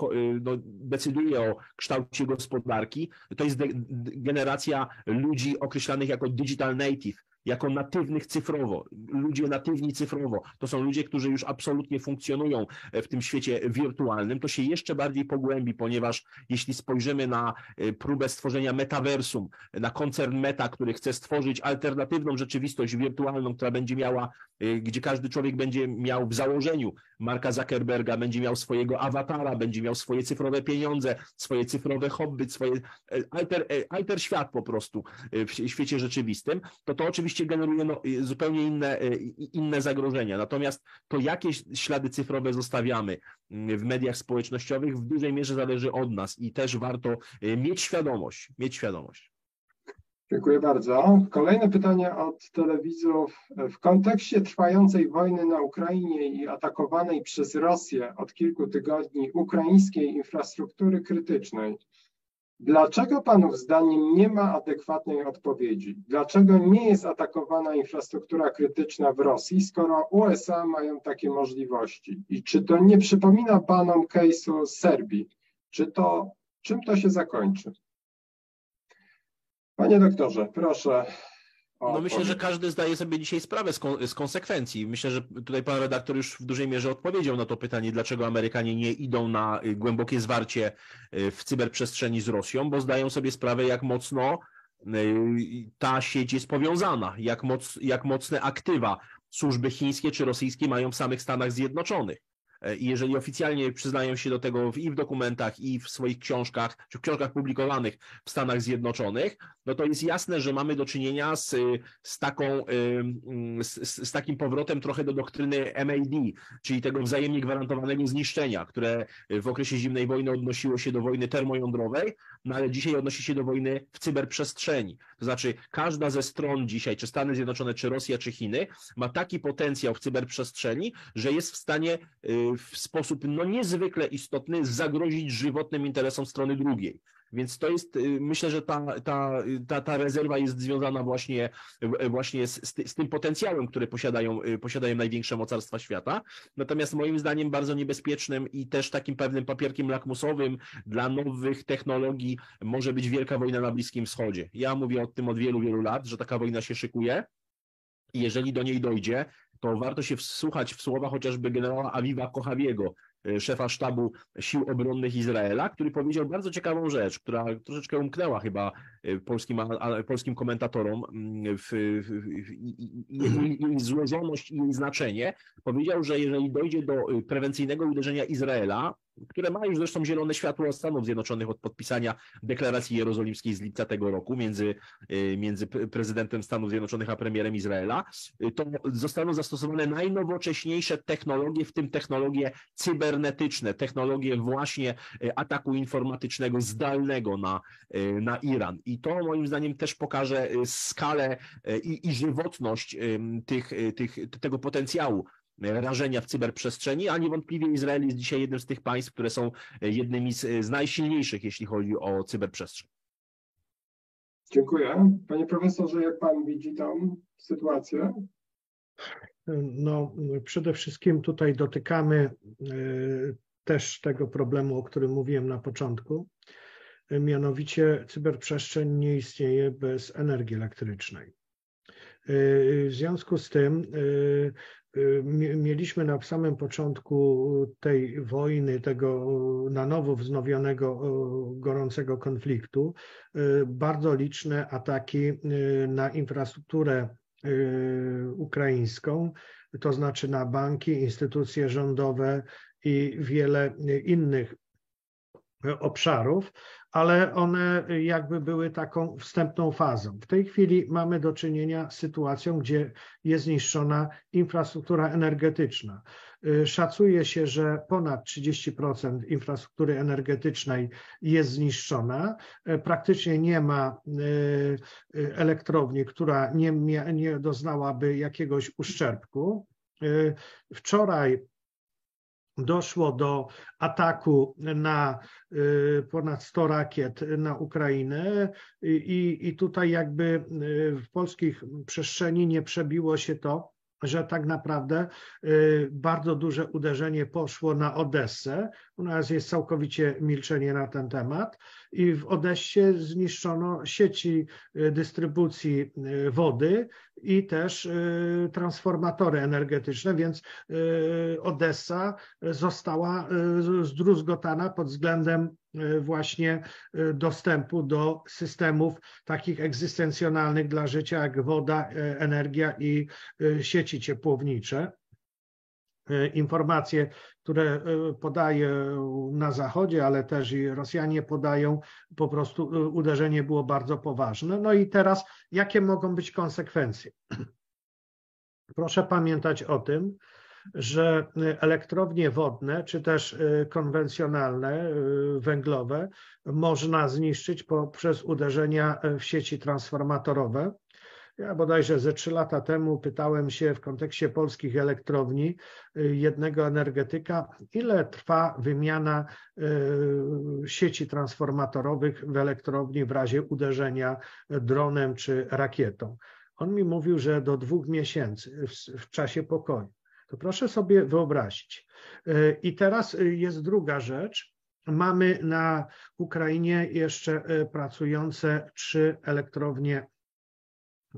no, decyduje o kształcie gospodarki, to jest generacja ludzi określanych jako digital native, jako natywnych cyfrowo, ludzie natywni cyfrowo. To są ludzie, którzy już absolutnie funkcjonują w tym świecie wirtualnym. To się jeszcze bardziej pogłębi, ponieważ jeśli spojrzymy na próbę stworzenia metaversum, na koncern Meta, który chce stworzyć alternatywną rzeczywistość wirtualną, która będzie miała, gdzie każdy człowiek będzie miał w założeniu Marka Zuckerberga, będzie miał swojego awatara, będzie miał swoje cyfrowe pieniądze, swoje cyfrowe hobby, swoje alter, alter świat po prostu w świecie rzeczywistym, to to oczywiście generuje no, zupełnie inne, inne zagrożenia. Natomiast to, jakie ślady cyfrowe zostawiamy w mediach społecznościowych, w dużej mierze zależy od nas i też warto mieć świadomość. Mieć świadomość. Dziękuję bardzo. Kolejne pytanie od telewizorów. W kontekście trwającej wojny na Ukrainie i atakowanej przez Rosję od kilku tygodni ukraińskiej infrastruktury krytycznej, dlaczego panów zdaniem nie ma adekwatnej odpowiedzi? Dlaczego nie jest atakowana infrastruktura krytyczna w Rosji, skoro U S A mają takie możliwości? I czy to nie przypomina panom case'u Serbii? Czy to, czym to się zakończy? Panie doktorze, proszę. No myślę, że każdy zdaje sobie dzisiaj sprawę z, kon z konsekwencji. Myślę, że tutaj pan redaktor już w dużej mierze odpowiedział na to pytanie, dlaczego Amerykanie nie idą na głębokie zwarcie w cyberprzestrzeni z Rosją, bo zdają sobie sprawę, jak mocno ta sieć jest powiązana, jak, moc jak mocne aktywa służby chińskie czy rosyjskie mają w samych Stanach Zjednoczonych. I jeżeli oficjalnie przyznają się do tego i w dokumentach, i w swoich książkach, czy w książkach publikowanych w Stanach Zjednoczonych, no to jest jasne, że mamy do czynienia z, z, taką, z, z takim powrotem trochę do doktryny M A D, czyli tego wzajemnie gwarantowanego zniszczenia, które w okresie zimnej wojny odnosiło się do wojny termojądrowej, no ale dzisiaj odnosi się do wojny w cyberprzestrzeni. To znaczy każda ze stron dzisiaj, czy Stany Zjednoczone, czy Rosja, czy Chiny, ma taki potencjał w cyberprzestrzeni, że jest w stanie w sposób no, niezwykle istotny zagrozić żywotnym interesom strony drugiej. Więc to jest, myślę, że ta, ta, ta, ta rezerwa jest związana właśnie, właśnie z, z tym potencjałem, który posiadają, posiadają największe mocarstwa świata. Natomiast moim zdaniem bardzo niebezpiecznym i też takim pewnym papierkiem lakmusowym dla nowych technologii może być wielka wojna na Bliskim Wschodzie. Ja mówię o tym od wielu, wielu lat, że taka wojna się szykuje i jeżeli do niej dojdzie, to warto się wsłuchać w słowa chociażby generała Aviva Kochawiego, szefa sztabu sił obronnych Izraela, który powiedział bardzo ciekawą rzecz, która troszeczkę umknęła chyba polskim, polskim komentatorom i złożoność i jej znaczenie. Powiedział, że jeżeli dojdzie do prewencyjnego uderzenia Izraela, które ma już zresztą zielone światło od Stanów Zjednoczonych od podpisania deklaracji jerozolimskiej z lipca tego roku między, między prezydentem Stanów Zjednoczonych a premierem Izraela, to zostaną zastosowane najnowocześniejsze technologie, w tym technologie cybernetyczne, technologie właśnie ataku informatycznego zdalnego na, na Iran. I to moim zdaniem też pokaże skalę i, i żywotność tych, tych, tego potencjału rażenia w cyberprzestrzeni, a niewątpliwie Izrael jest dzisiaj jednym z tych państw, które są jednymi z, z najsilniejszych, jeśli chodzi o cyberprzestrzeń. Dziękuję. Panie profesorze, jak pan widzi tą sytuację? No, przede wszystkim tutaj dotykamy też tego problemu, o którym mówiłem na początku. Mianowicie cyberprzestrzeń nie istnieje bez energii elektrycznej. W związku z tym mieliśmy na samym początku tej wojny, tego na nowo wznowionego gorącego konfliktu, bardzo liczne ataki na infrastrukturę ukraińską, to znaczy na banki, instytucje rządowe i wiele innych obszarów, ale one jakby były taką wstępną fazą. W tej chwili mamy do czynienia z sytuacją, gdzie jest zniszczona infrastruktura energetyczna. Szacuje się, że ponad trzydzieści procent infrastruktury energetycznej jest zniszczona. Praktycznie nie ma elektrowni, która nie, nie doznałaby jakiegoś uszczerbku. Wczoraj doszło do ataku na ponad sto rakiet na Ukrainę i, i tutaj jakby w polskich przestrzeni nie przebiło się to, że tak naprawdę bardzo duże uderzenie poszło na Odessę. U nas jest całkowicie milczenie na ten temat i w Odessie zniszczono sieci dystrybucji wody i też transformatory energetyczne, więc Odessa została zdruzgotana pod względem właśnie dostępu do systemów takich egzystencjonalnych dla życia jak woda, energia i sieci ciepłownicze. Informacje, które podaje na Zachodzie, ale też i Rosjanie podają, po prostu uderzenie było bardzo poważne. No i teraz jakie mogą być konsekwencje? Proszę pamiętać o tym, że elektrownie wodne czy też konwencjonalne, węglowe można zniszczyć poprzez uderzenia w sieci transformatorowe. Ja bodajże ze trzy lata temu pytałem się w kontekście polskich elektrowni jednego energetyka, ile trwa wymiana sieci transformatorowych w elektrowni w razie uderzenia dronem czy rakietą. On mi mówił, że do dwóch miesięcy w czasie pokoju. To proszę sobie wyobrazić. I teraz jest druga rzecz. Mamy na Ukrainie jeszcze pracujące trzy elektrownie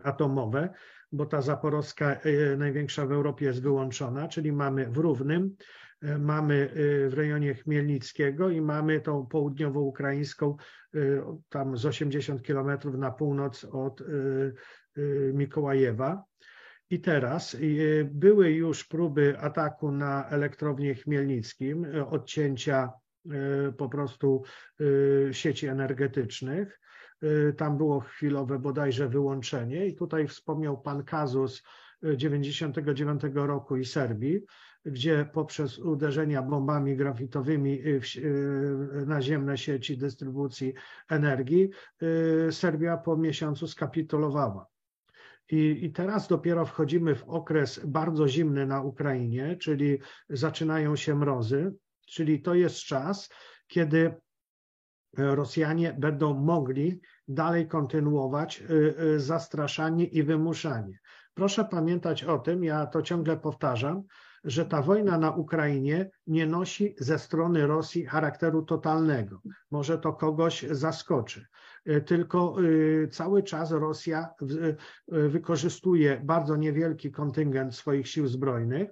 atomowe, bo ta zaporowska, największa w Europie, jest wyłączona, czyli mamy w Równym, mamy w rejonie Chmielnickiego i mamy tą południowo-ukraińską, tam z osiemdziesiąt kilometrów na północ od Mikołajewa. I teraz były już próby ataku na elektrownię Chmielnickim, odcięcia po prostu sieci energetycznych. Tam było chwilowe bodajże wyłączenie i tutaj wspomniał pan kazus dziewięćdziesiątego dziewiątego roku i Serbii, gdzie poprzez uderzenia bombami grafitowymi w naziemne sieci dystrybucji energii Serbia po miesiącu skapitulowała. I, I teraz dopiero wchodzimy w okres bardzo zimny na Ukrainie, czyli zaczynają się mrozy, czyli to jest czas, kiedy Rosjanie będą mogli dalej kontynuować zastraszanie i wymuszanie. Proszę pamiętać o tym, ja to ciągle powtarzam, że ta wojna na Ukrainie nie nosi ze strony Rosji charakteru totalnego. Może to kogoś zaskoczy. Tylko cały czas Rosja wykorzystuje bardzo niewielki kontyngent swoich sił zbrojnych.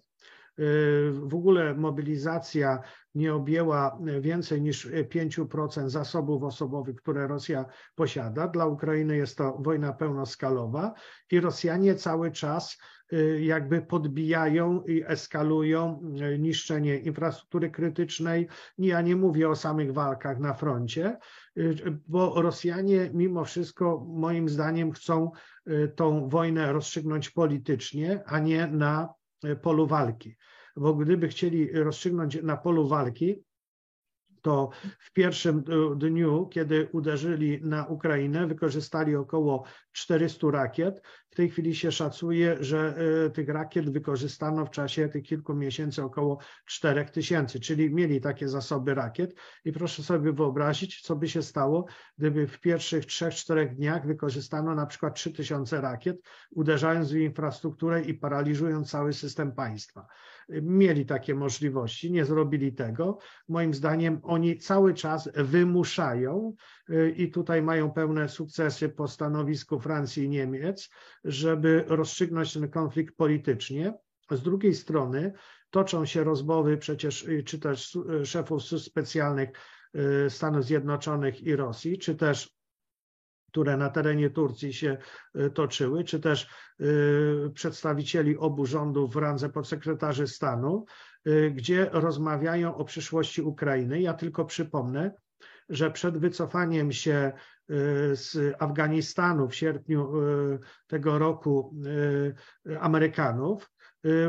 W ogóle mobilizacja nie objęła więcej niż pięć procent zasobów osobowych, które Rosja posiada. Dla Ukrainy jest to wojna pełnoskalowa i Rosjanie cały czas jakby podbijają i eskalują niszczenie infrastruktury krytycznej. Ja nie mówię o samych walkach na froncie, bo Rosjanie mimo wszystko moim zdaniem chcą tą wojnę rozstrzygnąć politycznie, a nie na polu walki, bo gdyby chcieli rozstrzygnąć na polu walki, to w pierwszym dniu, kiedy uderzyli na Ukrainę, wykorzystali około czterystu rakiet. W tej chwili się szacuje, że tych rakiet wykorzystano w czasie tych kilku miesięcy około czterech tysięcy, czyli mieli takie zasoby rakiet. I proszę sobie wyobrazić, co by się stało, gdyby w pierwszych trzech, czterech dniach wykorzystano na przykład trzy tysiące rakiet, uderzając w infrastrukturę i paraliżując cały system państwa. Mieli takie możliwości, nie zrobili tego. Moim zdaniem oni cały czas wymuszają i tutaj mają pełne sukcesy po stanowisku Francji i Niemiec, żeby rozstrzygnąć ten konflikt politycznie. Z drugiej strony toczą się rozmowy przecież czy też szefów służb specjalnych Stanów Zjednoczonych i Rosji, czy też które na terenie Turcji się toczyły, czy też przedstawicieli obu rządów w randze podsekretarzy stanu, gdzie rozmawiają o przyszłości Ukrainy. Ja tylko przypomnę, że przed wycofaniem się z Afganistanu w sierpniu tego roku Amerykanów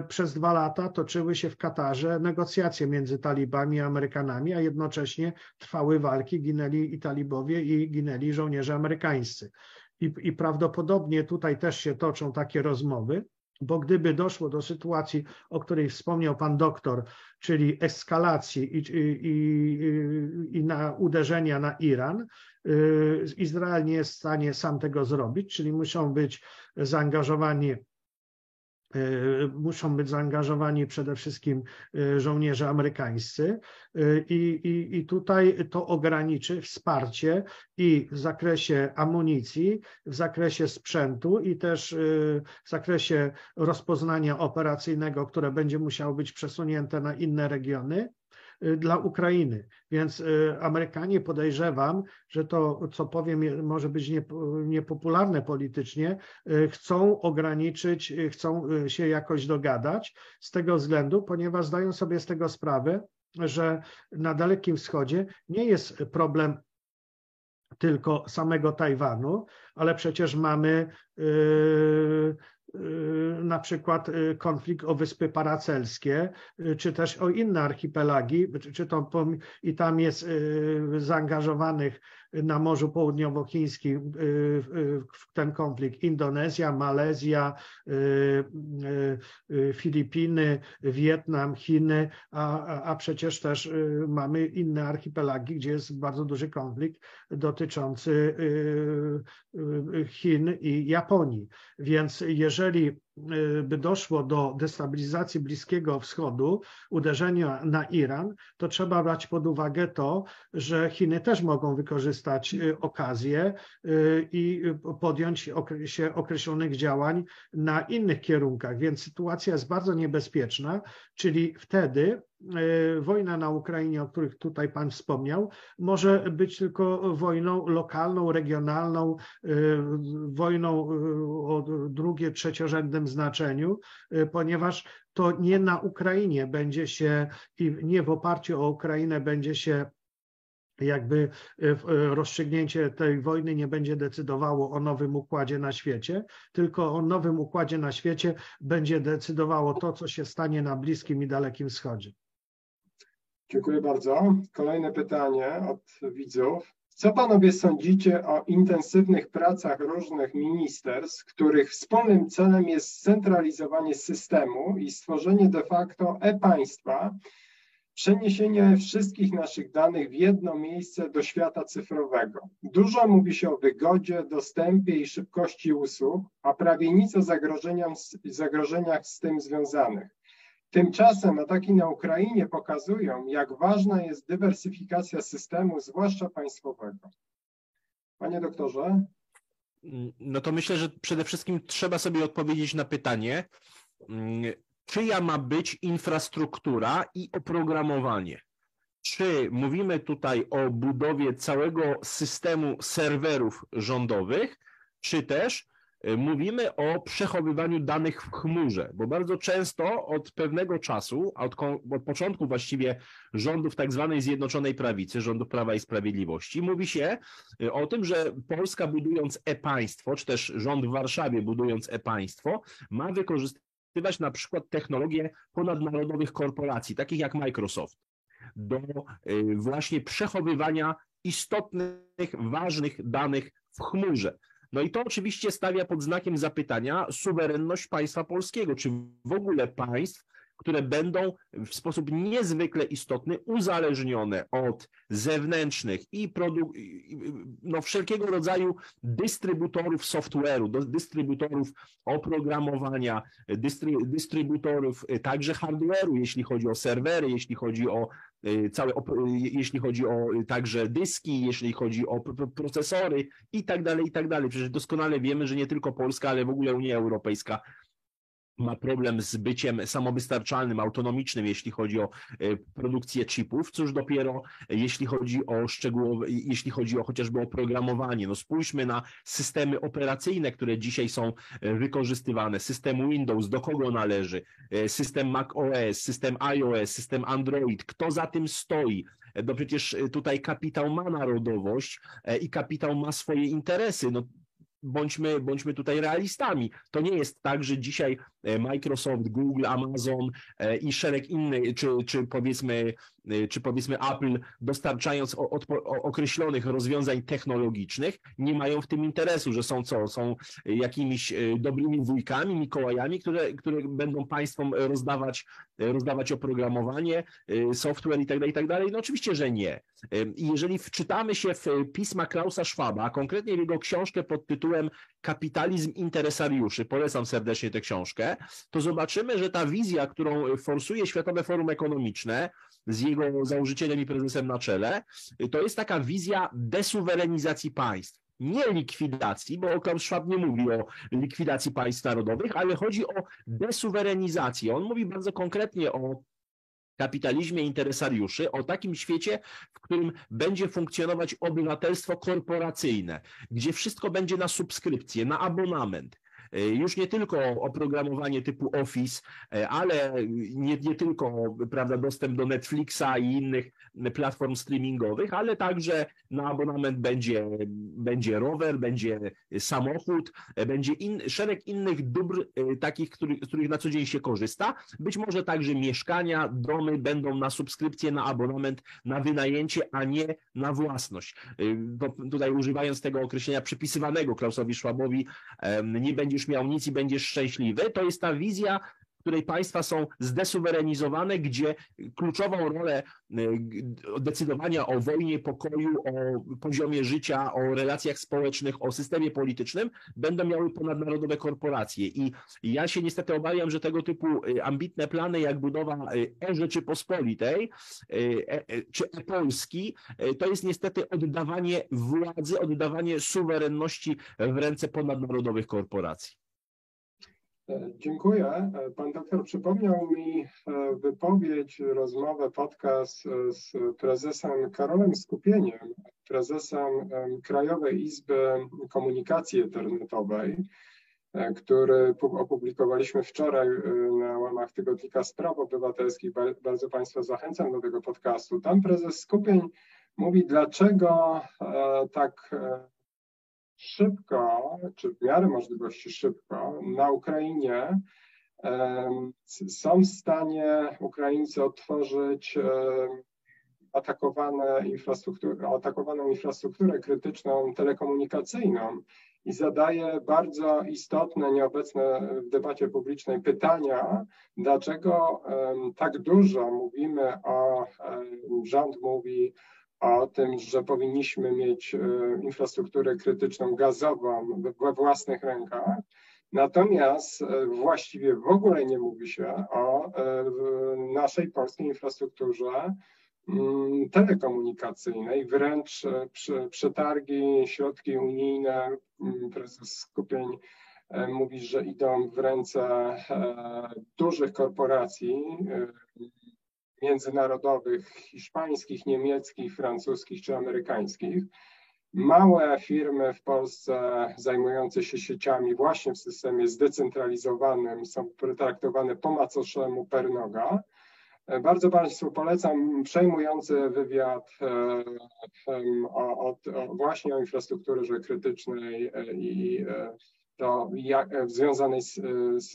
przez dwa lata toczyły się w Katarze negocjacje między talibami a Amerykanami, a jednocześnie trwały walki, ginęli i talibowie, i ginęli żołnierze amerykańscy. I, i prawdopodobnie tutaj też się toczą takie rozmowy, bo gdyby doszło do sytuacji, o której wspomniał pan doktor, czyli eskalacji i, i, i na uderzenia na Iran, Izrael nie jest w stanie sam tego zrobić, czyli muszą być zaangażowani muszą być zaangażowani przede wszystkim żołnierze amerykańscy i, i, i tutaj to ograniczy wsparcie i w zakresie amunicji, w zakresie sprzętu i też w zakresie rozpoznania operacyjnego, które będzie musiało być przesunięte na inne regiony dla Ukrainy. Więc Amerykanie, podejrzewam, że to, co powiem, może być niepopularne politycznie, chcą ograniczyć, chcą się jakoś dogadać z tego względu, ponieważ zdają sobie z tego sprawę, że na Dalekim Wschodzie nie jest problem tylko samego Tajwanu, ale przecież mamy yy, na przykład konflikt o Wyspy Paracelskie, czy też o inne archipelagi, czy to, i tam jest zaangażowanych na Morzu Południowochińskim w ten konflikt Indonezja, Malezja, Filipiny, Wietnam, Chiny, a, a przecież też mamy inne archipelagi, gdzie jest bardzo duży konflikt dotyczący Chin i Japonii. Więc jeżeli by doszło do destabilizacji Bliskiego Wschodu, uderzenia na Iran, to trzeba brać pod uwagę to, że Chiny też mogą wykorzystać okazję i podjąć się określonych działań na innych kierunkach, więc sytuacja jest bardzo niebezpieczna, czyli wtedy wojna na Ukrainie, o których tutaj pan wspomniał, może być tylko wojną lokalną, regionalną, wojną o drugie, trzeciorzędnym znaczeniu, ponieważ to nie na Ukrainie będzie się i nie w oparciu o Ukrainę będzie się jakby rozstrzygnięcie tej wojny nie będzie decydowało o nowym układzie na świecie, tylko o nowym układzie na świecie będzie decydowało to, co się stanie na Bliskim i Dalekim Wschodzie. Dziękuję bardzo. Kolejne pytanie od widzów. Co panowie sądzicie o intensywnych pracach różnych ministerstw, których wspólnym celem jest scentralizowanie systemu i stworzenie de facto e-państwa, przeniesienie wszystkich naszych danych w jedno miejsce do świata cyfrowego? Dużo mówi się o wygodzie, dostępie i szybkości usług, a prawie nic o zagrożeniach z tym związanych. Tymczasem ataki na Ukrainie pokazują, jak ważna jest dywersyfikacja systemu, zwłaszcza państwowego. Panie doktorze? No to myślę, że przede wszystkim trzeba sobie odpowiedzieć na pytanie, czyja ma być infrastruktura i oprogramowanie. Czy mówimy tutaj o budowie całego systemu serwerów rządowych, czy też mówimy o przechowywaniu danych w chmurze, bo bardzo często od pewnego czasu, od, od początku właściwie rządów tak zwanej Zjednoczonej Prawicy, rządów Prawa i Sprawiedliwości, mówi się o tym, że Polska budując e-państwo, czy też rząd w Warszawie budując e-państwo, ma wykorzystywać na przykład technologie ponadnarodowych korporacji, takich jak Microsoft, do właśnie przechowywania istotnych, ważnych danych w chmurze. No i to oczywiście stawia pod znakiem zapytania suwerenność państwa polskiego, czy w ogóle państw, które będą w sposób niezwykle istotny uzależnione od zewnętrznych i no, wszelkiego rodzaju dystrybutorów software'u, dystrybutorów oprogramowania, dystry dystrybutorów także hardware'u, jeśli chodzi o serwery, jeśli chodzi o całe, jeśli chodzi o także dyski, jeśli chodzi o procesory i tak dalej, i tak dalej. Przecież doskonale wiemy, że nie tylko Polska, ale w ogóle Unia Europejska ma problem z byciem samowystarczalnym, autonomicznym, jeśli chodzi o produkcję chipów, cóż dopiero jeśli chodzi o szczegółowe, jeśli chodzi o chociażby o programowanie. No spójrzmy na systemy operacyjne, które dzisiaj są wykorzystywane. System Windows, do kogo należy? System Mac O S, system iOS, system Android. Kto za tym stoi? No przecież tutaj kapitał ma narodowość i kapitał ma swoje interesy. No, Bądźmy, bądźmy tutaj realistami. To nie jest tak, że dzisiaj Microsoft, Google, Amazon i szereg innych, czy, czy, powiedzmy, czy powiedzmy Apple, dostarczając określonych rozwiązań technologicznych, nie mają w tym interesu, że są co? Są jakimiś dobrymi wujkami, Mikołajami, które, które będą państwom rozdawać, rozdawać oprogramowanie, software i tak dalej, i tak dalej. No oczywiście, że nie. I jeżeli wczytamy się w pisma Klausa Schwaba, a konkretnie w jego książkę pod tytułem Kapitalizm interesariuszy, polecam serdecznie tę książkę, to zobaczymy, że ta wizja, którą forsuje Światowe Forum Ekonomiczne z jego założycielem i prezesem na czele, to jest taka wizja desuwerenizacji państw. Nie likwidacji, bo Klaus Schwab nie mówi o likwidacji państw narodowych, ale chodzi o desuwerenizację. On mówi bardzo konkretnie o kapitalizmie interesariuszy, o takim świecie, w którym będzie funkcjonować obywatelstwo korporacyjne, gdzie wszystko będzie na subskrypcję, na abonament. Już nie tylko oprogramowanie typu Office, ale nie, nie tylko, prawda, dostęp do Netflixa i innych platform streamingowych, ale także na abonament będzie, będzie rower, będzie samochód, będzie in, szereg innych dóbr takich, który, z których na co dzień się korzysta. Być może także mieszkania, domy będą na subskrypcję, na abonament, na wynajęcie, a nie na własność. To, tutaj używając tego określenia przypisywanego Klausowi Schwabowi, nie będziesz miał nic i będziesz szczęśliwy. To jest ta wizja, w której państwa są zdesuwerenizowane, gdzie kluczową rolę decydowania o wojnie, pokoju, o poziomie życia, o relacjach społecznych, o systemie politycznym będą miały ponadnarodowe korporacje. I ja się niestety obawiam, że tego typu ambitne plany jak budowa e-Rzeczypospolitej czy e-Polski to jest niestety oddawanie władzy, oddawanie suwerenności w ręce ponadnarodowych korporacji. Dziękuję. Pan doktor przypomniał mi wypowiedź, rozmowę, podcast z prezesem Karolem Skupieniem, prezesem Krajowej Izby Komunikacji Internetowej, który opublikowaliśmy wczoraj na łamach Tygodnika Spraw Obywatelskich. Bardzo Państwa zachęcam do tego podcastu. Tam prezes Skupień mówi, dlaczego tak szybko, czy w miarę możliwości szybko, na Ukrainie są w stanie Ukraińcy otworzyć atakowane infrastrukturę, atakowaną infrastrukturę krytyczną, telekomunikacyjną i zadaje bardzo istotne, nieobecne w debacie publicznej pytania, dlaczego tak dużo mówimy o, rząd mówi, o tym, że powinniśmy mieć infrastrukturę krytyczną gazową we własnych rękach. Natomiast właściwie w ogóle nie mówi się o naszej polskiej infrastrukturze telekomunikacyjnej. Wręcz przetargi, środki unijne, prezes Skupień mówi, że idą w ręce dużych korporacji międzynarodowych, hiszpańskich, niemieckich, francuskich czy amerykańskich. Małe firmy w Polsce zajmujące się sieciami właśnie w systemie zdecentralizowanym są traktowane po macoszemu per noga. Bardzo Państwu polecam przejmujący wywiad o, o, o właśnie o infrastrukturze krytycznej i to jak, związanej z, z,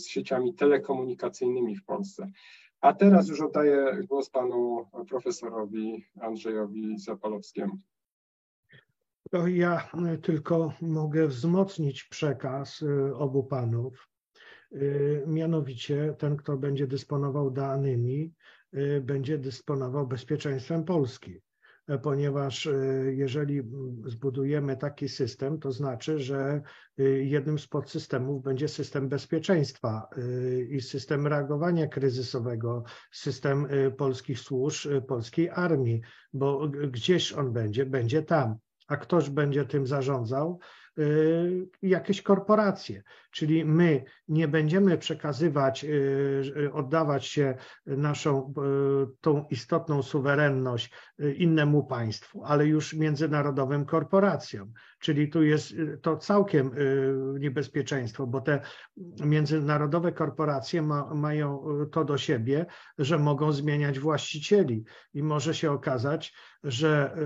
z sieciami telekomunikacyjnymi w Polsce. A teraz już oddaję głos panu profesorowi Andrzejowi Zapałowskiemu. To ja tylko mogę wzmocnić przekaz obu panów. Mianowicie ten, kto będzie dysponował danymi, będzie dysponował bezpieczeństwem Polski. Ponieważ jeżeli zbudujemy taki system, to znaczy, że jednym z podsystemów będzie system bezpieczeństwa i system reagowania kryzysowego, system polskich służb, polskiej armii, bo gdzieś on będzie, będzie tam, a ktoś będzie tym zarządzał, jakieś korporacje. Czyli my nie będziemy przekazywać, oddawać się naszą tą istotną suwerenność innemu państwu, ale już międzynarodowym korporacjom. Czyli tu jest to całkiem niebezpieczeństwo, bo te międzynarodowe korporacje ma, mają to do siebie, że mogą zmieniać właścicieli i może się okazać, że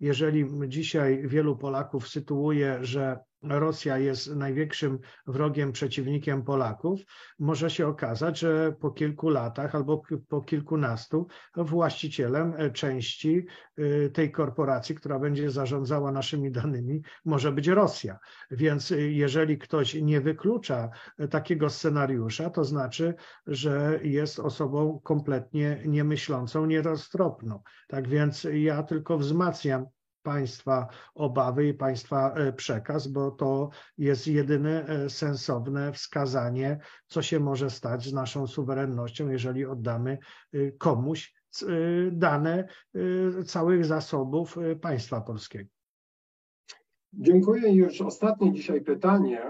jeżeli dzisiaj wielu Polaków sytuuje, że Rosja jest największym wrogiem, przeciwnikiem Polaków, może się okazać, że po kilku latach albo po kilkunastu właścicielem części tej korporacji, która będzie zarządzała naszymi danymi, może być Rosja. Więc jeżeli ktoś nie wyklucza takiego scenariusza, to znaczy, że jest osobą kompletnie niemyślącą, nieroztropną. Tak więc ja tylko wzmacniam państwa obawy i państwa przekaz, bo to jest jedyne sensowne wskazanie, co się może stać z naszą suwerennością, jeżeli oddamy komuś dane całych zasobów państwa polskiego. Dziękuję. Już ostatnie dzisiaj pytanie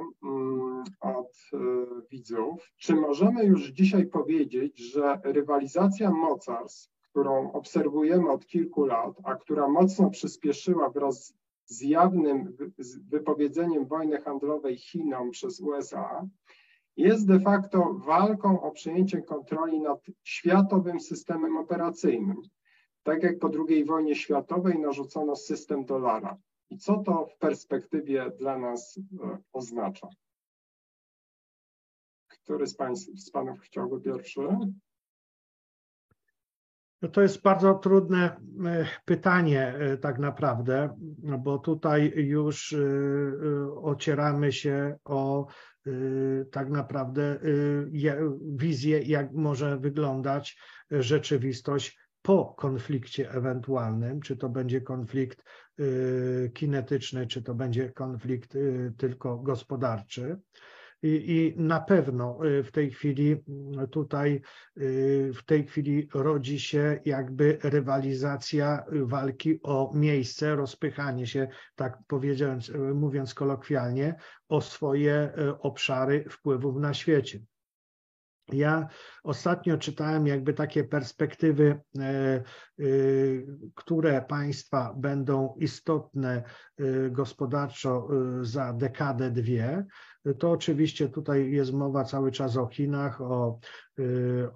od widzów. Czy możemy już dzisiaj powiedzieć, że rywalizacja mocarstw, którą obserwujemy od kilku lat, a która mocno przyspieszyła wraz z jawnym wypowiedzeniem wojny handlowej Chinom przez U S A, jest de facto walką o przejęcie kontroli nad światowym systemem operacyjnym, tak jak po drugiej wojnie światowej narzucono system dolara. I co to w perspektywie dla nas oznacza? Który z państw, z panów chciałby pierwszy? To jest bardzo trudne pytanie tak naprawdę, bo tutaj już ocieramy się o tak naprawdę wizję, jak może wyglądać rzeczywistość po konflikcie ewentualnym, czy to będzie konflikt kinetyczny, czy to będzie konflikt tylko gospodarczy. I, I na pewno w tej chwili tutaj, w tej chwili rodzi się jakby rywalizacja walki o miejsce, rozpychanie się, tak powiedziałem, mówiąc kolokwialnie, o swoje obszary wpływów na świecie. Ja ostatnio czytałem jakby takie perspektywy, które państwa będą istotne gospodarczo za dekadę, dwie. To oczywiście tutaj jest mowa cały czas o Chinach, o,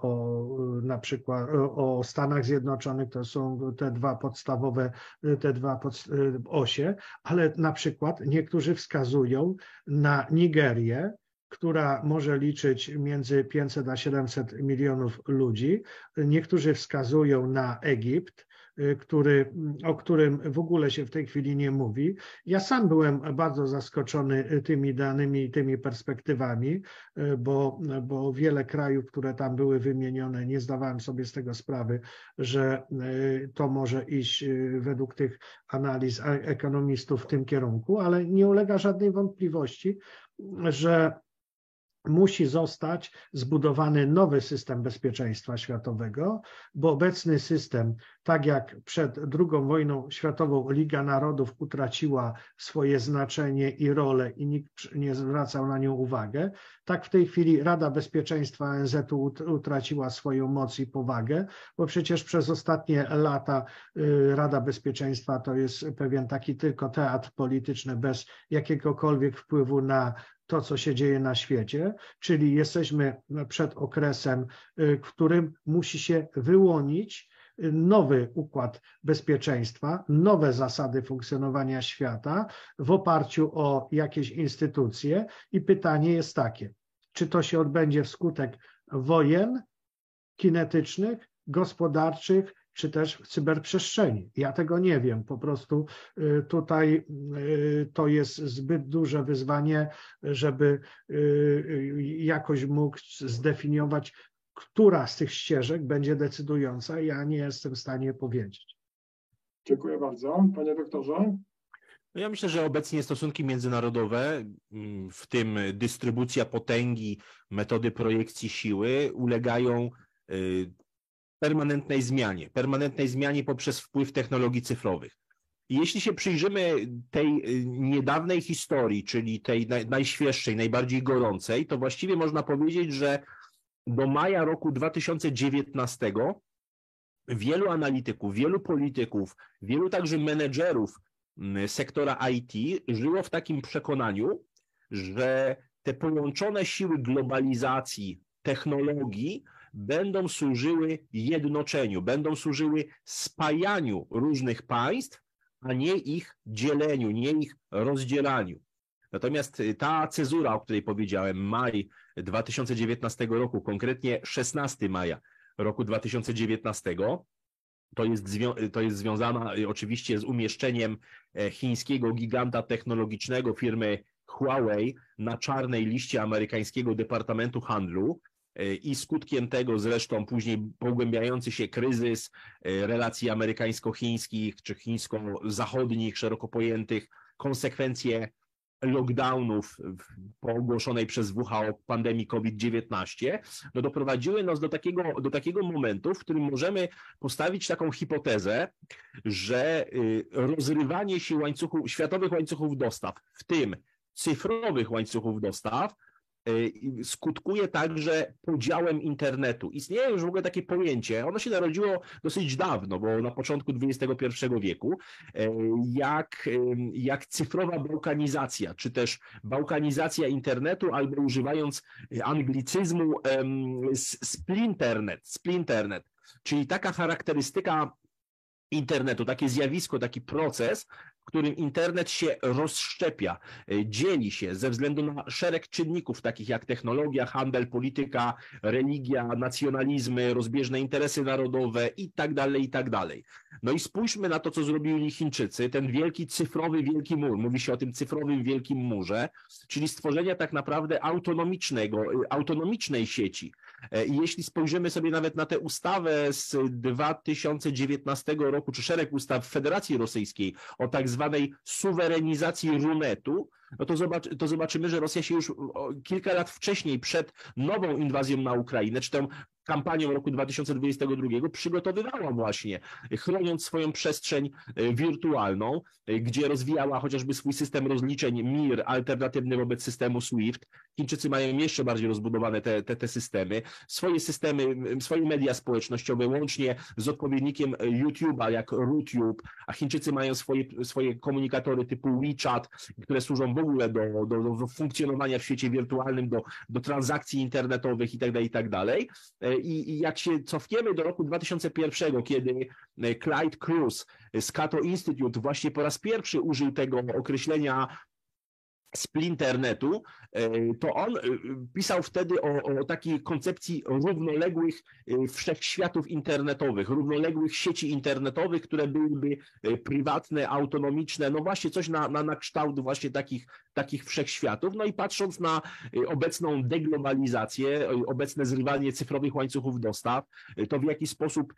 o na przykład o Stanach Zjednoczonych, to są te dwa podstawowe, te dwa pod, osie, ale na przykład niektórzy wskazują na Nigerię, która może liczyć między pięćset a siedemset milionów ludzi. Niektórzy wskazują na Egipt, który, o którym w ogóle się w tej chwili nie mówi. Ja sam byłem bardzo zaskoczony tymi danymi i tymi perspektywami, bo, bo wiele krajów, które tam były wymienione, nie zdawałem sobie z tego sprawy, że to może iść według tych analiz ekonomistów w tym kierunku, ale nie ulega żadnej wątpliwości, że musi zostać zbudowany nowy system bezpieczeństwa światowego, bo obecny system, tak jak przed drugą wojną światową Liga Narodów utraciła swoje znaczenie i rolę i nikt nie zwracał na nią uwagę, tak w tej chwili Rada Bezpieczeństwa O N Z u utraciła swoją moc i powagę, bo przecież przez ostatnie lata Rada Bezpieczeństwa to jest pewien taki tylko teatr polityczny bez jakiegokolwiek wpływu na to, co się dzieje na świecie, czyli jesteśmy przed okresem, w którym musi się wyłonić nowy układ bezpieczeństwa, nowe zasady funkcjonowania świata w oparciu o jakieś instytucje i pytanie jest takie, czy to się odbędzie wskutek wojen kinetycznych, gospodarczych, czy też w cyberprzestrzeni. Ja tego nie wiem. Po prostu tutaj to jest zbyt duże wyzwanie, żeby jakoś mógł zdefiniować, która z tych ścieżek będzie decydująca. Ja nie jestem w stanie powiedzieć. Dziękuję bardzo. Panie doktorze? Ja myślę, że obecnie stosunki międzynarodowe, w tym dystrybucja potęgi, metody projekcji siły, ulegają permanentnej zmianie, permanentnej zmianie poprzez wpływ technologii cyfrowych. Jeśli się przyjrzymy tej niedawnej historii, czyli tej naj, najświeższej, najbardziej gorącej, to właściwie można powiedzieć, że do maja roku dwa tysiące dziewiętnastego wielu analityków, wielu polityków, wielu także menedżerów sektora I T żyło w takim przekonaniu, że te połączone siły globalizacji, technologii będą służyły jednoczeniu, będą służyły spajaniu różnych państw, a nie ich dzieleniu, nie ich rozdzielaniu. Natomiast ta cezura, o której powiedziałem, maj dwa tysiące dziewiętnastego roku, konkretnie szesnastego maja roku dwa tysiące dziewiętnastego, to jest, to jest związana oczywiście z umieszczeniem chińskiego giganta technologicznego firmy Huawei na czarnej liście amerykańskiego Departamentu Handlu i skutkiem tego zresztą później pogłębiający się kryzys relacji amerykańsko-chińskich czy chińsko-zachodnich, szeroko pojętych, konsekwencje lockdownów po ogłoszonej przez W H O pandemii COVID dziewiętnaście, no doprowadziły nas do takiego, do takiego momentu, w którym możemy postawić taką hipotezę, że rozrywanie się łańcuchu, światowych łańcuchów dostaw, w tym cyfrowych łańcuchów dostaw, skutkuje także podziałem internetu. Istnieje już w ogóle takie pojęcie, ono się narodziło dosyć dawno, bo na początku dwudziestego pierwszego wieku, jak, jak cyfrowa bałkanizacja, czy też bałkanizacja internetu, albo używając anglicyzmu splinternet, splinternet, czyli taka charakterystyka internetu, takie zjawisko, taki proces, w którym internet się rozszczepia, dzieli się ze względu na szereg czynników takich jak technologia, handel, polityka, religia, nacjonalizmy, rozbieżne interesy narodowe i tak dalej, i tak dalej. No i spójrzmy na to, co zrobili Chińczycy, ten wielki cyfrowy wielki mur, mówi się o tym cyfrowym wielkim murze, czyli stworzenia tak naprawdę autonomicznego, autonomicznej sieci. I jeśli spojrzymy sobie nawet na tę ustawę z dwa tysiące dziewiętnastego roku, czy szereg ustaw Federacji Rosyjskiej o tak zwanej suwerenizacji runetu, no to, zobaczy, to zobaczymy, że Rosja się już kilka lat wcześniej, przed nową inwazją na Ukrainę, czy tą kampanią roku dwa tysiące dwudziestego drugiego, przygotowywała właśnie, chroniąc swoją przestrzeń wirtualną, gdzie rozwijała chociażby swój system rozliczeń M I R, alternatywny wobec systemu SWIFT. Chińczycy mają jeszcze bardziej rozbudowane te, te, te systemy, swoje systemy, swoje media społecznościowe, łącznie z odpowiednikiem YouTube'a, jak RuTube, a Chińczycy mają swoje, swoje komunikatory typu WeChat, które służą w ogóle do, do, do funkcjonowania w świecie wirtualnym, do, do transakcji internetowych itd., itd. I, i jak się cofniemy do roku dwa tysiące pierwszego, kiedy Clyde Cruz z Cato Institute właśnie po raz pierwszy użył tego określenia splinternetu, to on pisał wtedy o, o takiej koncepcji równoległych wszechświatów internetowych, równoległych sieci internetowych, które byłyby prywatne, autonomiczne, no właśnie coś na, na, na kształt właśnie takich, takich wszechświatów. No i patrząc na obecną deglobalizację, obecne zrywanie cyfrowych łańcuchów dostaw, to w jaki sposób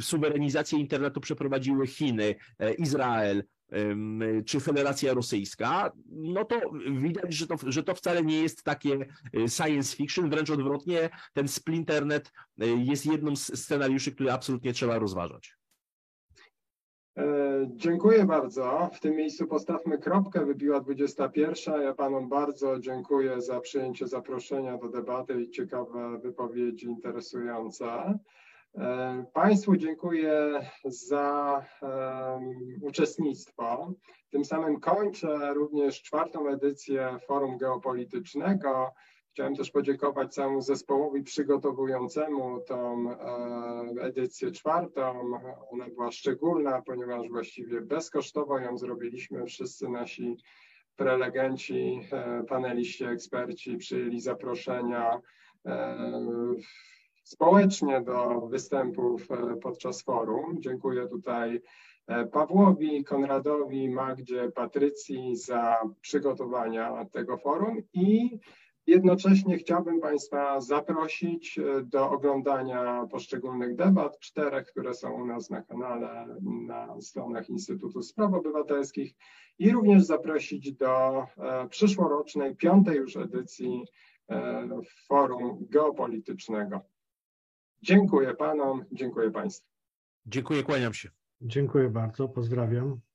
suwerenizację internetu przeprowadziły Chiny, Izrael, czy Federacja Rosyjska, no to widać, że to, że to wcale nie jest takie science fiction, wręcz odwrotnie, ten splinternet jest jednym z scenariuszy, które absolutnie trzeba rozważać. Dziękuję bardzo. W tym miejscu postawmy kropkę, wybiła dwudziesta pierwsza. Ja panom bardzo dziękuję za przyjęcie zaproszenia do debaty i ciekawe wypowiedzi interesujące. Państwu dziękuję za um, uczestnictwo. Tym samym kończę również czwartą edycję Forum Geopolitycznego. Chciałem też podziękować całemu zespołowi przygotowującemu tą e, edycję czwartą. Ona była szczególna, ponieważ właściwie bezkosztowo ją zrobiliśmy. Wszyscy nasi prelegenci, e, paneliści, eksperci przyjęli zaproszenia e, społecznie do występów podczas forum. Dziękuję tutaj Pawłowi, Konradowi, Magdzie, Patrycji za przygotowania tego forum i jednocześnie chciałbym Państwa zaprosić do oglądania poszczególnych debat, czterech, które są u nas na kanale, na stronach Instytutu Spraw Obywatelskich i również zaprosić do przyszłorocznej, piątej już edycji Forum Geopolitycznego. Dziękuję panom, dziękuję państwu. Dziękuję, kłaniam się. Dziękuję bardzo, pozdrawiam.